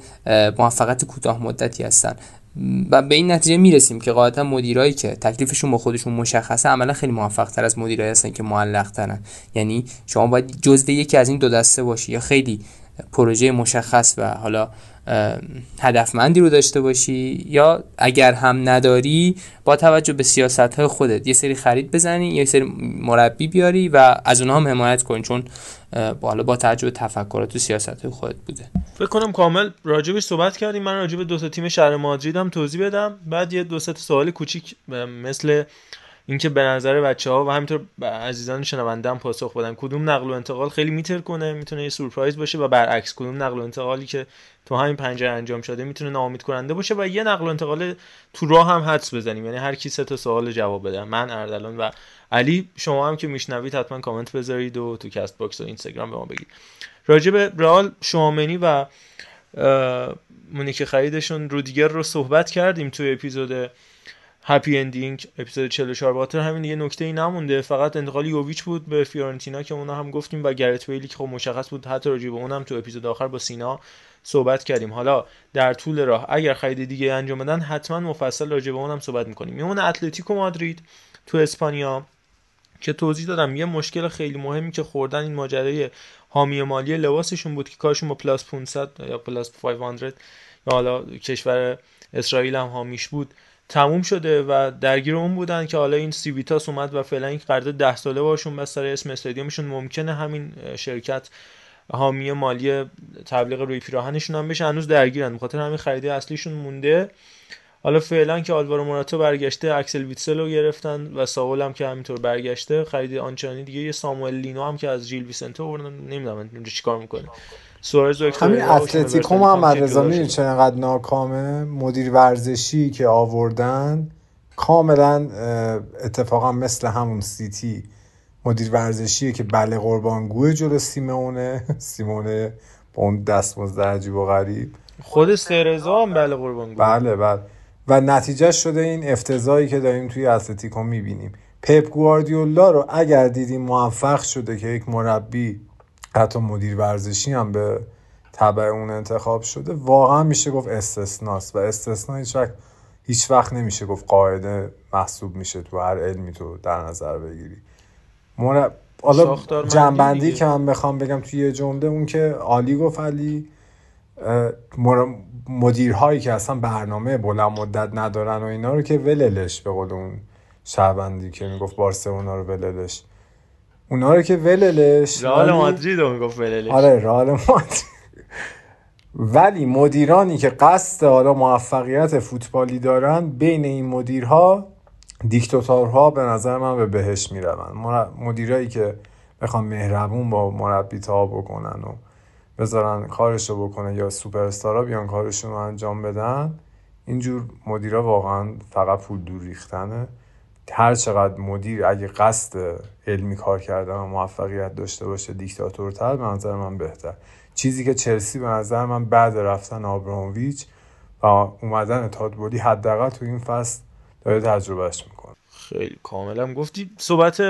موفقیت کوتاه مدتی هستن و به این نتیجه میرسیم که غالبا مدیرایی که تکلیفشون با خودشون مشخصه عملا خیلی موفق‌تر از مدیرایی هستن که معلق‌ترن. یعنی شما باید جزء یکی از این دو دسته باشی، یا خیلی پروژه مشخص و حالا هدفمندی رو داشته باشی، یا اگر هم نداری با توجه به سیاست‌های خودت یه سری خرید بزنی، یه سری مربی بیاری و از اونها هم حمایت کنی، چون بالا با توجه به تفکرات و سیاست‌های خودت بوده. فکر کنم کامل راجبش صحبت کردیم. من راجب دو تا تیم شهر مادریدم توضیح بدم، بعد یه دو سه سوال کوچیک مثل اینکه به نظر بچه‌ها و همینطور عزیزان شنونده‌ام پاسخ بدن کدوم نقل و انتقال خیلی میتر کنه، میتونه یه سورپرایز باشه، و برعکس کدوم نقل و انتقالی که تو همین پنجره انجام شده میتونه ناامید کننده باشه، و یه نقل و انتقال تو راه هم حدس بزنیم. یعنی هر کی سه تا سوال جواب بده. من اردلان و علی، شما هم که میشنوید حتما کامنت بذارید و تو کست باکس و اینستاگرام به ما بگید. راجع به رئال شوامنی و مونیک خریدشون رودیگر رو صحبت کردیم توی اپیزود هپی اندینگ اپیزود چهل و چهار، باتر همین دیگه نکته‌ای نمونده، فقط انتقال یوویچ بود به فیورنتینا که اونا هم گفتیم، و گرت ویلی که خب مشخص بود، حتی راجع به اونم تو اپیزود آخر با سینا صحبت کردیم. حالا در طول راه اگر خرید دیگه انجام بدن حتما مفصل راجع به اونم صحبت می‌کنیم. میمونه اتلتیکو مادرید تو اسپانیا که توضیح دادم یه مشکل خیلی مهمی که خوردن این ماجرای حامی مالی لباسشون بود که کارشون با پلاس پانصد یا پلاس پانصد یا حالا کشور اسرائیل هم حامیش بود تموم شده و درگیر اون بودن که حالا این سیویتاس اومد و فعلا این قرارداد ده ساله باشون بس، سر اسم استادیومشون ممکنه همین شرکت حامی مالی تبلیغ روی پیراهنشون هم بشه، هنوز درگیرن، بخاطر همین خرید اصلیشون مونده. حالا فعلا که آلوارو موراتا برگشته، اکسل ویتسلو گرفتن و ساول هم که همینطور برگشته، خرید آنچانی دیگه، یه ساموئل لینو هم که از ژیل ویسنتو آوردن، نمیدونم اونجا چیکار میکنه. سوارز همین اتلتیکو محمد رضا میبینید چقدر ناکامه، مدیر ورزشی که آوردن کاملا اتفاقا مثل همون سیتی مدیر ورزشیه که بله قربانگوه جلو سیمونه سیمونه با اون دستمزد عجیب و غریب، خود سرزا هم بله قربانگوه، بله بله، و نتیجه شده این افتضاحی که داریم توی اتلتیکو میبینیم. پپ گواردیولا رو اگر دیدیم موفق شده که یک مربی حتی مدیر ورزشی هم به تبع اون انتخاب شده، واقعا میشه گفت استثناست و استثنا هیچ وقت هیچ وقت نمیشه گفت قاعده محسوب میشه تو هر علمی تو در نظر بگیری. مرا حالا جنبندی که من بخوام بگم توی یه جمله، اون که عالی گفت علی، مدیرهایی که اصلا برنامه بلند مدت ندارن و اینا رو که وللش، به قول اون شعبندی که میگفت بارسلونا رو وللش، اونا رو که وللش، رئال مادرید رو میگفت وللش، آره رئال مادرید، ولی مدیرانی که قصد حالا موفقیت فوتبالی دارن، بین این مدیرها دیکتاتورها به نظر من به بهش میرون. مدیرایی که بخوام مهربون با مربی تا بکنن و بذارن کارشو بکنه، یا سوپر استارا بیان کارشون رو انجام بدن، اینجور مدیرا واقعا فقط پول دور ریختنه. هر چقدر مدیر اگه قصد علمی کار کردن و موفقیت داشته باشه دیکتاتورتر به نظر من بهتر. چیزی که چلسی به نظر من بعد رفتن آبرامویچ و اومدن تاتبولی حداقل تو این فصل داره تجربهش میکنه. خیلی کاملا گفتی. صحبت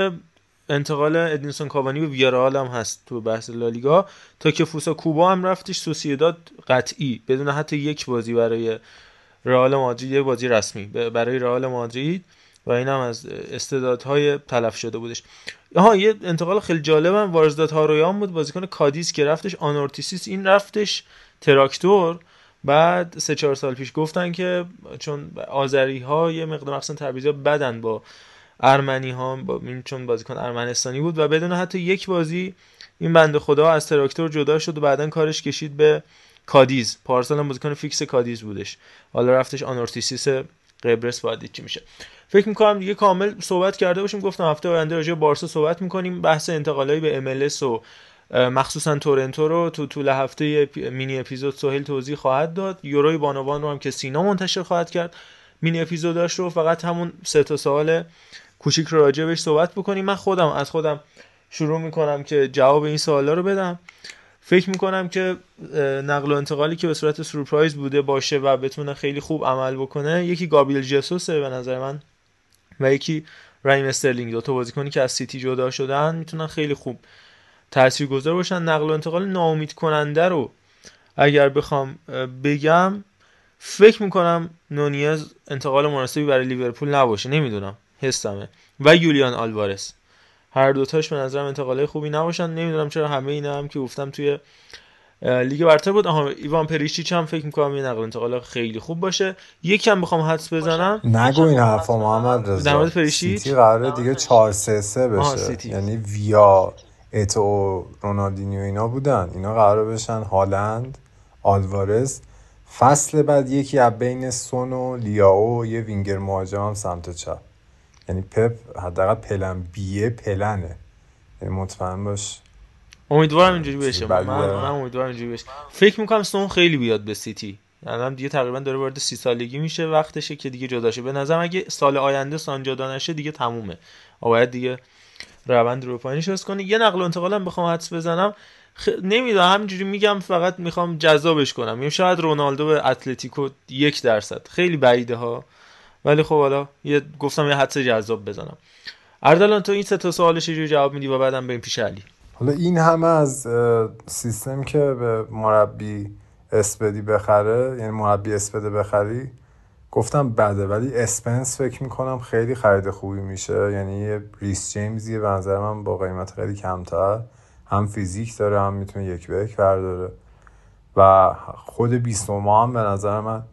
انتقال ادینسون کاوانی به ویارال هم هست تو بحث لالیگا، تا که فوسا کوبا هم رفتش سوسییداد قطعی، بدون حتی یک بازی برای رئال مادرید، یک بازی رسمی برای رئال مادرید، و اینم از استعدادهای تلف شده بودش. آها یه انتقال خیلی جالبم وارزداد هارویان بود، بازیکن کادیز که رفتش آنورتیسیس، این رفتش تراکتور. بعد سه چهار سال پیش گفتن که چون آذری‌ها یه مقدار اصلا تربیزی‌ها بدن با ارمنی‌ها، با چون بازیکن ارمنستانی بود و بدون حتی یک بازی این بنده خدا از تراکتور جدا شد و بعدن کارش کشید به کادیز. پارسال هم بازیکن فیکس کادیز بودش، حالا رفتش آنورتیسیس قبرس. بعد چی میشه فکر می‌کنم دیگه کامل صحبت کرده باشیم. گفتم هفته آینده راجع به بارسا صحبت می‌کنیم، بحث انتقالایی به ام ال اس و مخصوصا تورنتو رو تو طول هفته مینی اپیزود سهیل توضیح خواهد داد. یوروی بانوان رو هم که سینا منتشر خواهد کرد مینی اپیزوداش رو، فقط همون سه تا سوال کوچیک رو راجع بهش صحبت بکنیم. من خودم از خودم شروع میکنم که جواب این سوالا رو بدم. فکر میکنم که نقل و انتقالی که به صورت سورپرایز بوده باشه و بتونه خیلی خوب عمل بکنه، یکی گابریل ژسوسه به نظر من و یکی رایم استرلینگ. دو تا بازیکنی که از سیتی جدا شدن میتونن خیلی خوب تاثیرگذار باشن. نقل و انتقال ناامید کننده رو اگر بخوام بگم، فکر میکنم نونیز انتقال مناسبی برای لیورپول نباشه، نمیدونم حسمه، و یولیان آلوارز، هر دوتاش به نظرم انتقالای خوبی نباشن. نمیدونم چرا همه اینا هم که گفتم توی لیگ برتر بود. آها ایوان پریشیچ هم فکر میکنم یه نقل و انتقال خیلی خوب باشه. یکم بخوام حدس بزنم، نگو این حرفا محمد رضا، در مورد پریشیچ قراره دیگه چهار سه سه بشه، یعنی ویا اتو رونالدینیو اینا بودن، اینا قرار بشن هالند آلوارز. فصل بعد یکی از بین سون و لیاو، یه وینگر مهاجم سمت چپ، یعنی پپ حداقل پلن بیه پلنه، یعنی مطمئن باش. امیدوارم اینجوری بشه، من من امیدوارم اینجوری بشه. فکر میکنم سون خیلی بیاد به سیتی، الان دیگه تقریبا داره وارد سی سالگی میشه، وقتشه که دیگه جدا شه. به نظرم اگه سال آینده سان جدا نشه دیگه تمومه، باید دیگه روند رو پایینش هست کنی. یه نقل و انتقالم بخوام حدس بزنم، خ... نمیدونم همینجوری میگم، فقط میخوام جذابش کنم، میگم شاید رونالدو به اتلتیکو یک درصد، خیلی بعیده ها، ولی خب حالا یه گفتم یه حدس جذاب بزنم. اردلان تو این سه تا سوالش رو جواب میدی و بعدم بریم پیش علی. حالا این همه از سیستم که به مربی اسپدی بخره، یعنی مربی اسپده بخری گفتم بده، ولی اسپنس فکر میکنم خیلی خرید خوبی میشه، یعنی یه ریس جیمزیه به نظر من با قیمت خیلی کمتر، هم فیزیک داره هم میتونه یک به یک برداره، و خود بیسوما هم به نظر من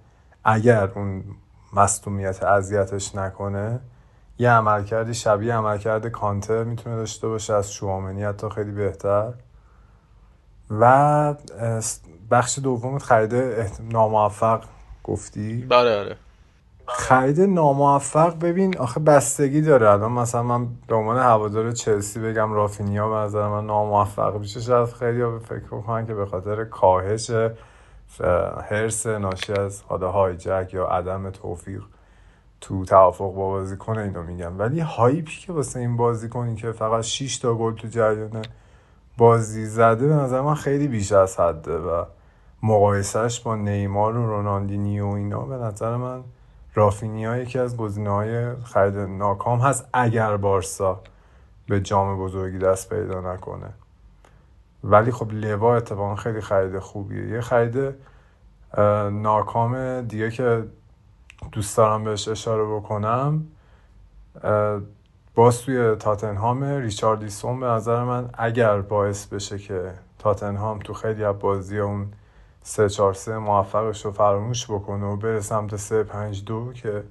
اگر اون مصدومیت اذیتش نکنه یه عملکردی شبیه عملکرد کانته میتونه داشته باشه از شوامنی، حتی خیلی بهتر. و بخش دوم خرید ناموفق گفتی؟ بله آره. خرید ناموفق ببین آخه بستگی داره. الان مثلا من به عنوان هوادار چلسی بگم رافینیا به نظر من ناموفق میشه، شاید خیلی‌ها به فکر بکنن که به خاطر کاهش حرص ناشی از حالا هایجک یا عدم توفیق تو توافق با بازیکن اینو میگم، ولی هایپی که واسه این بازیکنی که فقط شش تا گل تو جریان بازی زده به نظر من خیلی بیش از حده و مقایسهش با نیمار و رونالدینیو و اینا به نظر من رافینیا یکی از گزینه‌های خرید ناکام هست اگر بارسا به جام بزرگی دست پیدا نکنه. ولی خب لوا اتفاقا خیلی خرید خوبیه. یه خرید ناکام دیگه که دوست دارم بهش اشاره بکنم باز توی تاتنهام، ریچاردسون به نظر من اگر باعث بشه که تاتنهام تو خیلی از بازی‌ها اون سه چهار سه موفقش رو فراموش بکنه و بره سمت سه پنج دو که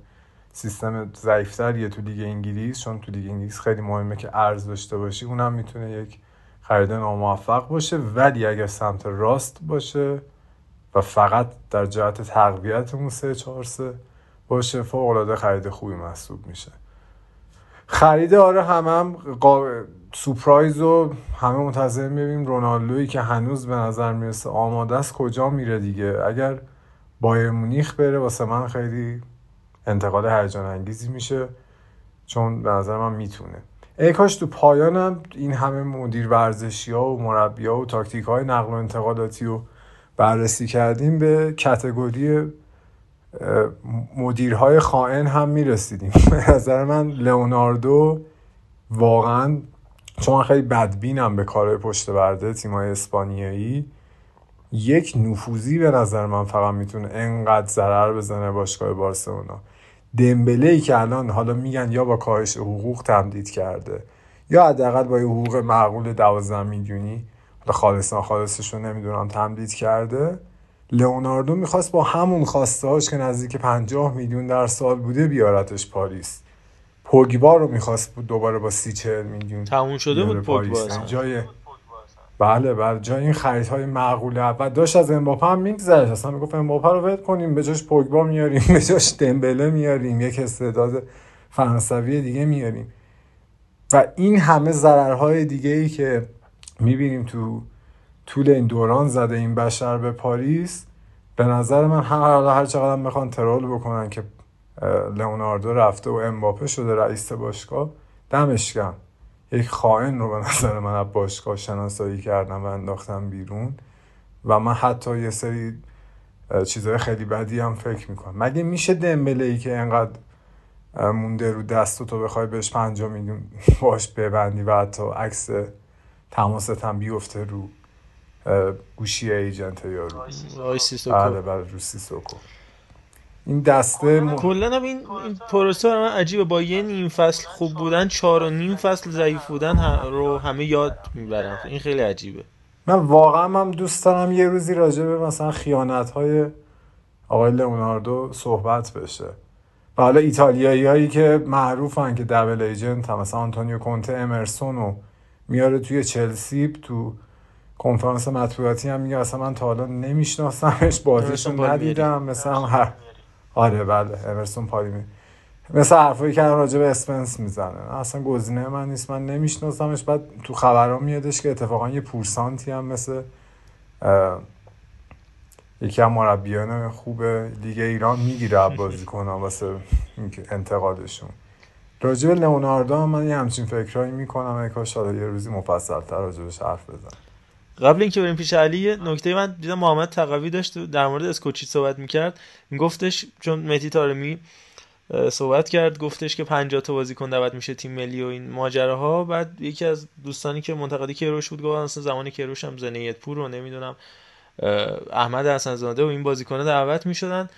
سیستم ضعیف‌تریه تو لیگ انگلیس، چون تو لیگ انگلیس خیلی مهمه که عرض داشته باشی، اونم میتونه یک خرید ناموفق باشه. ولی اگر سمت راست باشه و فقط در جهت تقویت اون سه چهار سه باشه فوق‌العاده خرید خوبی محسوب میشه. خرید آره همم هم قا... سورپرایز و همه منتظر می‌بینیم رونالدویی که هنوز به نظر میرسه آماده است کجا میره دیگه. اگر بایر مونیخ بره واسه من خیلی انتقال هیجان انگیزی میشه، چون به نظر من میتونه. ای کاش تو پایانم این همه مدیر ورزشی‌ها و مربی‌ها و تاکتیک‌های نقل و انتقالاتی رو بررسی کردیم به کاتگوری مدیرهای خائن هم میرسیدیم. به نظر من لئوناردو واقعاً، چون خیلی بدبینم به کارهای پشت برده تیمای اسپانیایی، یک نفوذی به نظر من فقط میتونه انقدر ضرر بزنه باشگاه بارسلونا. دمبله که الان حالا میگن یا با کاهش حقوق تمدید کرده یا حداقل با یه حقوق معقول دوازده میلیونی حالا خالصا خالصشو نمیدونم تمدید کرده، لئوناردو میخواست با همون خواستهاش که نزدیک پنجاه میلیون در سال بوده بیارتش پاریس. پوگبا رو می‌خواست دوباره با سی چهل میلیون تموم شده بود پوگبا جای بله بله جای این خریدهای معقوله. اول داشت از امباپه هم میگذشت، اصلا میگفت امباپه رو ول کنیم به جاش پوگبا میاریم، به جاش دمبله میاریم، یک استعداد فرانسوی دیگه میاریم. و این همه ضررهای دیگه‌ای که می‌بینیم تو طول این دوران زده این بشر به پاریس، به نظر من هر هر چقدر میخوان ترول بکنن که لئوناردو رفته و امباپه شده رئیس باشگاه، دمش گرم. یک خائن رو به نظر من از باشگاه شناسایی کردم و انداختم بیرون و من حتی یه سری چیزهای خیلی بدی هم فکر میکنم. مگه میشه دمبله‌ای که انقدر مونده رو دست و تو بخوای بهش پنجاه میلیون باش ببندی و حتی عکس تماست هم بیفته رو گوشی ایجنت یا رو رای سیسوکو؟ این دسته م... کلن هم این, این پروسه برای من عجیبه. با یه نیم فصل خوب بودن چهار و نیم فصل ضعیف بودن هم رو همه یاد میبرن. این خیلی عجیبه. من واقعا من دوست دارم یه روزی راجع به مثلا خیانت‌های آقای لئوناردو صحبت بشه. و حالا ایتالیایی هایی که معروفن که دبل ایجنت هم، مثلا آنتونیو کونته امرسونو میاره توی چلسی، تو کنفرانس مطبوعاتی هم میگه اصلا من تا حالا نمیشناسمش، بازیشون ندیدم، مثلا هر آره بله امرسون پالیمی مثل حرفایی که راجع به اسپنس میزنه اصلا گزینه من نیست، من نمیشناسمش. بعد تو خبرها میادش که اتفاقا یه پورسانتی هم مثل یکی هم مربیان خوب لیگ ایران میگیره از بازیکن‌ها واسه انتقادشون. راجع به لئوناردو من یه همچین فکرایی میکنم، ای کاش شاید یه روزی مفصل‌تر راجعش حرف بزنم. قبل اینکه بریم پیش علی، نکته من دیدم محمد تقوی داشت در مورد اسکوچی صحبت میکرد، میگفتش چون مهدی طارمی صحبت کرد گفتش که پنجاه تا بازیکن دعوت میشه تیم ملی و این ماجراها. بعد یکی از دوستانی که منتقدی کیروش بود گفت اصلا زمانی کیروش هم زنیت‌پور رو نمیدونم احمد حسن‌زاده و این بازیکن‌ها دعوت میشدن،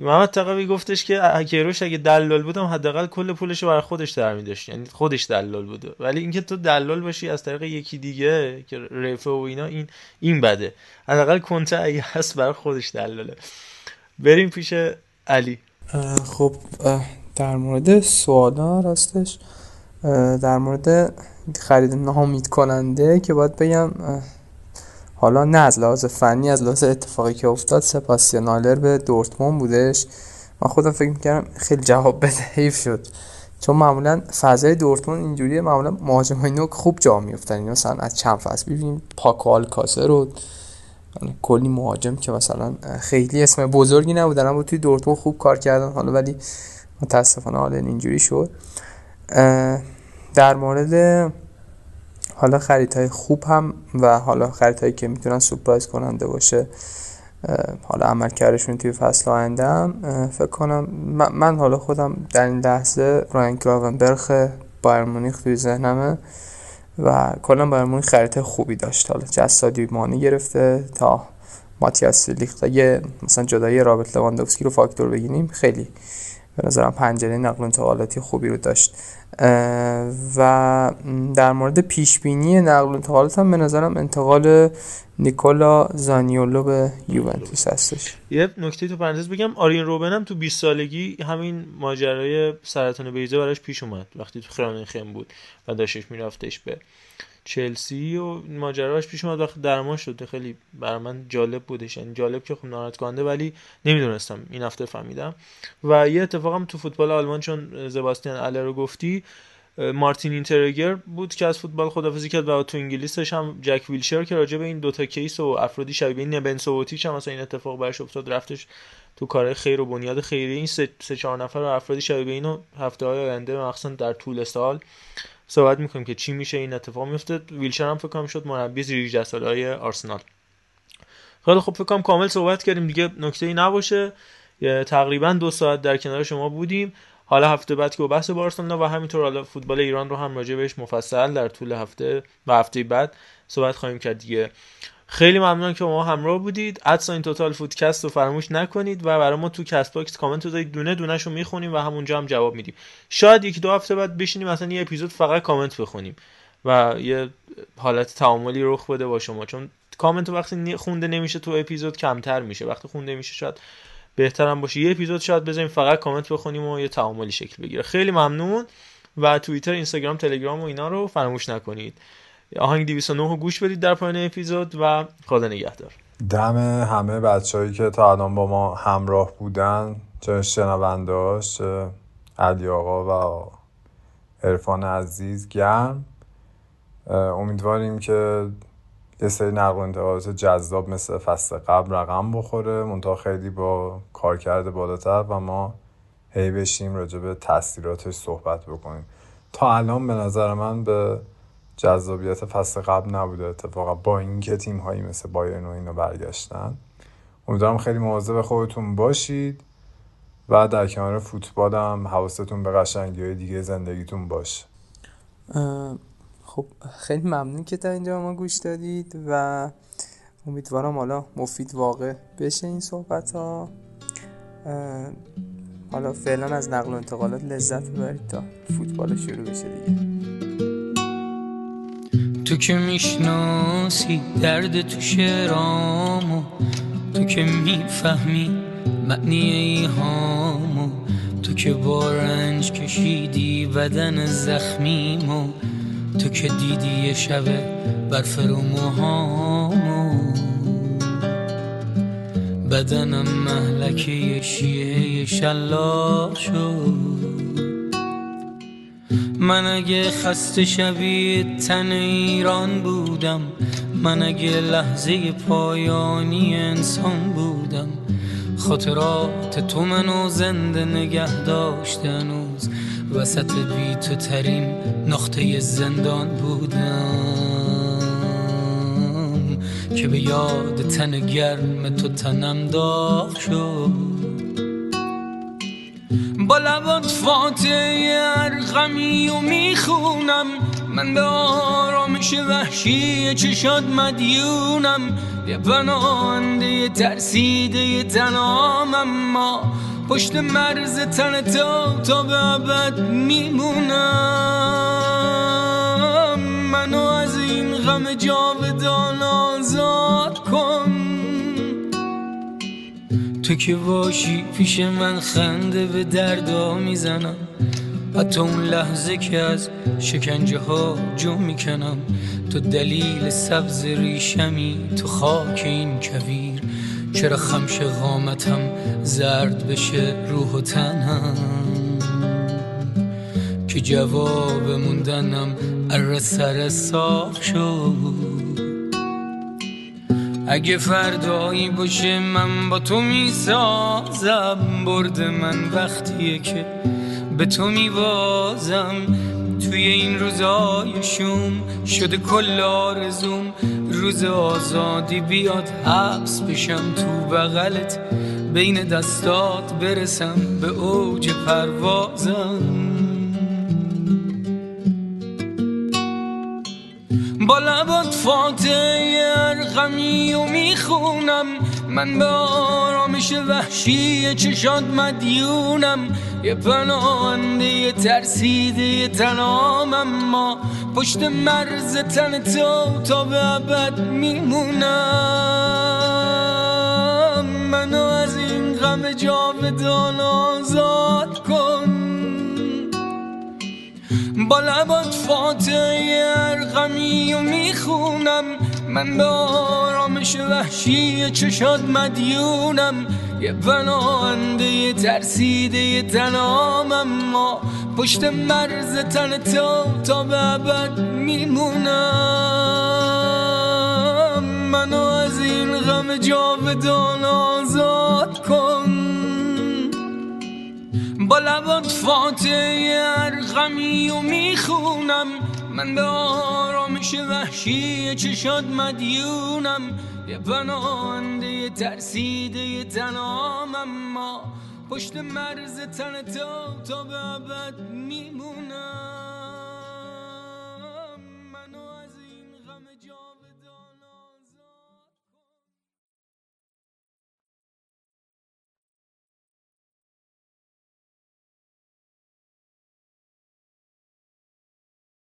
محمد تقوی گفتش که کیروش اگه دلال بودم حداقل کل پولش رو برای خودش درمی داشت، یعنی خودش دلال بوده. ولی اینکه تو دلال باشی از طریق یکی دیگه که رفه و اینا این این بده. حداقل کنته اگه هست برای خودش دلاله. بریم پیش علی. خب در مورد سوالا راستش در مورد خرید ناامید کننده که باید بگم حالا نه از لحاظ فنی، از لحاظ اتفاقی که افتاد سپاستیان آلر به دورتموند بودش. من خودم فکر می‌کردم خیلی جواب بده، حیف شد، چون معمولا فضای دورتموند اینجوریه، معمولا مهاجمای نوک خوب جا میافتن. مثلا از چند فصل ببینیم پاکو آلکاسر رو، کلی مهاجم که مثلا خیلی اسم بزرگی نبودن اما توی دورتموند خوب کار کردن. حالا ولی متاسفانه حالا اینجوری شد. در مورد حالا خریدهای خوب هم و حالا خریدهایی که میتونن سورپرایز کننده باشه حالا عملکردشون توی فصل آینده هم فکر کنم من حالا خودم در این لحظه رایان گراونبرخ بایرن مونیخ توی ذهنمه و کلا بایرن مونیخ خریدهای خوبی داشت، حالا چه از سادیو مانی گرفته تا ماتیاس لیخت. اگه مثلا جدایی رابرت لواندوفسکی رو فاکتور بگیریم خیلی به نظرم پنجره نقل و انتقالاتی خوبی رو داشت. و در مورد پیشبینی نقل و انتقالات هم به نظرم انتقال نیکولا زانیولو به یوونتوس هستش. یه نکته تو پرانتز بگم، آرین روبن هم تو بیست سالگی همین ماجرای سرطان بیضه براش پیش اومد وقتی تو خرانخم بود و داشتش میرفتش به چلسی و ماجراش پیش اومد وقتی درمان شد. خیلی برای من جالب بودش، یعنی جالب که خب ناراحت کننده ولی نمیدونستم، این هفته فهمیدم. و یه اتفاقم تو فوتبال آلمان، چون سباستیان آلر رو گفتی، مارتین اینترگر بود که از فوتبال خداحافظی کرد و تو انگلیسش هم جک ویلشر که راجع به این دوتا کیس و افرادی شبیه نبنسووتیچ هم مثلا این اتفاق براش افتاد، رفتش تو کارهای خیر و بنیاد خیریه. این سه چهار نفر افرادی شبیه اینو هفته‌های آینده مخصوصا در طول سال صحبت میکنیم که چی میشه این اتفاق میفته. ویلشر هم فکر کنم شد مربی زیر هجده سالهای آرسنال. خیلی خب فکر کنم کامل صحبت کردیم دیگه، نکته‌ای نباشه. تقریبا دو ساعت در کنار شما بودیم. حالا هفته بعد که بحث بارسلونا و همینطور حالا فوتبال ایران رو هم راجع بهش مفصل در طول هفته و هفته بعد صحبت خواهیم کرد دیگه. خیلی ممنون که ما همراه بودید. ادساین توتال فودکست رو فراموش نکنید و برای ما تو کست باکس کامنت بذارید، دونه دونه شو میخونیم و همونجا هم جواب میدیم. شاید یک دو هفته بعد بشینیم مثلا یه اپیزود فقط کامنت بخونیم و یه حالت تعاملی رخ بده با شما، چون کامنت وقتی خونده نمیشه تو اپیزود کمتر میشه، وقتی خونده میشه شاید بهترم باشه یه اپیزود شاید بذاریم فقط کامنت بخونیم و یه تعاملی شکل بگیره. خیلی ممنون و توییتر، اینستاگرام، تلگرام و اینا رو فراموش نکنید. آهنگ دویست و نه رو گوش بدید در پایان اپیزود و خدا نگهدار. دم همه بچه‌هایی که تا الان با ما همراه بودن، چه شنونده‌هاش، علی آقا و عرفان عزیز گرم. امیدواریم که یه سری نقل و انتقالات جذاب مثل فصل قبل رقم بخوره، منتها خیلی با کارکرد بالاتر و ما هی بشیم راجع به تاثیراتش صحبت بکنیم. تا الان به نظر من به جذابیت فصل قبل نبوده اتفاقا، با اینکه تیم هایی مثل بایرن و اینا برگشتن. امیدوارم خیلی مواظب خودتون باشید و در کنار فوتبال هم حواستون به قشنگی های دیگه زندگیتون باشه. خب خیلی ممنون که تا اینجا ما گوش دادید و امیدوارم حالا مفید واقع بشه این صحبت ها. حالا فعلا از نقل و انتقالات لذت ببرید تا فوتبال شروع بشه دیگه. تو که میشناسی درد تو شعرامو، تو که میفهمی معنی ایهامو، تو که با رنج کشیدی بدن زخمیمو، تو که دیدی شب برف رو موهامو، بدنم مهلکه شیعه شلاق شد. من اگه خسته شبیه تن ایران بودم، من اگه لحظه پایانی انسان بودم، خاطرات تو منو زنده نگه داشت هنوز، وسط بی تو ترین نقطه زندان بودم که به یاد تن گرم تو تنم داغ شد. با لبات فاتحه هر غمی و میخونم، من به آرامش وحشی چشات مدیونم، یه پناهنده یه ترسیده یه تنام، اما پشت مرز تن تو تا به ابد میمونم. منو از این غم جاودان آزاد کن. تو که باشی پیش من خنده به دردا میزنم، حتی اون لحظه که از شکنجه ها جو میکنم، تو دلیل سبز ریشمی، تو خاک این کویر، چرا خمش قامتم زرد بشه روح و تنم، که جواب موندنم ار سر ساق شد. اگه فردایی باشه من با تو میسازم، برد من وقتیه که به تو میوازم، توی این روزای شوم شده کل آرزوم، روز آزادی بیاد حبس بشم تو بغلت، بین دستات برسم به اوج پروازم، با لبات فاتحه ارقمی و میخونم، من به آرامش وحشی چشات مدیونم، یه پناهنده یه ترسیده یه تنام، اما پشت مرز تن تو تا به ابد میمونم، منو از این غم جاودان آزاد کن، با لبات فاتحه ارقمی و میخونم، من به آرامش وحشی چشات مدیونم، یه پناهنده یه ترسیده یه تنام، اما پشت مرز تن تو تا به ابد میمونم، منو از این غم جاودان آزاد کن، با لبات فاتحه ارقمی و میخونم، من به آرامش وحشی چشات مدیونم، یه پناهنده یه ترسیده یه تنام، اما پشت مرز تن تو تا به ابد میمونم.